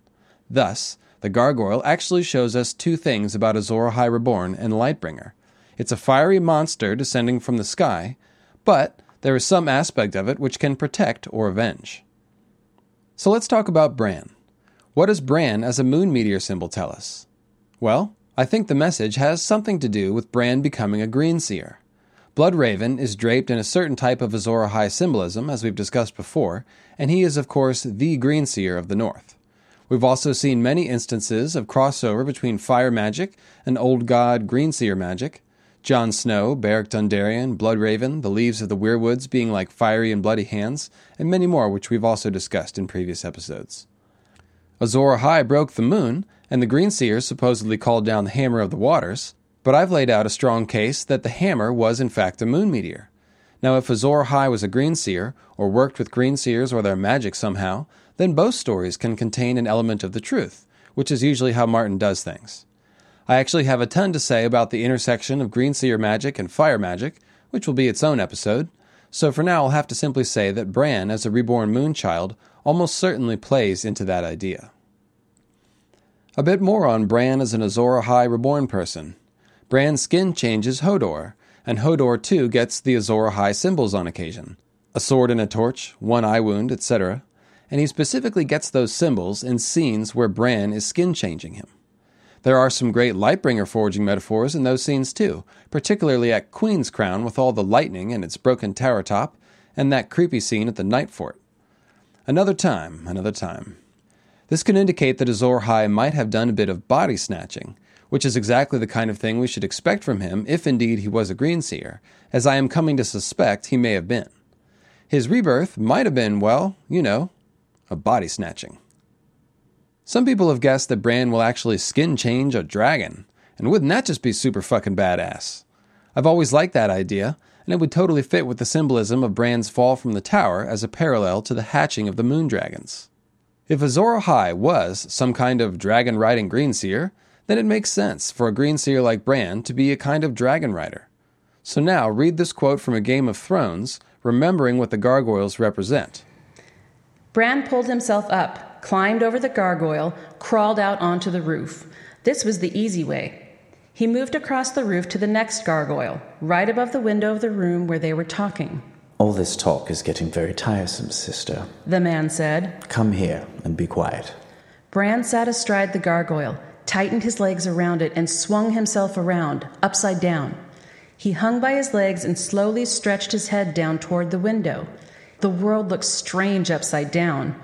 Thus, the gargoyle actually shows us two things about Azor Ahai Reborn and Lightbringer. It's a fiery monster descending from the sky, but there is some aspect of it which can protect or avenge. So let's talk about Bran. What does Bran as a moon meteor symbol tell us? Well, I think the message has something to do with Bran becoming a green seer. Bloodraven is draped in a certain type of Azor Ahai symbolism, as we've discussed before, and he is, of course, the Greenseer of the North. We've also seen many instances of crossover between fire magic and old god Greenseer magic. Jon Snow, Beric Dondarrion, Bloodraven, the leaves of the Weirwoods being like fiery and bloody hands, and many more which we've also discussed in previous episodes. Azor Ahai broke the moon, and the Greenseer supposedly called down the Hammer of the Waters, but I've laid out a strong case that the hammer was in fact a moon meteor. Now if Azor Ahai was a greenseer, or worked with greenseers or their magic somehow, then both stories can contain an element of the truth, which is usually how Martin does things. I actually have a ton to say about the intersection of greenseer magic and fire magic, which will be its own episode, so for now I'll have to simply say that Bran as a reborn moon child almost certainly plays into that idea. A bit more on Bran as an Azor Ahai reborn person. Bran's skin changes Hodor, and Hodor too gets the Azor Ahai symbols on occasion. A sword and a torch, one eye wound, et cetera. And he specifically gets those symbols in scenes where Bran is skin-changing him. There are some great Lightbringer forging metaphors in those scenes too, particularly at Queen's Crown with all the lightning and its broken tower top, and that creepy scene at the Night Fort. Another time, another time. This can indicate that Azor Ahai might have done a bit of body snatching, which is exactly the kind of thing we should expect from him if indeed he was a greenseer, as I am coming to suspect he may have been. His rebirth might have been, well, you know, a body snatching. Some people have guessed that Bran will actually skin change a dragon, and wouldn't that just be super fucking badass? I've always liked that idea, and it would totally fit with the symbolism of Bran's fall from the tower as a parallel to the hatching of the moon dragons. If Azor Ahai was some kind of dragon-riding greenseer, then it makes sense for a greenseer like Bran to be a kind of dragon rider. So now read this quote from A Game of Thrones, remembering what the gargoyles represent. Bran pulled himself up, climbed over the gargoyle, crawled out onto the roof. This was the easy way. He moved across the roof to the next gargoyle, right above the window of the room where they were talking. All this talk is getting very tiresome, sister, the man said. Come here and be quiet. Bran sat astride the gargoyle, tightened his legs around it, and swung himself around, upside down. He hung by his legs and slowly stretched his head down toward the window. The world looked strange upside down.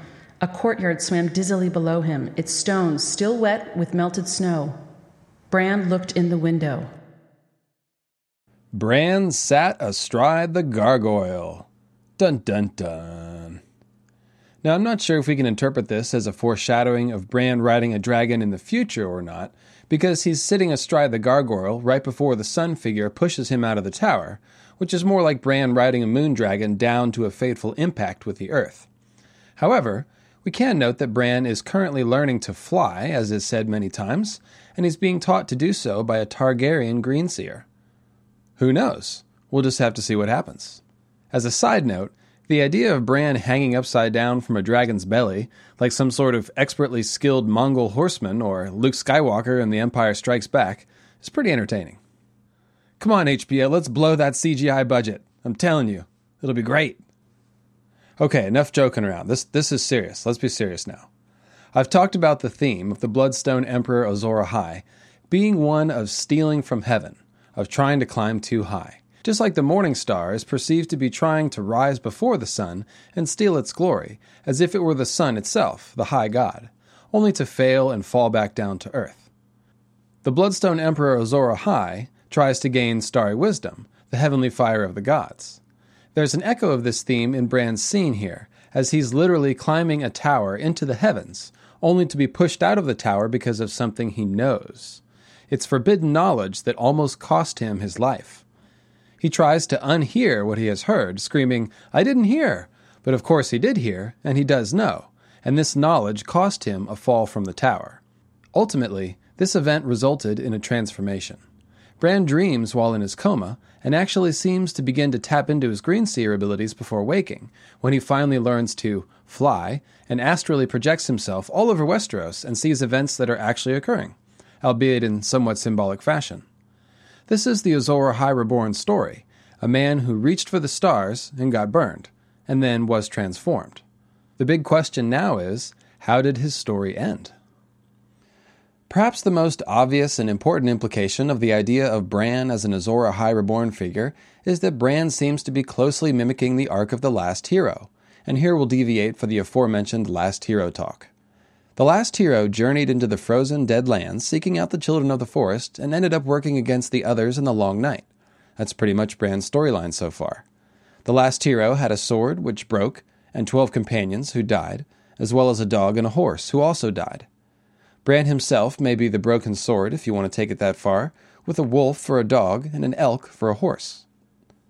A courtyard swam dizzily below him, its stones still wet with melted snow. Bran looked in the window. Bran sat astride the gargoyle. Dun dun dun. Now, I'm not sure if we can interpret this as a foreshadowing of Bran riding a dragon in the future or not, because he's sitting astride the gargoyle right before the sun figure pushes him out of the tower, which is more like Bran riding a moon dragon down to a fateful impact with the earth. However, we can note that Bran is currently learning to fly, as is said many times, and he's being taught to do so by a Targaryen greenseer. Who knows? We'll just have to see what happens. As a side note, the idea of Bran hanging upside down from a dragon's belly, like some sort of expertly skilled Mongol horseman or Luke Skywalker in The Empire Strikes Back, is pretty entertaining. Come on, H B O, let's blow that C G I budget. I'm telling you, it'll be great. Okay, enough joking around. This this is serious. Let's be serious now. I've talked about the theme of the Bloodstone Emperor Azor Ahai being one of stealing from heaven, of trying to climb too high. Just like the morning star is perceived to be trying to rise before the sun and steal its glory, as if it were the sun itself, the high god, only to fail and fall back down to earth. The Bloodstone Emperor Azor Ahai tries to gain starry wisdom, the heavenly fire of the gods. There's an echo of this theme in Bran's scene here, as he's literally climbing a tower into the heavens, only to be pushed out of the tower because of something he knows. It's forbidden knowledge that almost cost him his life. He tries to unhear what he has heard, screaming, "I didn't hear!" But of course he did hear, and he does know, and this knowledge cost him a fall from the tower. Ultimately, this event resulted in a transformation. Bran dreams while in his coma, and actually seems to begin to tap into his Greenseer abilities before waking, when he finally learns to fly, and astrally projects himself all over Westeros and sees events that are actually occurring, albeit in somewhat symbolic fashion. This is the Azor Ahai Reborn story, a man who reached for the stars and got burned, and then was transformed. The big question now is, how did his story end? Perhaps the most obvious and important implication of the idea of Bran as an Azor Ahai Reborn figure is that Bran seems to be closely mimicking the arc of the Last Hero, and here we'll deviate for the aforementioned Last Hero talk. The Last Hero journeyed into the frozen dead lands, seeking out the children of the forest, and ended up working against the others in the Long Night. That's pretty much Bran's storyline so far. The Last Hero had a sword, which broke, and twelve companions, who died, as well as a dog and a horse, who also died. Bran himself may be the broken sword, if you want to take it that far, with a wolf for a dog and an elk for a horse.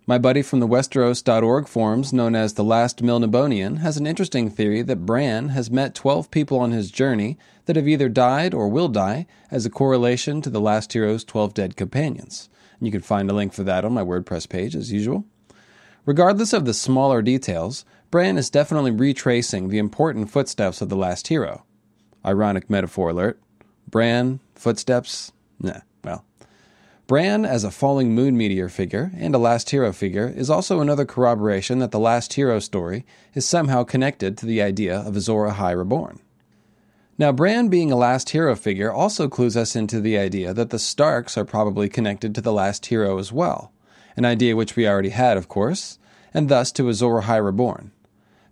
My buddy from the Westeros dot org forums, known as the Last Milnebonian, has an interesting theory that Bran has met twelve people on his journey that have either died or will die as a correlation to the Last Hero's twelve dead companions. And you can find a link for that on my WordPress page, as usual. Regardless of the smaller details, Bran is definitely retracing the important footsteps of the Last Hero. Ironic metaphor alert. Bran, footsteps, nah, well... Bran, as a falling moon meteor figure and a Last Hero figure, is also another corroboration that the Last Hero story is somehow connected to the idea of Azor Ahai Reborn. Now, Bran being a Last Hero figure also clues us into the idea that the Starks are probably connected to the Last Hero as well, an idea which we already had, of course, and thus to Azor Ahai Reborn.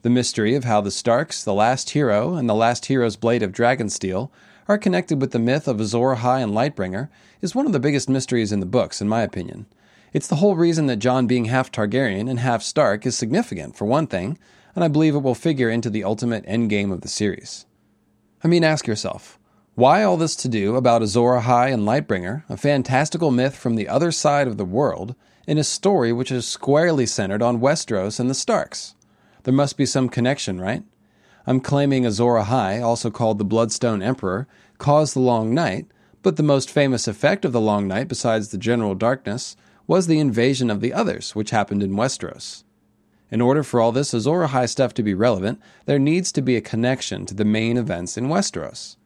The mystery of how the Starks, the Last Hero, and the Last Hero's Blade of Dragonsteel are connected with the myth of Azor Ahai and Lightbringer is one of the biggest mysteries in the books, in my opinion. It's the whole reason that Jon being half Targaryen and half Stark is significant, for one thing, and I believe it will figure into the ultimate endgame of the series. I mean, ask yourself, why all this to-do about Azor Ahai and Lightbringer, a fantastical myth from the other side of the world, in a story which is squarely centered on Westeros and the Starks? There must be some connection, right? I'm claiming Azor Ahai, also called the Bloodstone Emperor, caused the Long Night, but the most famous effect of the Long Night, besides the general darkness, was the invasion of the Others, which happened in Westeros. In order for all this Azor Ahai stuff to be relevant, there needs to be a connection to the main events in Westeros.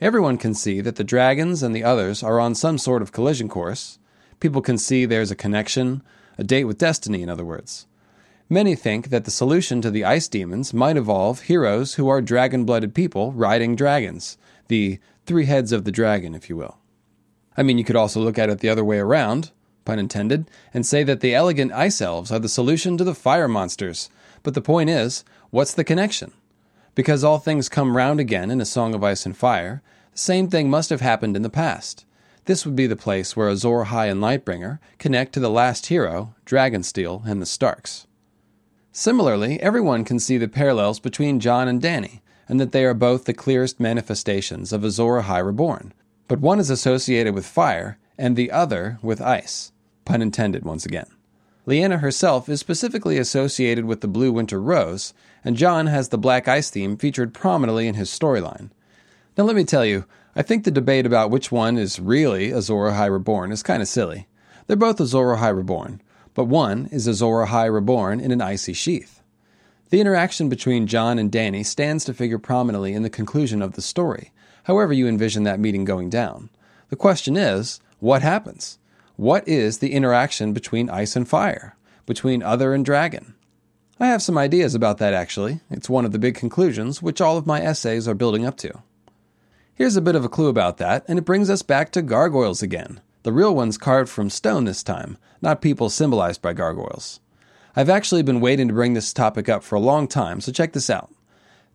Everyone can see that the dragons and the Others are on some sort of collision course. People can see there's a connection, a date with destiny, in other words. Many think that the solution to the ice demons might involve heroes who are dragon-blooded people riding dragons, the three heads of the dragon, if you will. I mean, you could also look at it the other way around, pun intended, and say that the elegant ice elves are the solution to the fire monsters. But the point is, what's the connection? Because all things come round again in A Song of Ice and Fire, the same thing must have happened in the past. This would be the place where Azor Ahai and Lightbringer connect to the Last Hero, Dragonsteel, and the Starks. Similarly, everyone can see the parallels between Jon and Dany, and that they are both the clearest manifestations of Azor Ahai Reborn, but one is associated with fire, and the other with ice. Pun intended once again. Lyanna herself is specifically associated with the Blue Winter Rose, and Jon has the black ice theme featured prominently in his storyline. Now let me tell you, I think the debate about which one is really Azor Ahai Reborn is kind of silly. They're both Azor Ahai Reborn, but one is Azor Ahai Reborn in an icy sheath. The interaction between Jon and Dany stands to figure prominently in the conclusion of the story, however you envision that meeting going down. The question is, what happens? What is the interaction between ice and fire? Between other and dragon? I have some ideas about that, actually. It's one of the big conclusions, which all of my essays are building up to. Here's a bit of a clue about that, and it brings us back to gargoyles again. The real ones carved from stone this time, not people symbolized by gargoyles. I've actually been waiting to bring this topic up for a long time, so check this out.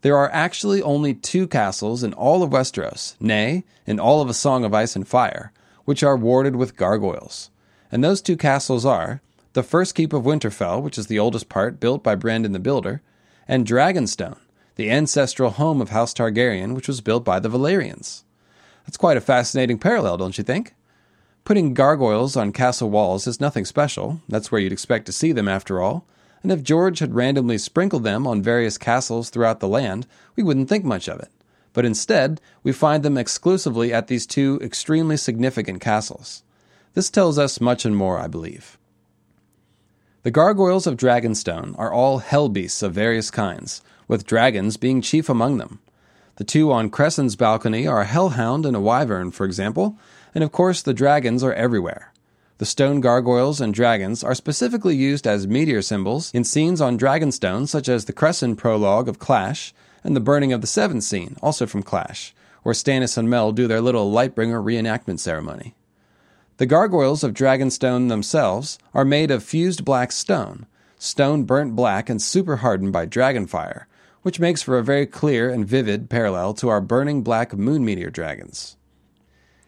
There are actually only two castles in all of Westeros, nay, in all of A Song of Ice and Fire, which are warded with gargoyles. And those two castles are the First Keep of Winterfell, which is the oldest part, built by Brandon the Builder, and Dragonstone, the ancestral home of House Targaryen, which was built by the Valyrians. That's quite a fascinating parallel, don't you think? Putting gargoyles on castle walls is nothing special. That's where you'd expect to see them, after all. And if George had randomly sprinkled them on various castles throughout the land, we wouldn't think much of it. But instead, we find them exclusively at these two extremely significant castles. This tells us much and more, I believe. The gargoyles of Dragonstone are all hellbeasts of various kinds, with dragons being chief among them. The two on Crescent's balcony are a hellhound and a wyvern, for example, and of course the dragons are everywhere. The stone gargoyles and dragons are specifically used as meteor symbols in scenes on Dragonstone, such as the Crescent prologue of Clash and the Burning of the Seven scene, also from Clash, where Stannis and Mel do their little Lightbringer reenactment ceremony. The gargoyles of Dragonstone themselves are made of fused black stone, stone burnt black and super hardened by dragonfire, which makes for a very clear and vivid parallel to our burning black moon meteor dragons.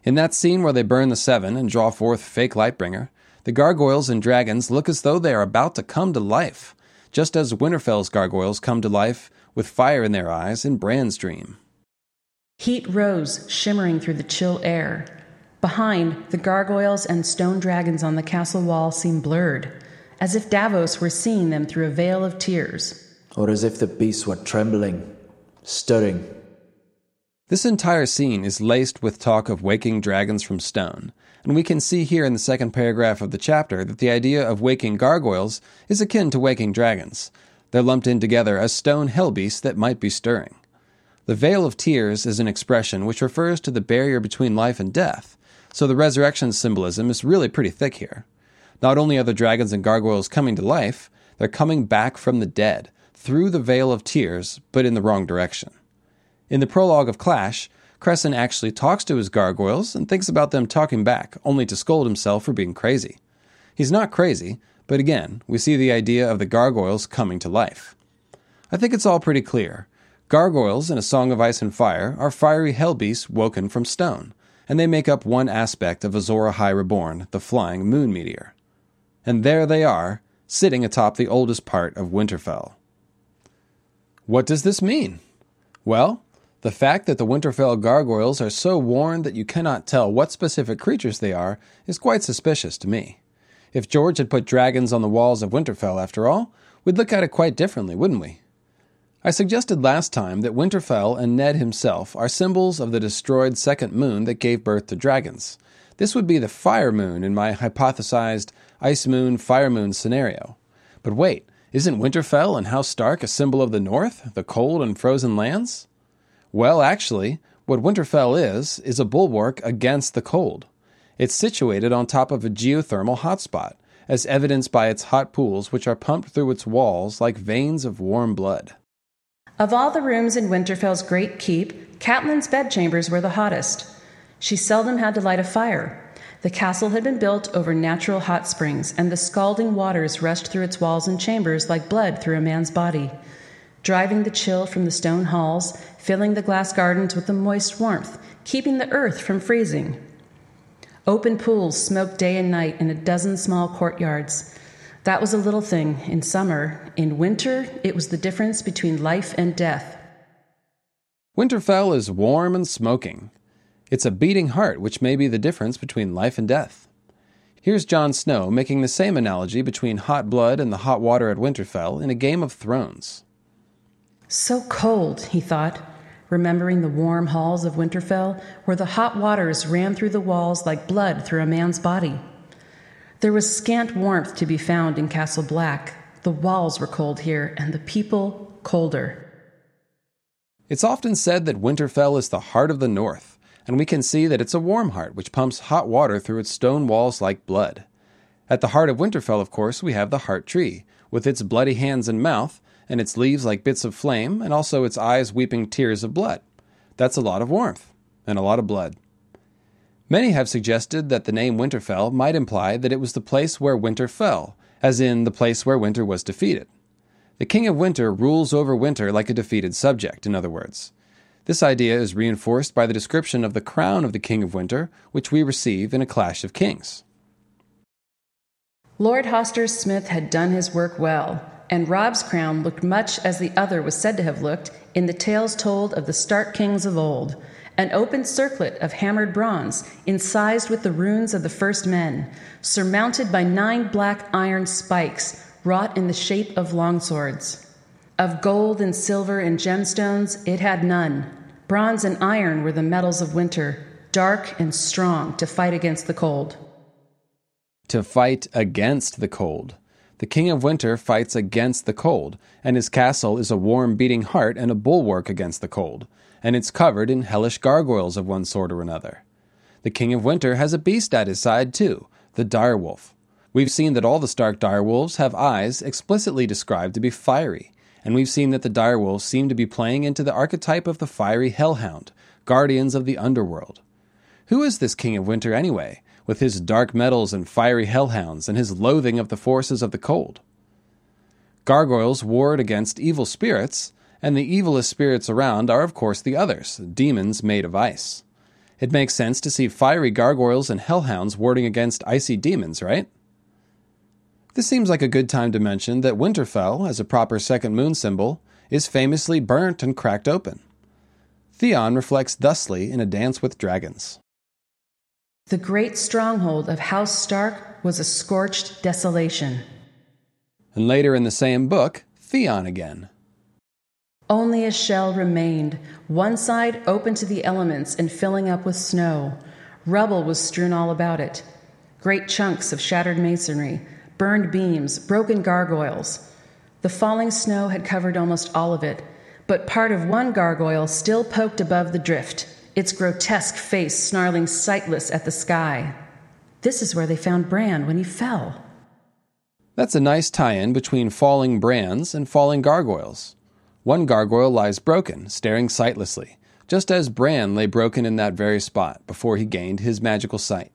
In that scene where they burn the Seven and draw forth fake Lightbringer, the gargoyles and dragons look as though they are about to come to life, just as Winterfell's gargoyles come to life with fire in their eyes in Bran's dream. Heat rose, shimmering through the chill air. Behind, the gargoyles and stone dragons on the castle wall seem blurred, as if Davos were seeing them through a veil of tears. Or as if the beasts were trembling, stirring. This entire scene is laced with talk of waking dragons from stone, and we can see here in the second paragraph of the chapter that the idea of waking gargoyles is akin to waking dragons. They're lumped in together as stone hellbeasts that might be stirring. The veil of tears is an expression which refers to the barrier between life and death, so the resurrection symbolism is really pretty thick here. Not only are the dragons and gargoyles coming to life, they're coming back from the dead, through the veil of tears, but in the wrong direction. In the prologue of Clash, Crescent actually talks to his gargoyles and thinks about them talking back, only to scold himself for being crazy. He's not crazy, but again, we see the idea of the gargoyles coming to life. I think it's all pretty clear. Gargoyles in A Song of Ice and Fire are fiery hellbeasts woken from stone, and they make up one aspect of Azor Ahai Reborn, the flying moon meteor. And there they are, sitting atop the oldest part of Winterfell. What does this mean? Well, the fact that the Winterfell gargoyles are so worn that you cannot tell what specific creatures they are is quite suspicious to me. If George had put dragons on the walls of Winterfell, after all, we'd look at it quite differently, wouldn't we? I suggested last time that Winterfell and Ned himself are symbols of the destroyed second moon that gave birth to dragons. This would be the fire moon in my hypothesized ice moon, fire moon scenario. But wait. Isn't Winterfell and House Stark a symbol of the North, the cold and frozen lands? Well, actually, what Winterfell is, is a bulwark against the cold. It's situated on top of a geothermal hotspot, as evidenced by its hot pools which are pumped through its walls like veins of warm blood. Of all the rooms in Winterfell's great keep, Catelyn's bedchambers were the hottest. She seldom had to light a fire. The castle had been built over natural hot springs, and the scalding waters rushed through its walls and chambers like blood through a man's body, driving the chill from the stone halls, filling the glass gardens with the moist warmth, keeping the earth from freezing. Open pools smoked day and night in a dozen small courtyards. That was a little thing in summer. In winter, it was the difference between life and death. Winterfell is warm and smoking. It's a beating heart, which may be the difference between life and death. Here's Jon Snow making the same analogy between hot blood and the hot water at Winterfell in A Game of Thrones. So cold, he thought, remembering the warm halls of Winterfell, where the hot waters ran through the walls like blood through a man's body. There was scant warmth to be found in Castle Black. The walls were cold here, and the people colder. It's often said that Winterfell is the heart of the North, and we can see that it's a warm heart which pumps hot water through its stone walls like blood. At the heart of Winterfell, of course, we have the heart tree, with its bloody hands and mouth, and its leaves like bits of flame, and also its eyes weeping tears of blood. That's a lot of warmth. and a lot of blood. Many have suggested that the name Winterfell might imply that it was the place where winter fell, as in the place where winter was defeated. The King of Winter rules over winter like a defeated subject, in other words. This idea is reinforced by the description of the crown of the King of Winter, which we receive in A Clash of Kings. Lord Hoster's smith had done his work well, and Rob's crown looked much as the other was said to have looked in the tales told of the Stark Kings of old, an open circlet of hammered bronze, incised with the runes of the first men, surmounted by nine black iron spikes, wrought in the shape of longswords. Of gold and silver and gemstones it had none. Bronze and iron were the metals of winter, dark and strong to fight against the cold. To fight against the cold. The King of Winter fights against the cold, and his castle is a warm beating heart and a bulwark against the cold, and it's covered in hellish gargoyles of one sort or another. The King of Winter has a beast at his side, too, the direwolf. We've seen that all the Stark direwolves have eyes explicitly described to be fiery, and we've seen that the direwolves seem to be playing into the archetype of the fiery hellhound, guardians of the underworld. Who is this King of Winter, anyway, with his dark metals and fiery hellhounds and his loathing of the forces of the cold? Gargoyles ward against evil spirits, and the evilest spirits around are of course the others, demons made of ice. It makes sense to see fiery gargoyles and hellhounds warding against icy demons, right? This seems like a good time to mention that Winterfell, as a proper second moon symbol, is famously burnt and cracked open. Theon reflects thusly in A Dance with Dragons. The great stronghold of House Stark was a scorched desolation. And later in the same book, Theon again. Only a shell remained, one side open to the elements and filling up with snow. Rubble was strewn all about it. Great chunks of shattered masonry, burned beams, broken gargoyles. The falling snow had covered almost all of it, but part of one gargoyle still poked above the drift, its grotesque face snarling sightless at the sky. This is where they found Bran when he fell. That's a nice tie-in between falling Brans and falling gargoyles. One gargoyle lies broken, staring sightlessly, just as Bran lay broken in that very spot before he gained his magical sight.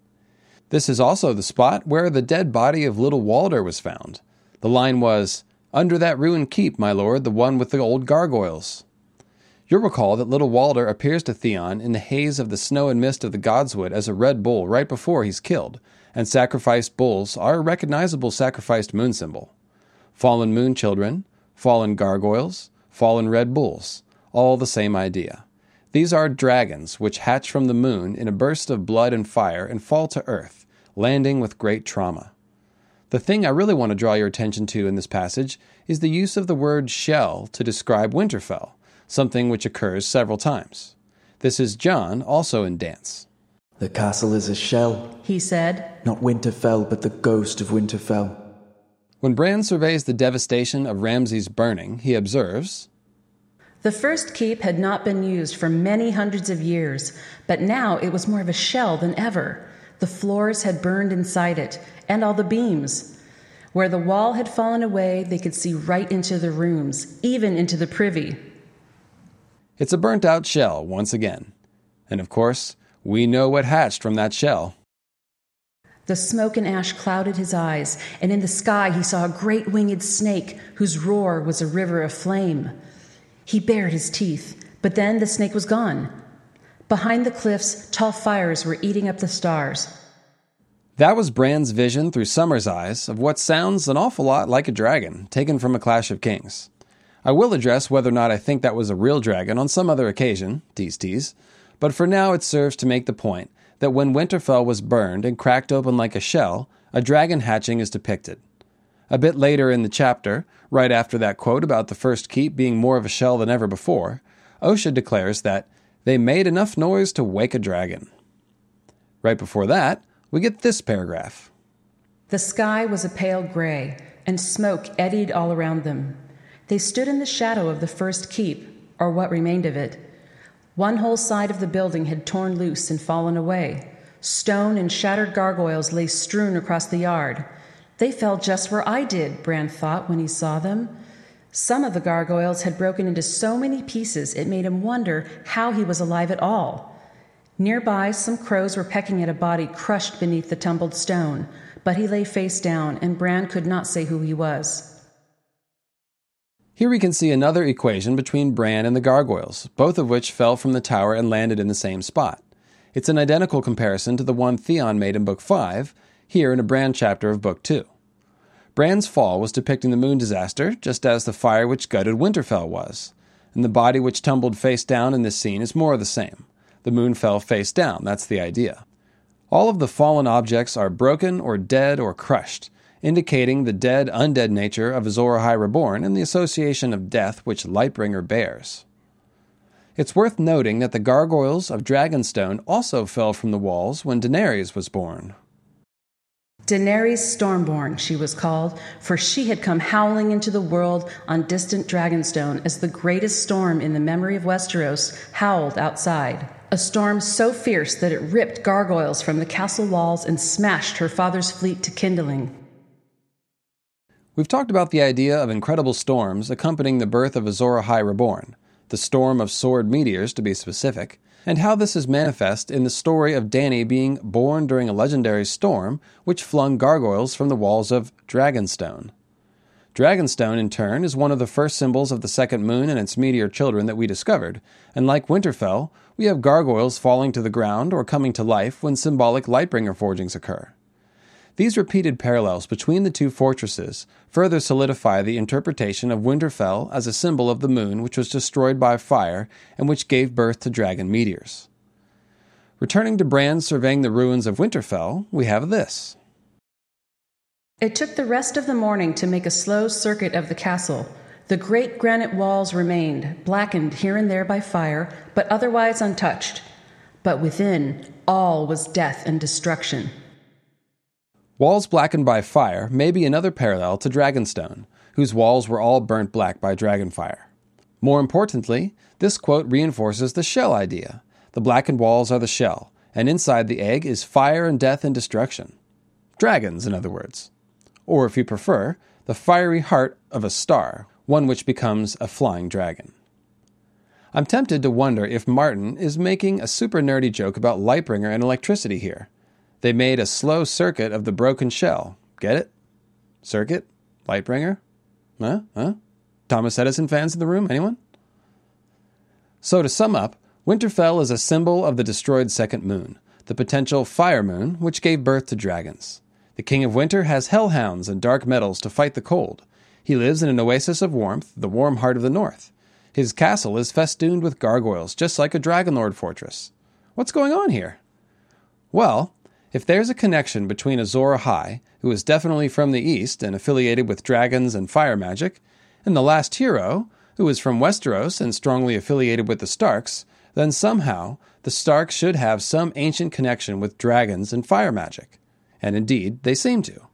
This is also the spot where the dead body of little Walder was found. The line was, "Under that ruined keep, my lord, the one with the old gargoyles." You'll recall that little Walder appears to Theon in the haze of the snow and mist of the Godswood as a red bull right before he's killed, and sacrificed bulls are a recognizable sacrificed moon symbol. Fallen moon children, fallen gargoyles, fallen red bulls, all the same idea. These are dragons which hatch from the moon in a burst of blood and fire and fall to earth, landing with great trauma. The thing I really want to draw your attention to in this passage is the use of the word shell to describe Winterfell, something which occurs several times. This is Jon, also in Dance. "The castle is a shell," he said. "Not Winterfell, but the ghost of Winterfell." When Bran surveys the devastation of Ramsay's burning, he observes, "The first keep had not been used for many hundreds of years, but now it was more of a shell than ever. The floors had burned inside it, and all the beams. Where the wall had fallen away, they could see right into the rooms, even into the privy." It's a burnt-out shell once again. And of course, we know what hatched from that shell. The smoke and ash clouded his eyes, and in the sky he saw a great winged snake whose roar was a river of flame. He bared his teeth, but then the snake was gone. Behind the cliffs, tall fires were eating up the stars. That was Bran's vision through Summer's eyes of what sounds an awful lot like a dragon, taken from A Clash of Kings. I will address whether or not I think that was a real dragon on some other occasion, tease tease, but for now it serves to make the point that when Winterfell was burned and cracked open like a shell, a dragon hatching is depicted. A bit later in the chapter, right after that quote about the first keep being more of a shell than ever before, Osha declares that they made enough noise to wake a dragon. Right before that, we get this paragraph. "The sky was a pale gray, and smoke eddied all around them. They stood in the shadow of the first keep, or what remained of it. One whole side of the building had torn loose and fallen away. Stone and shattered gargoyles lay strewn across the yard. They fell just where I did," Bran thought when he saw them. Some of the gargoyles had broken into so many pieces it made him wonder how he was alive at all. Nearby, some crows were pecking at a body crushed beneath the tumbled stone, but he lay face down, and Bran could not say who he was. Here we can see another equation between Bran and the gargoyles, both of which fell from the tower and landed in the same spot. It's an identical comparison to the one Theon made in Book five, here in a Bran chapter of Book two. Bran's fall was depicting the moon disaster, just as the fire which gutted Winterfell was, and the body which tumbled face down in this scene is more of the same. The moon fell face down, that's the idea. All of the fallen objects are broken or dead or crushed, indicating the dead-undead nature of Azor Ahai Reborn and the association of death which Lightbringer bears. It's worth noting that the gargoyles of Dragonstone also fell from the walls when Daenerys was born. Daenerys Stormborn, she was called, for she had come howling into the world on distant Dragonstone as the greatest storm in the memory of Westeros howled outside. A storm so fierce that it ripped gargoyles from the castle walls and smashed her father's fleet to kindling. We've talked about the idea of incredible storms accompanying the birth of Azor Ahai Reborn, the storm of sword meteors to be specific, and how this is manifest in the story of Dany being born during a legendary storm which flung gargoyles from the walls of Dragonstone. Dragonstone, in turn, is one of the first symbols of the second moon and its meteor children that we discovered, and like Winterfell, we have gargoyles falling to the ground or coming to life when symbolic Lightbringer forgings occur. These repeated parallels between the two fortresses further solidify the interpretation of Winterfell as a symbol of the moon which was destroyed by fire and which gave birth to dragon meteors. Returning to Bran surveying the ruins of Winterfell, we have this. It took the rest of the morning to make a slow circuit of the castle. The great granite walls remained, blackened here and there by fire, but otherwise untouched. But within, all was death and destruction. Walls blackened by fire may be another parallel to Dragonstone, whose walls were all burnt black by dragonfire. More importantly, this quote reinforces the shell idea. The blackened walls are the shell, and inside the egg is fire and death and destruction. Dragons, in other words. Or, if you prefer, the fiery heart of a star, one which becomes a flying dragon. I'm tempted to wonder if Martin is making a super nerdy joke about Lightbringer and electricity here. They made a slow circuit of the broken shell. Get it? Circuit? Lightbringer? Huh? Huh? Thomas Edison fans in the room? Anyone? So to sum up, Winterfell is a symbol of the destroyed second moon, the potential fire moon, which gave birth to dragons. The King of Winter has hellhounds and dark metals to fight the cold. He lives in an oasis of warmth, the warm heart of the north. His castle is festooned with gargoyles, just like a Dragonlord fortress. What's going on here? Well, if there's a connection between Azor Ahai, who is definitely from the east and affiliated with dragons and fire magic, and the last hero, who is from Westeros and strongly affiliated with the Starks, then somehow the Starks should have some ancient connection with dragons and fire magic. And indeed, they seem to.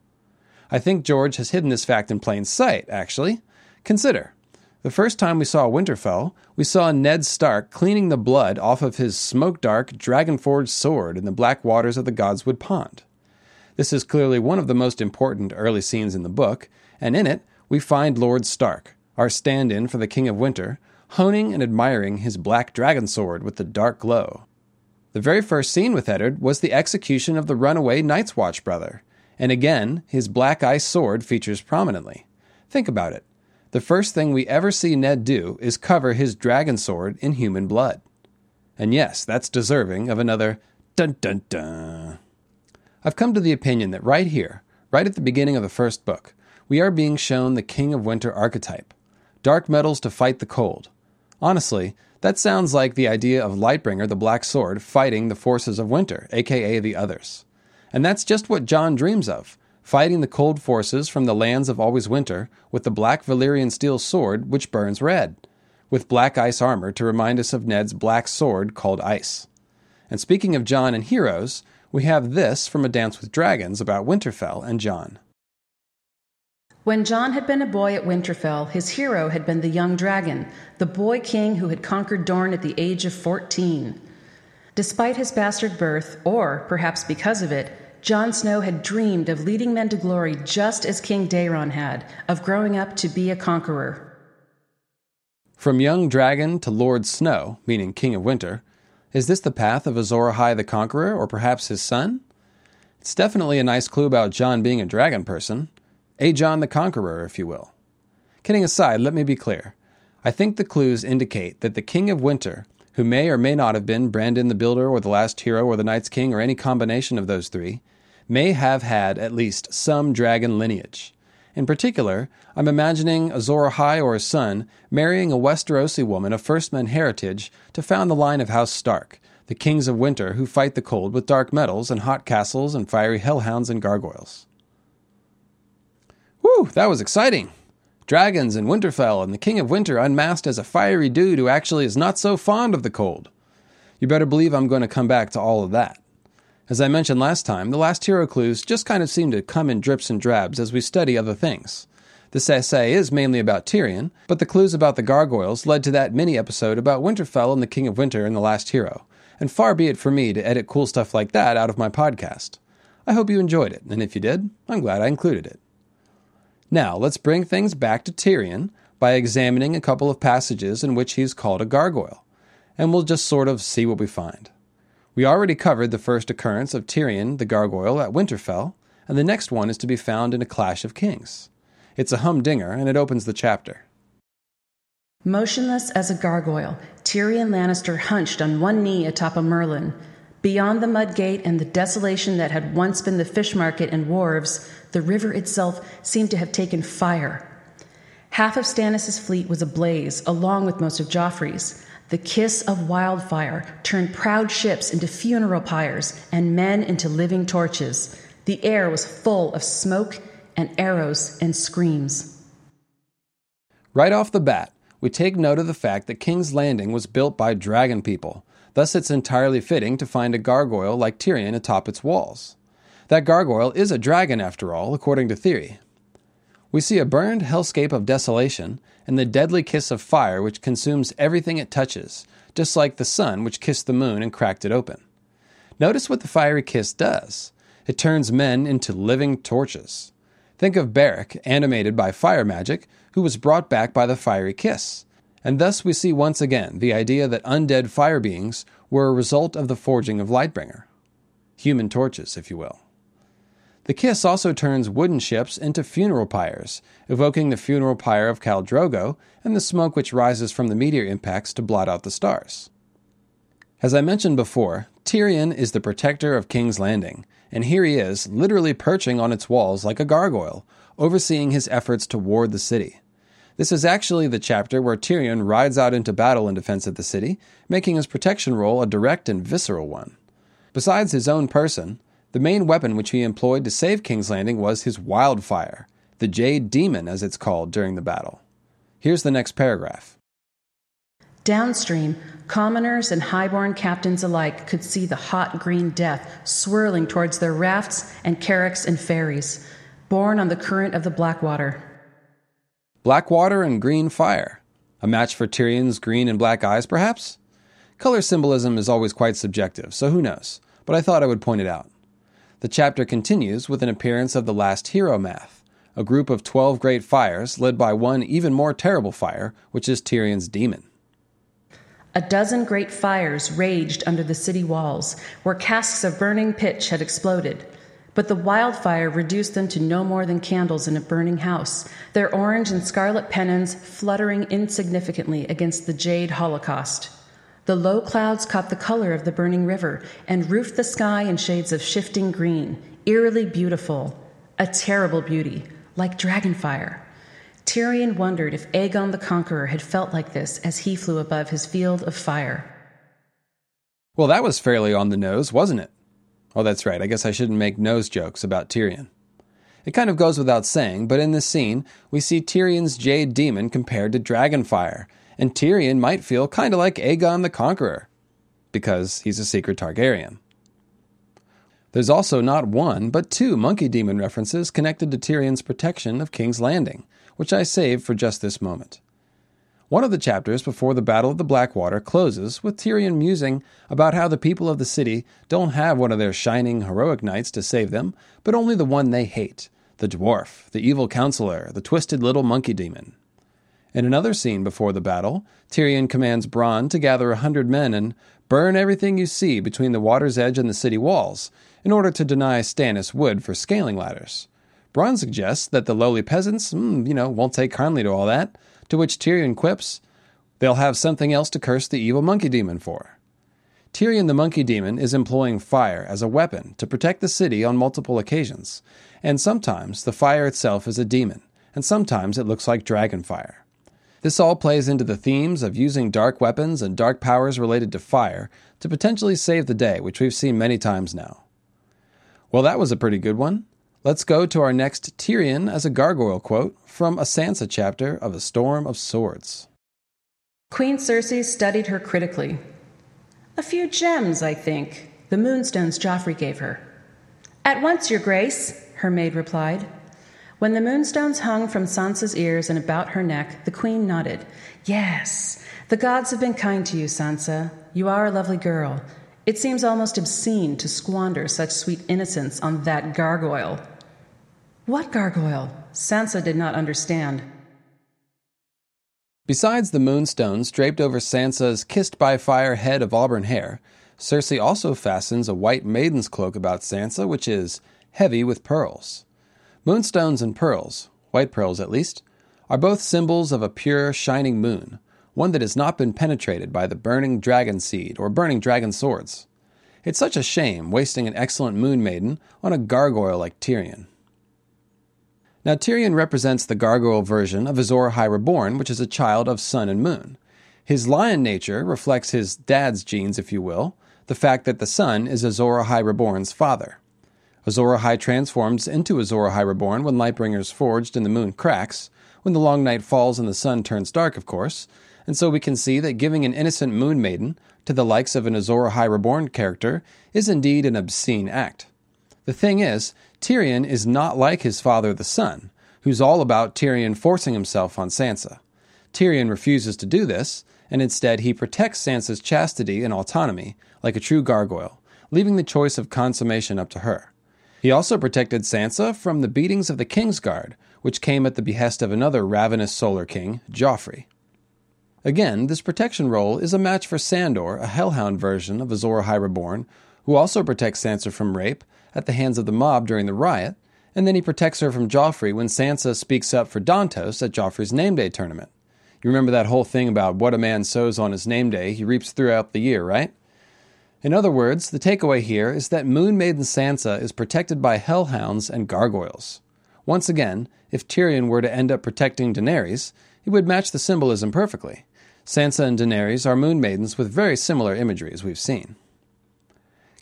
I think George has hidden this fact in plain sight, actually. Consider, the first time we saw Winterfell, we saw Ned Stark cleaning the blood off of his smoke-dark, dragon-forged sword in the black waters of the Godswood Pond. This is clearly one of the most important early scenes in the book, and in it, we find Lord Stark, our stand-in for the King of Winter, honing and admiring his black dragon sword with the dark glow. The very first scene with Eddard was the execution of the runaway Night's Watch brother, and again, his black ice sword features prominently. Think about it. The first thing we ever see Ned do is cover his dragon sword in human blood. And yes, that's deserving of another dun-dun-dun. I've come to the opinion that right here, right at the beginning of the first book, we are being shown the King of Winter archetype. Dark metals to fight the cold. Honestly, that sounds like the idea of Lightbringer, the Black Sword, fighting the forces of winter, aka the others. And that's just what Jon dreams of. Fighting the cold forces from the lands of always winter with the black Valyrian steel sword which burns red, with black ice armor to remind us of Ned's black sword called Ice. And speaking of Jon and heroes, we have this from A Dance with Dragons about Winterfell and Jon. When Jon had been a boy at Winterfell, his hero had been the young dragon, the boy king who had conquered Dorne at the age of fourteen. Despite his bastard birth, or perhaps because of it, Jon Snow had dreamed of leading men to glory just as King Daeron had, of growing up to be a conqueror. From young dragon to Lord Snow, meaning King of Winter, Is this the path of Azor Ahai the Conqueror, or perhaps his son? It's definitely a nice clue about Jon being a dragon person. A Jon the Conqueror, if you will. Kidding aside, let me be clear. I think the clues indicate that the King of Winter, who may or may not have been Brandon the Builder or the Last Hero or the Night's King or any combination of those three, may have had at least some dragon lineage. In particular, I'm imagining Azor Ahai or his son marrying a Westerosi woman of firstmen heritage to found the line of House Stark, the kings of winter who fight the cold with dark metals and hot castles and fiery hellhounds and gargoyles. Whew, that was exciting! Dragons in Winterfell and the King of Winter unmasked as a fiery dude who actually is not so fond of the cold. You better believe I'm going to come back to all of that. As I mentioned last time, the last hero clues just kind of seem to come in drips and drabs as we study other things. This essay is mainly about Tyrion, but the clues about the gargoyles led to that mini-episode about Winterfell and the King of Winter and the last hero, and far be it for me to edit cool stuff like that out of my podcast. I hope you enjoyed it, and if you did, I'm glad I included it. Now, let's bring things back to Tyrion by examining a couple of passages in which he's called a gargoyle, and we'll just sort of see what we find. We already covered the first occurrence of Tyrion the gargoyle at Winterfell, and the next one is to be found in A Clash of Kings. It's a humdinger, and it opens the chapter. Motionless as a gargoyle, Tyrion Lannister hunched on one knee atop a merlin. Beyond the mud gate and the desolation that had once been the fish market and wharves, the river itself seemed to have taken fire. Half of Stannis' fleet was ablaze, along with most of Joffrey's. The kiss of wildfire turned proud ships into funeral pyres and men into living torches. The air was full of smoke and arrows and screams. Right off the bat, we take note of the fact that King's Landing was built by dragon people. Thus, it's entirely fitting to find a gargoyle like Tyrion atop its walls. That gargoyle is a dragon, after all, according to theory. We see a burned hellscape of desolation and the deadly kiss of fire which consumes everything it touches, just like the sun which kissed the moon and cracked it open. Notice what the fiery kiss does. It turns men into living torches. Think of Beric, animated by fire magic, who was brought back by the fiery kiss. And thus we see once again the idea that undead fire beings were a result of the forging of Lightbringer. Human torches, if you will. The kiss also turns wooden ships into funeral pyres, evoking the funeral pyre of Khal Drogo and the smoke which rises from the meteor impacts to blot out the stars. As I mentioned before, Tyrion is the protector of King's Landing, and here he is, literally perching on its walls like a gargoyle, overseeing his efforts to ward the city. This is actually the chapter where Tyrion rides out into battle in defense of the city, making his protection role a direct and visceral one. Besides his own person, the main weapon which he employed to save King's Landing was his wildfire, the Jade Demon as it's called during the battle. Here's the next paragraph. Downstream, commoners and highborn captains alike could see the hot green death swirling towards their rafts and carracks and ferries, borne on the current of the Blackwater. Blackwater and green fire. A match for Tyrion's green and black eyes, perhaps? Color symbolism is always quite subjective, so who knows, but I thought I would point it out. The chapter continues with an appearance of the Last Hero Math, a group of twelve great fires led by one even more terrible fire, which is Tyrion's demon. A dozen great fires raged under the city walls, where casks of burning pitch had exploded. But the wildfire reduced them to no more than candles in a burning house, their orange and scarlet pennons fluttering insignificantly against the jade holocaust. The low clouds caught the color of the burning river and roofed the sky in shades of shifting green, eerily beautiful, a terrible beauty, like dragonfire. Tyrion wondered if Aegon the Conqueror had felt like this as he flew above his field of fire. Well, that was fairly on the nose, wasn't it? Oh, that's right, I guess I shouldn't make nose jokes about Tyrion. It kind of goes without saying, but in this scene, we see Tyrion's Jade Demon compared to Dragonfire, and Tyrion might feel kind of like Aegon the Conqueror, because he's a secret Targaryen. There's also not one, but two Monkey Demon references connected to Tyrion's protection of King's Landing, which I saved for just this moment. One of the chapters before the Battle of the Blackwater closes with Tyrion musing about how the people of the city don't have one of their shining heroic knights to save them, but only the one they hate, the dwarf, the evil counselor, the twisted little monkey demon. In another scene before the battle, Tyrion commands Bronn to gather a hundred men and burn everything you see between the water's edge and the city walls, in order to deny Stannis wood for scaling ladders. Bronn suggests that the lowly peasants, mm, you know, won't take kindly to all that, to which Tyrion quips, they'll have something else to curse the evil monkey demon for. Tyrion the monkey demon is employing fire as a weapon to protect the city on multiple occasions, and sometimes the fire itself is a demon, and sometimes it looks like dragon fire. This all plays into the themes of using dark weapons and dark powers related to fire to potentially save the day, which we've seen many times now. Well, that was a pretty good one. Let's go to our next Tyrion as a gargoyle quote from a Sansa chapter of A Storm of Swords. Queen Cersei studied her critically. A few gems, I think, the moonstones Joffrey gave her. At once, Your Grace, her maid replied. When the moonstones hung from Sansa's ears and about her neck, the queen nodded. Yes, the gods have been kind to you, Sansa. You are a lovely girl. It seems almost obscene to squander such sweet innocence on that gargoyle. What gargoyle? Sansa did not understand. Besides the moonstones draped over Sansa's kissed-by-fire head of auburn hair, Cersei also fastens a white maiden's cloak about Sansa, which is heavy with pearls. Moonstones and pearls, white pearls at least, are both symbols of a pure, shining moon, one that has not been penetrated by the burning dragon seed or burning dragon swords. It's such a shame wasting an excellent moon maiden on a gargoyle like Tyrion. Now Tyrion represents the gargoyle version of Azor Ahai Reborn, which is a child of sun and moon. His lion nature reflects his dad's genes, if you will, the fact that the sun is Azor Ahai Reborn's father. Azor Ahai transforms into Azor Ahai Reborn when Lightbringer's forged and the moon cracks, when the long night falls and the sun turns dark, of course, and so we can see that giving an innocent moon maiden to the likes of an Azor Ahai Reborn character is indeed an obscene act. The thing is, Tyrion is not like his father the sun, who's all about Tyrion forcing himself on Sansa. Tyrion refuses to do this, and instead he protects Sansa's chastity and autonomy like a true gargoyle, leaving the choice of consummation up to her. He also protected Sansa from the beatings of the Kingsguard, which came at the behest of another ravenous Solar King, Joffrey. Again, this protection role is a match for Sandor, a Hellhound version of Azor Ahai Reborn, who also protects Sansa from rape at the hands of the mob during the riot, and then he protects her from Joffrey when Sansa speaks up for Dantos at Joffrey's Nameday tournament. You remember that whole thing about what a man sows on his Nameday, he reaps throughout the year, right? In other words, the takeaway here is that Moon Maiden Sansa is protected by hellhounds and gargoyles. Once again, if Tyrion were to end up protecting Daenerys, it would match the symbolism perfectly. Sansa and Daenerys are moon maidens with very similar imagery as we've seen.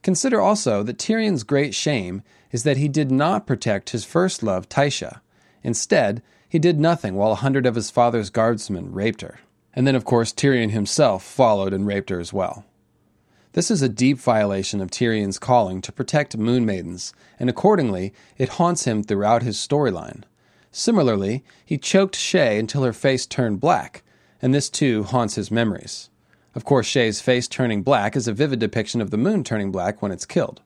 Consider also that Tyrion's great shame is that he did not protect his first love, Tysha. Instead, he did nothing while a hundred of his father's guardsmen raped her. And then, of course, Tyrion himself followed and raped her as well. This is a deep violation of Tyrion's calling to protect moon maidens, and accordingly, it haunts him throughout his storyline. Similarly, he choked Shay until her face turned black, and this too haunts his memories. Of course, Shay's face turning black is a vivid depiction of the moon turning black when it's killed.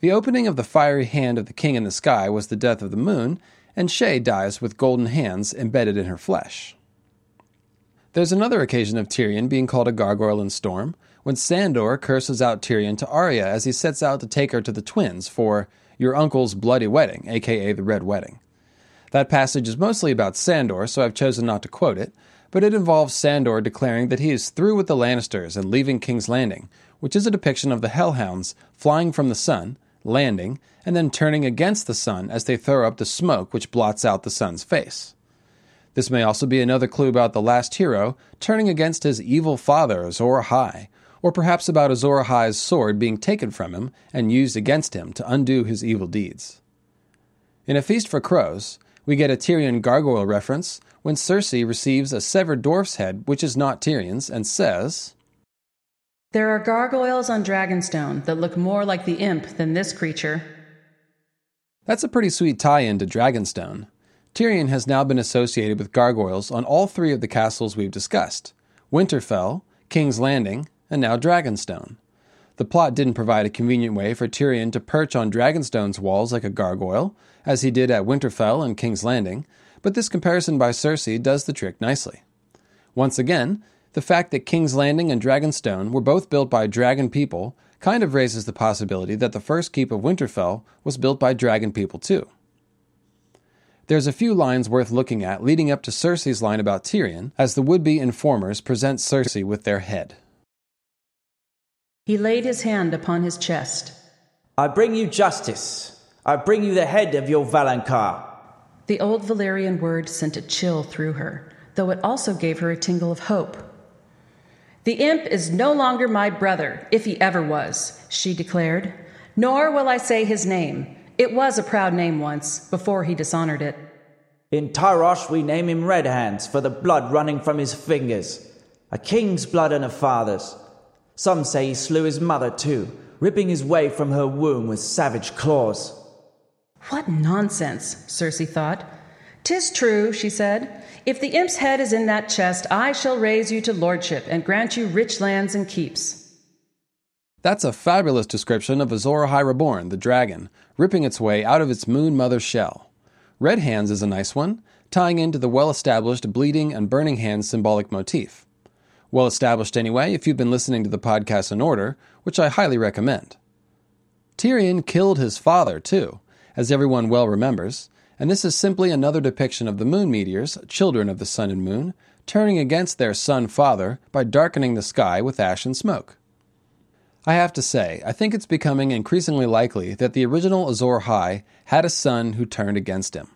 The opening of the fiery hand of the king in the sky was the death of the moon, and Shay dies with golden hands embedded in her flesh. There's another occasion of Tyrion being called a gargoyle in Storm, when Sandor curses out Tyrion to Arya as he sets out to take her to the twins for your uncle's bloody wedding, aka the Red Wedding. That passage is mostly about Sandor, so I've chosen not to quote it, but it involves Sandor declaring that he is through with the Lannisters and leaving King's Landing, which is a depiction of the Hellhounds flying from the sun, landing, and then turning against the sun as they throw up the smoke which blots out the sun's face. This may also be another clue about the last hero turning against his evil father, Azor Ahai, or perhaps about Azor Ahai's sword being taken from him and used against him to undo his evil deeds. In A Feast for Crows, we get a Tyrion gargoyle reference when Cersei receives a severed dwarf's head, which is not Tyrion's, and says, "There are gargoyles on Dragonstone that look more like the imp than this creature." That's a pretty sweet tie-in to Dragonstone. Tyrion has now been associated with gargoyles on all three of the castles we've discussed: Winterfell, King's Landing, and now Dragonstone. The plot didn't provide a convenient way for Tyrion to perch on Dragonstone's walls like a gargoyle, as he did at Winterfell and King's Landing, but this comparison by Cersei does the trick nicely. Once again, The fact that King's Landing and Dragonstone were both built by dragon people kind of raises the possibility that the first keep of Winterfell was built by dragon people too. There's a few lines worth looking at leading up to Cersei's line about Tyrion, as the would-be informers present Cersei with their head. He laid his hand upon his chest. I bring you justice. I bring you the head of your Valonqar. The old Valyrian word sent a chill through her, though it also gave her a tingle of hope. The imp is no longer my brother, if he ever was, she declared. Nor will I say his name. It was a proud name once, before he dishonored it. In Tyrosh we name him Red Hands for the blood running from his fingers. A king's blood and a father's. Some say he slew his mother too, ripping his way from her womb with savage claws. What nonsense, Cersei thought. "'Tis true,' she said. "'If the imp's head is in that chest, I shall raise you to lordship and grant you rich lands and keeps.' That's a fabulous description of Azor Ahai Reborn, the dragon, ripping its way out of its moon mother's shell. Red Hands is a nice one, tying into the well-established bleeding and burning hands symbolic motif. Well-established anyway if you've been listening to the podcast in order, which I highly recommend. Tyrion killed his father, too, as everyone well remembers, and this is simply another depiction of the moon meteors, children of the sun and moon, turning against their sun-father by darkening the sky with ash and smoke. I have to say, I think it's becoming increasingly likely that the original Azor Ahai had a son who turned against him.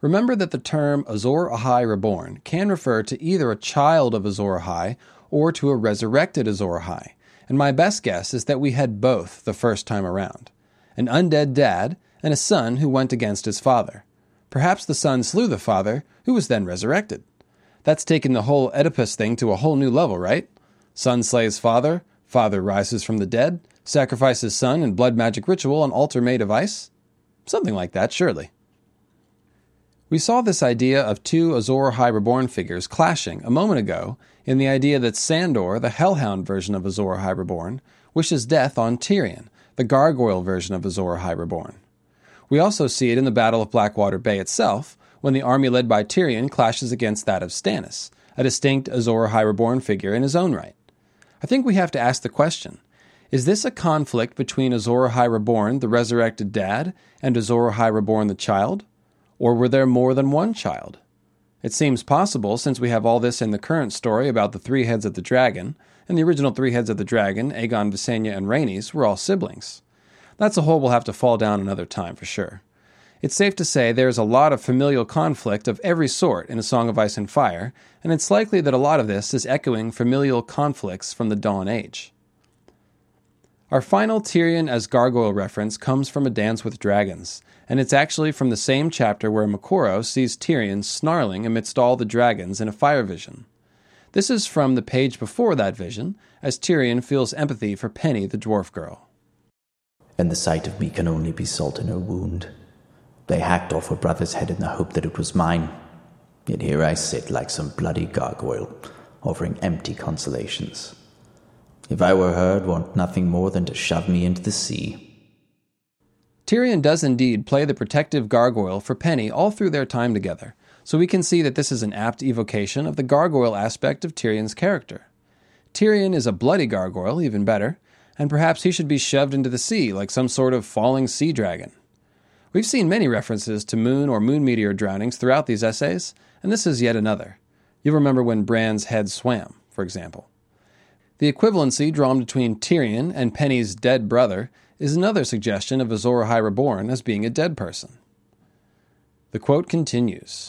Remember that the term Azor Ahai Reborn can refer to either a child of Azor Ahai or to a resurrected Azor Ahai, and my best guess is that we had both the first time around. An undead dad and a son who went against his father. Perhaps the son slew the father, who was then resurrected. That's taking the whole Oedipus thing to a whole new level, right? Son slays father, father rises from the dead, sacrifices son in blood magic ritual on altar made of ice? Something like that, surely. We saw this idea of two Azor Ahai Reborn figures clashing a moment ago in the idea that Sandor, the hellhound version of Azor Ahai Reborn, wishes death on Tyrion, the gargoyle version of Azor Ahai Reborn. We also see it in the Battle of Blackwater Bay itself, when the army led by Tyrion clashes against that of Stannis, a distinct Azor Ahai Reborn figure in his own right. I think we have to ask the question, is this a conflict between Azor Ahai Reborn, the resurrected dad, and Azor Ahai Reborn, the child? Or were there more than one child? It seems possible, since we have all this in the current story about the three heads of the dragon, and the original three heads of the dragon, Aegon, Visenya, and Rhaenys, were all siblings. That's a hole we'll have to fall down another time, for sure. It's safe to say there's a lot of familial conflict of every sort in A Song of Ice and Fire, and it's likely that a lot of this is echoing familial conflicts from the Dawn Age. Our final Tyrion as gargoyle reference comes from A Dance with Dragons, and it's actually from the same chapter where Moqorro sees Tyrion snarling amidst all the dragons in a fire vision. This is from the page before that vision, as Tyrion feels empathy for Penny, the dwarf girl. And the sight of me can only be salt in her wound. They hacked off her brother's head in the hope that it was mine. Yet here I sit like some bloody gargoyle, offering empty consolations. If I were her, I'd want nothing more than to shove me into the sea. Tyrion does indeed play the protective gargoyle for Penny all through their time together, so we can see that this is an apt evocation of the gargoyle aspect of Tyrion's character. Tyrion is a bloody gargoyle, even better, and perhaps he should be shoved into the sea like some sort of falling sea dragon. We've seen many references to moon or moon meteor drownings throughout these essays, and this is yet another. You'll remember when Bran's head swam, for example. The equivalency drawn between Tyrion and Penny's dead brother is another suggestion of Azor Ahai Reborn as being a dead person. The quote continues.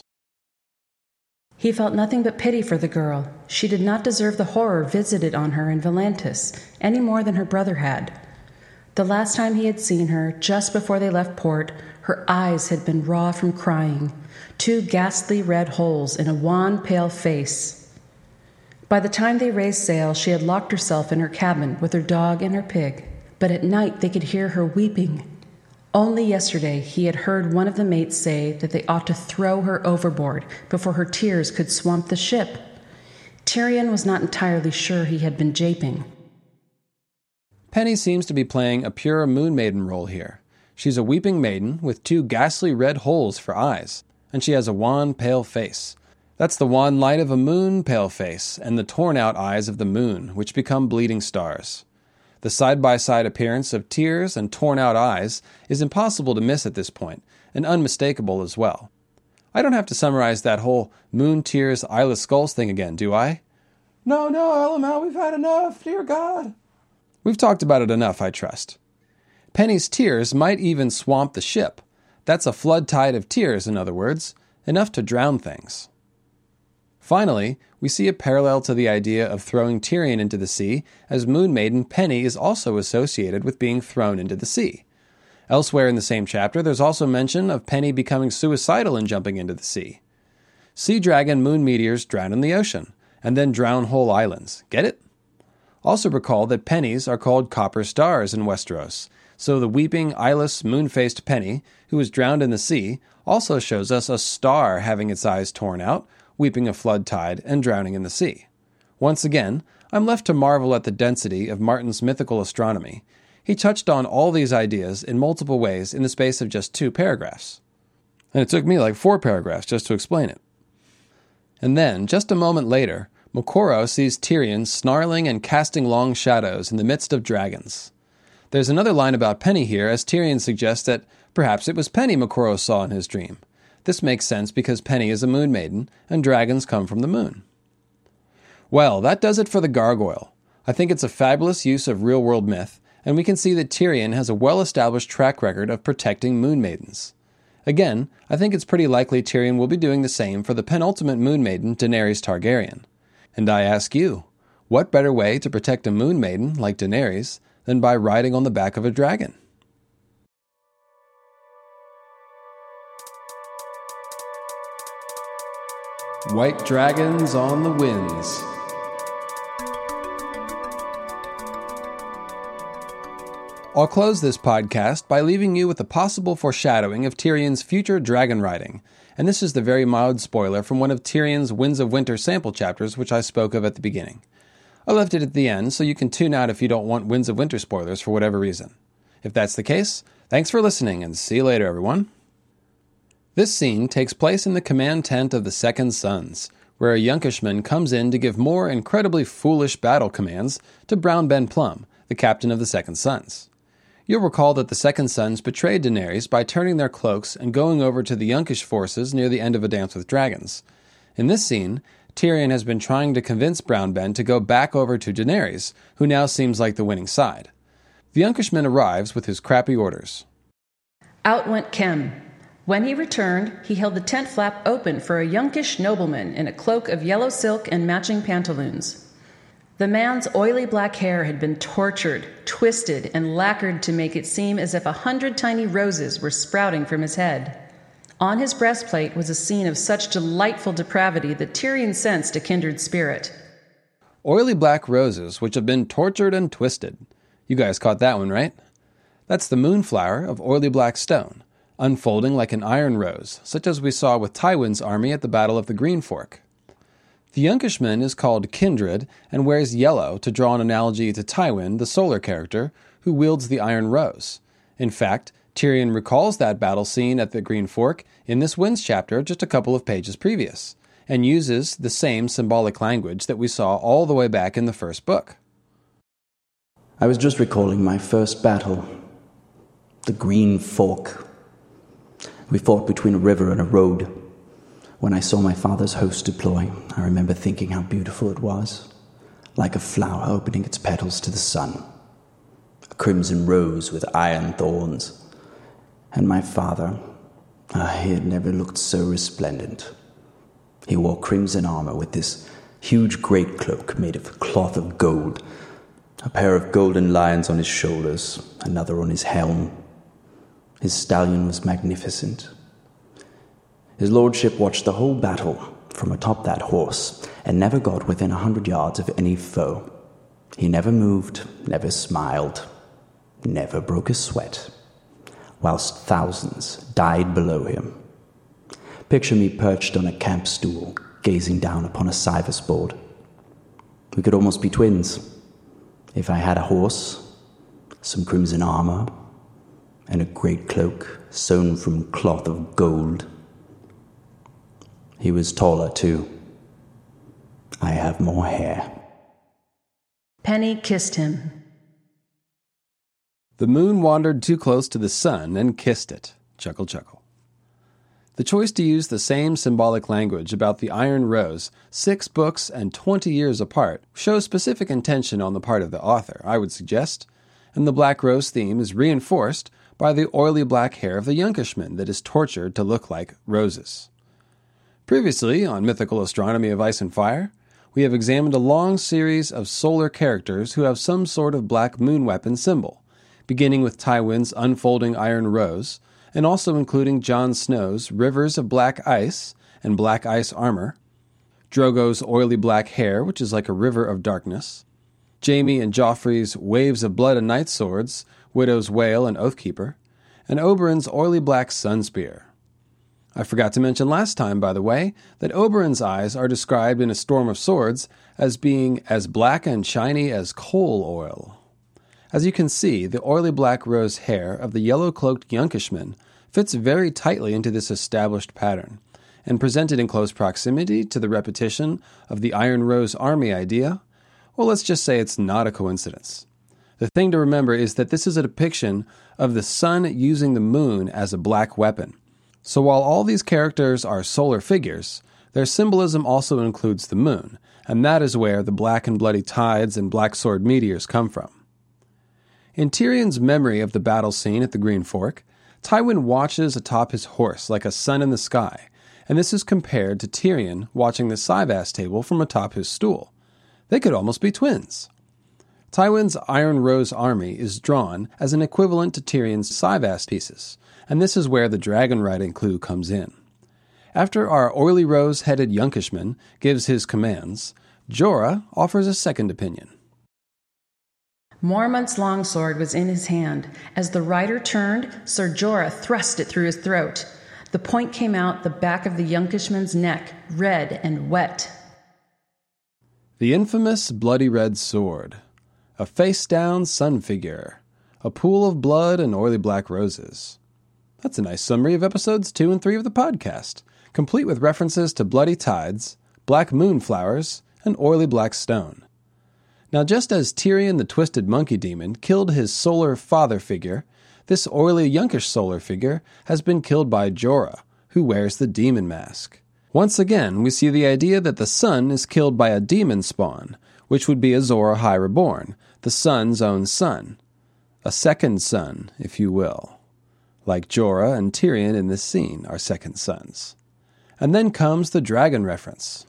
He felt nothing but pity for the girl. She did not deserve the horror visited on her in Valantis, any more than her brother had. The last time he had seen her, just before they left port, her eyes had been raw from crying, two ghastly red holes in a wan, pale face. By the time they raised sail, she had locked herself in her cabin with her dog and her pig, but at night they could hear her weeping. Only yesterday he had heard one of the mates say that they ought to throw her overboard before her tears could swamp the ship. Tyrion was not entirely sure he had been japing. Penny seems to be playing a pure moon maiden role here. She's a weeping maiden with two ghastly red holes for eyes, and she has a wan, pale face. That's the wan light of a moon pale face, and the torn-out eyes of the moon, which become bleeding stars. The side-by-side appearance of tears and torn-out eyes is impossible to miss at this point, and unmistakable as well. I don't have to summarize that whole moon tears, eyeless skulls thing again, do I? No, no, L M L, we've had enough, dear God. We've talked about it enough, I trust. Penny's tears might even swamp the ship. That's a flood tide of tears, in other words, enough to drown things. Finally, we see a parallel to the idea of throwing Tyrion into the sea, as Moon Maiden Penny is also associated with being thrown into the sea. Elsewhere in the same chapter, there's also mention of Penny becoming suicidal and jumping into the sea. Sea dragon moon meteors drown in the ocean, and then drown whole islands. Get it? Also recall that pennies are called copper stars in Westeros, so the weeping, eyeless, moon-faced Penny, who is drowned in the sea, also shows us a star having its eyes torn out, weeping a flood tide, and drowning in the sea. Once again, I'm left to marvel at the density of Martin's mythical astronomy. He touched on all these ideas in multiple ways in the space of just two paragraphs. And it took me like four paragraphs just to explain it. And then, just a moment later, Moqorro sees Tyrion snarling and casting long shadows in the midst of dragons. There's another line about Penny here, as Tyrion suggests that perhaps it was Penny Moqorro saw in his dream. This makes sense because Penny is a moon maiden, and dragons come from the moon. Well, that does it for the gargoyle. I think it's a fabulous use of real-world myth, and we can see that Tyrion has a well-established track record of protecting moon maidens. Again, I think it's pretty likely Tyrion will be doing the same for the penultimate moon maiden, Daenerys Targaryen. And I ask you, what better way to protect a moon maiden like Daenerys than by riding on the back of a dragon? White Dragons on the Winds. I'll close this podcast by leaving you with a possible foreshadowing of Tyrion's future dragon riding, and this is the very mild spoiler from one of Tyrion's Winds of Winter sample chapters, which I spoke of at the beginning. I left it at the end, so you can tune out if you don't want Winds of Winter spoilers for whatever reason. If that's the case, thanks for listening, and see you later, everyone. This scene takes place in the command tent of the Second Sons, where a Yunkishman comes in to give more incredibly foolish battle commands to Brown Ben Plum, the captain of the Second Sons. You'll recall that the Second Sons betrayed Daenerys by turning their cloaks and going over to the Yunkish forces near the end of A Dance with Dragons. In this scene, Tyrion has been trying to convince Brown Ben to go back over to Daenerys, who now seems like the winning side. The Yunkishman arrives with his crappy orders. Out went Kem. When he returned, he held the tent flap open for a Yunkish nobleman in a cloak of yellow silk and matching pantaloons. The man's oily black hair had been tortured, twisted, and lacquered to make it seem as if a hundred tiny roses were sprouting from his head. On his breastplate was a scene of such delightful depravity that Tyrion sensed a kindred spirit. Oily black roses which have been tortured and twisted. You guys caught that one, right? That's the moonflower of oily black stone, unfolding like an iron rose, such as we saw with Tywin's army at the Battle of the Green Fork. The Yunkishman is called Kindred and wears yellow to draw an analogy to Tywin, the solar character, who wields the iron rose. In fact, Tyrion recalls that battle scene at the Green Fork in this Winds chapter just a couple of pages previous, and uses the same symbolic language that we saw all the way back in the first book. I was just recalling my first battle, the Green Fork. We fought between a river and a road. When I saw my father's host deploy, I remember thinking how beautiful it was, like a flower opening its petals to the sun, a crimson rose with iron thorns. And my father, ah, he had never looked so resplendent. He wore crimson armor with this huge great cloak made of cloth of gold, a pair of golden lions on his shoulders, another on his helm. His stallion was magnificent. His lordship watched the whole battle from atop that horse and never got within a hundred yards of any foe. He never moved, never smiled, never broke a sweat, whilst thousands died below him. Picture me perched on a camp stool, gazing down upon a cyvus board. We could almost be twins. If I had a horse, some crimson armor, and a great cloak sewn from cloth of gold. He was taller, too. I have more hair. Penny kissed him. The moon wandered too close to the sun and kissed it. Chuckle, chuckle. The choice to use the same symbolic language about the Iron Rose, six books and twenty years apart, shows specific intention on the part of the author, I would suggest, and the Black Rose theme is reinforced by the oily black hair of the Yunkishmen that is tortured to look like roses. Previously, on Mythical Astronomy of Ice and Fire, we have examined a long series of solar characters who have some sort of black moon weapon symbol, beginning with Tywin's unfolding Iron Rose, and also including Jon Snow's Rivers of Black Ice and Black Ice Armor, Drogo's oily black hair, which is like a river of darkness, Jaime and Joffrey's Waves of Blood and Night Swords, Widow's Wail and Oathkeeper, and Oberyn's oily black sunspear. I forgot to mention last time, by the way, that Oberyn's eyes are described in A Storm of Swords as being as black and shiny as coal oil. As you can see, the oily black rose hair of the yellow-cloaked Yunkishman fits very tightly into this established pattern, and presented in close proximity to the repetition of the Iron Rose army idea, well, let's just say it's not a coincidence. The thing to remember is that this is a depiction of the sun using the moon as a black weapon. So while all these characters are solar figures, their symbolism also includes the moon, and that is where the black and bloody tides and black sword meteors come from. In Tyrion's memory of the battle scene at the Green Fork, Tywin watches atop his horse like a sun in the sky, and this is compared to Tyrion watching the Syvas table from atop his stool. They could almost be twins. Tywin's Iron Rose army is drawn as an equivalent to Tyrion's Syvas pieces, and this is where the dragon riding clue comes in. After our oily rose-headed Yunkishman gives his commands, Jorah offers a second opinion. Mormont's longsword was in his hand. As the rider turned, Sir Jorah thrust it through his throat. The point came out the back of the Yunkishman's neck, red and wet. The infamous bloody red sword. A face-down sun figure. A pool of blood and oily black roses. That's a nice summary of episodes two and three of the podcast, complete with references to bloody tides, black moon flowers, and oily black stone. Now, just as Tyrion the Twisted Monkey Demon killed his solar father figure, this oily Yunkish solar figure has been killed by Jorah, who wears the demon mask. Once again, we see the idea that the sun is killed by a demon spawn, which would be Azor Ahai reborn, the sun's own son. A second son, if you will. Like Jorah and Tyrion in this scene are second sons. And then comes the dragon reference.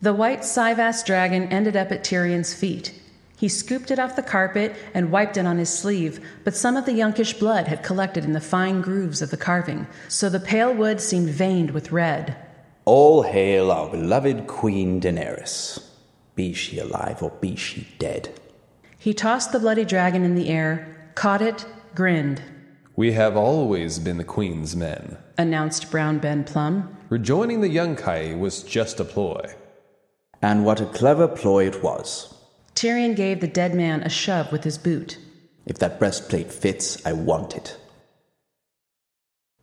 The white Syvas dragon ended up at Tyrion's feet. He scooped it off the carpet and wiped it on his sleeve, but some of the Yunkish blood had collected in the fine grooves of the carving, so the pale wood seemed veined with red. All hail our beloved Queen Daenerys. Be she alive or be she dead. He tossed the bloody dragon in the air, caught it, grinned. We have always been the Queen's men, announced Brown Ben Plum. Rejoining the Yunkai was just a ploy. And what a clever ploy it was. Tyrion gave the dead man a shove with his boot. If that breastplate fits, I want it.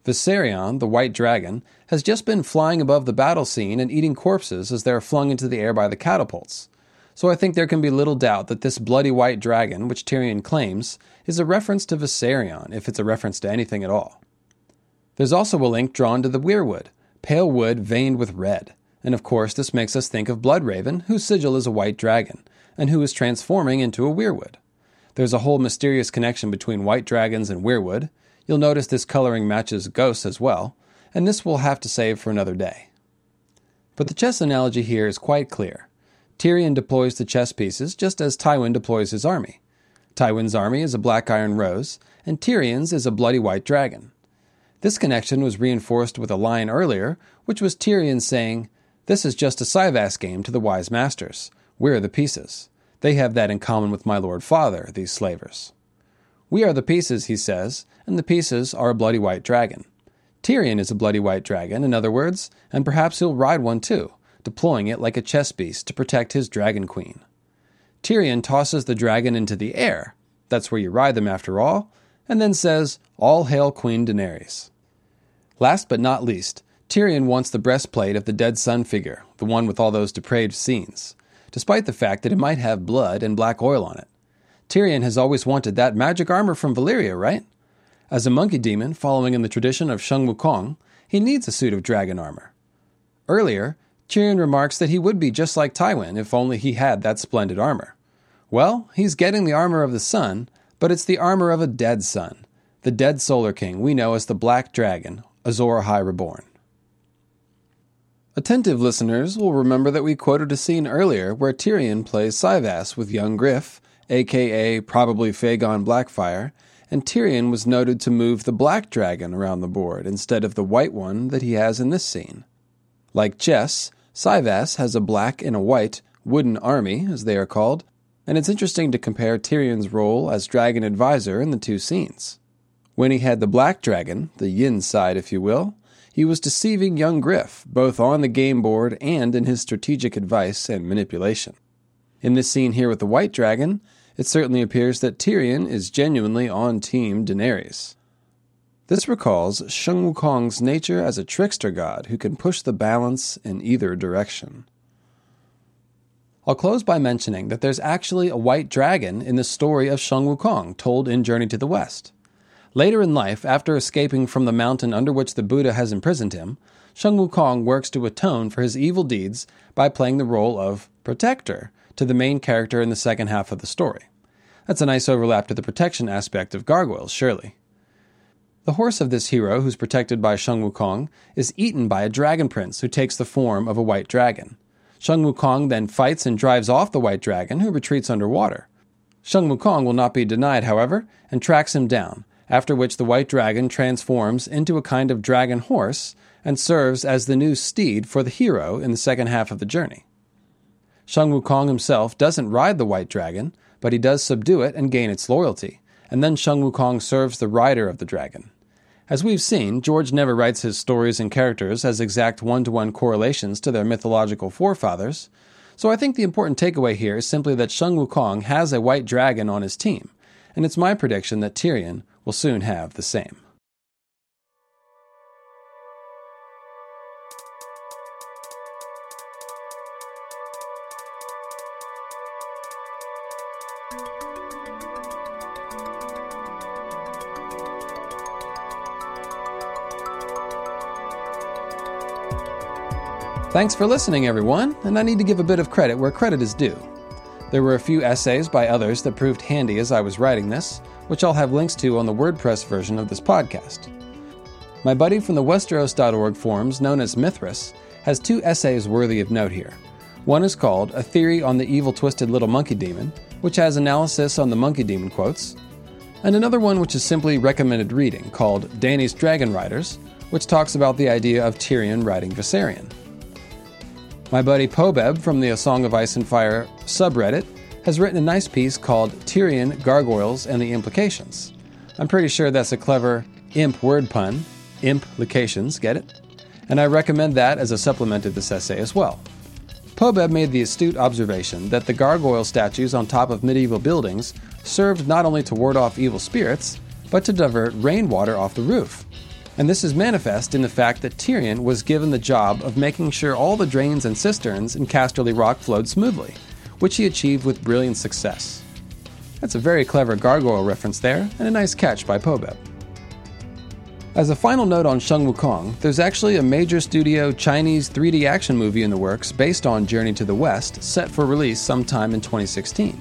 Viserion, the white dragon, has just been flying above the battle scene and eating corpses as they are flung into the air by the catapults. So I think there can be little doubt that this bloody white dragon, which Tyrion claims, is a reference to Viserion, if it's a reference to anything at all. There's also a link drawn to the weirwood, pale wood veined with red. And of course, this makes us think of Bloodraven, whose sigil is a white dragon, and who is transforming into a weirwood. There's a whole mysterious connection between white dragons and weirwood. You'll notice this coloring matches ghosts as well, and this we'll have to save for another day. But the chess analogy here is quite clear. Tyrion deploys the chess pieces just as Tywin deploys his army. Tywin's army is a black iron rose, and Tyrion's is a bloody white dragon. This connection was reinforced with a line earlier, which was Tyrion saying, "This is just a Syvas game to the wise masters. We're the pieces. They have that in common with my lord father, these slavers. We are the pieces," he says, and the pieces are a bloody white dragon. Tyrion is a bloody white dragon, in other words, and perhaps he'll ride one too, deploying it like a chess piece to protect his dragon queen. Tyrion tosses the dragon into the air, that's where you ride them after all, and then says, "All hail Queen Daenerys." Last but not least, Tyrion wants the breastplate of the dead sun figure, the one with all those depraved scenes, despite the fact that it might have blood and black oil on it. Tyrion has always wanted that magic armor from Valyria, right? As a monkey demon, following in the tradition of Sheng Wukong, he needs a suit of dragon armor. Earlier, Tyrion remarks that he would be just like Tywin if only he had that splendid armor. Well, he's getting the armor of the sun, but it's the armor of a dead sun, the dead Solar King we know as the Black Dragon, Azor Ahai Reborn. Attentive listeners will remember that we quoted a scene earlier where Tyrion plays Syvas with young Griff, aka probably Fagon Blackfyre, and Tyrion was noted to move the black dragon around the board instead of the white one that he has in this scene. Like chess, Syvas has a black and a white, wooden army, as they are called, and it's interesting to compare Tyrion's role as dragon advisor in the two scenes. When he had the black dragon, the yin side if you will, he was deceiving young Griff, both on the game board and in his strategic advice and manipulation. In this scene here with the white dragon, it certainly appears that Tyrion is genuinely on Team Daenerys. This recalls Sheng Wukong's nature as a trickster god who can push the balance in either direction. I'll close by mentioning that there's actually a white dragon in the story of Sheng Wukong told in Journey to the West. Later in life, after escaping from the mountain under which the Buddha has imprisoned him, Sheng Wukong works to atone for his evil deeds by playing the role of protector to the main character in the second half of the story. That's a nice overlap to the protection aspect of gargoyles, surely. The horse of this hero, who's protected by Sheng Wukong, is eaten by a dragon prince who takes the form of a white dragon. Sheng Wukong then fights and drives off the white dragon, who retreats underwater. Sheng Wukong will not be denied, however, and tracks him down, after which the white dragon transforms into a kind of dragon horse and serves as the new steed for the hero in the second half of the journey. Sheng Wukong himself doesn't ride the white dragon, but he does subdue it and gain its loyalty, and then Sheng Wukong serves the rider of the dragon. As we've seen, George never writes his stories and characters as exact one-to-one correlations to their mythological forefathers, so I think the important takeaway here is simply that Sheng Wukong has a white dragon on his team, and it's my prediction that Tyrion will soon have the same. Thanks for listening, everyone, and I need to give a bit of credit where credit is due. There were a few essays by others that proved handy as I was writing this, which I'll have links to on the WordPress version of this podcast. My buddy from the Westeros dot org forums, known as Mithras, has two essays worthy of note here. One is called A Theory on the Evil Twisted Little Monkey Demon, which has analysis on the monkey demon quotes, and another one which is simply recommended reading, called Danny's Dragon Riders, which talks about the idea of Tyrion riding Viserion. My buddy Pobeb from the A Song of Ice and Fire subreddit has written a nice piece called Tyrion, Gargoyles, and the Implications. I'm pretty sure that's a clever imp word pun, implications, get it? And I recommend that as a supplement to this essay as well. Pobeb made the astute observation that the gargoyle statues on top of medieval buildings served not only to ward off evil spirits, but to divert rainwater off the roof. And this is manifest in the fact that Tyrion was given the job of making sure all the drains and cisterns in Casterly Rock flowed smoothly, which he achieved with brilliant success. That's a very clever gargoyle reference there, and a nice catch by Pobeb. As a final note on Sheng Wukong, there's actually a major studio Chinese three D action movie in the works based on Journey to the West, set for release sometime in twenty sixteen.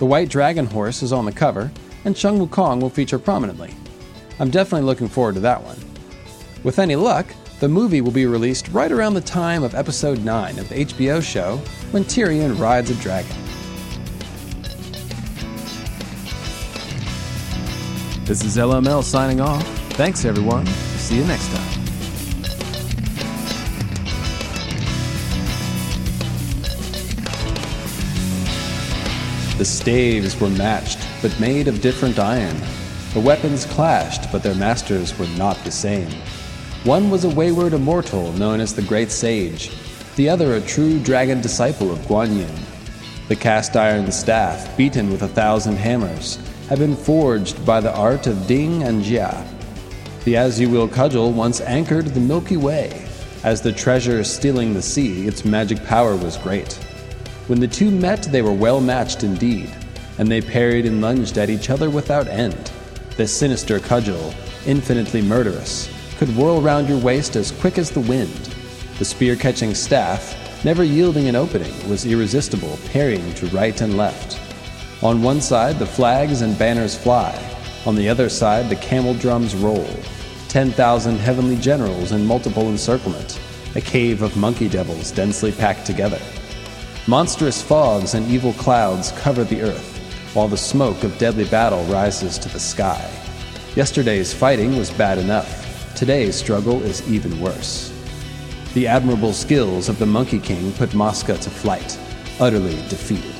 The white dragon horse is on the cover, and Sheng Wukong will feature prominently. I'm definitely looking forward to that one. With any luck, the movie will be released right around the time of episode nine of the H B O show, when Tyrion rides a dragon. This is L M L signing off. Thanks everyone, see you next time. The staves were matched, but made of different iron. The weapons clashed, but their masters were not the same. One was a wayward immortal known as the Great Sage, the other a true dragon disciple of Guan Yin. The cast iron staff, beaten with a thousand hammers, had been forged by the art of Ding and Jia. The as-you-will cudgel once anchored the Milky Way, As the treasure stealing the sea, its magic power was great. When the two met, they were well matched indeed, and they parried and lunged at each other without end. The sinister cudgel, infinitely murderous, could whirl round your waist as quick as the wind. The spear-catching staff, never yielding an opening, was irresistible, parrying to right and left. On one side, the flags and banners fly. On the other side, the camel drums roll. Ten thousand heavenly generals in multiple encirclement, a cave of monkey devils densely packed together. Monstrous fogs and evil clouds cover the earth, while the smoke of deadly battle rises to the sky. Yesterday's fighting was bad enough. Today's struggle is even worse. The admirable skills of the Monkey King put Mosca to flight, utterly defeated.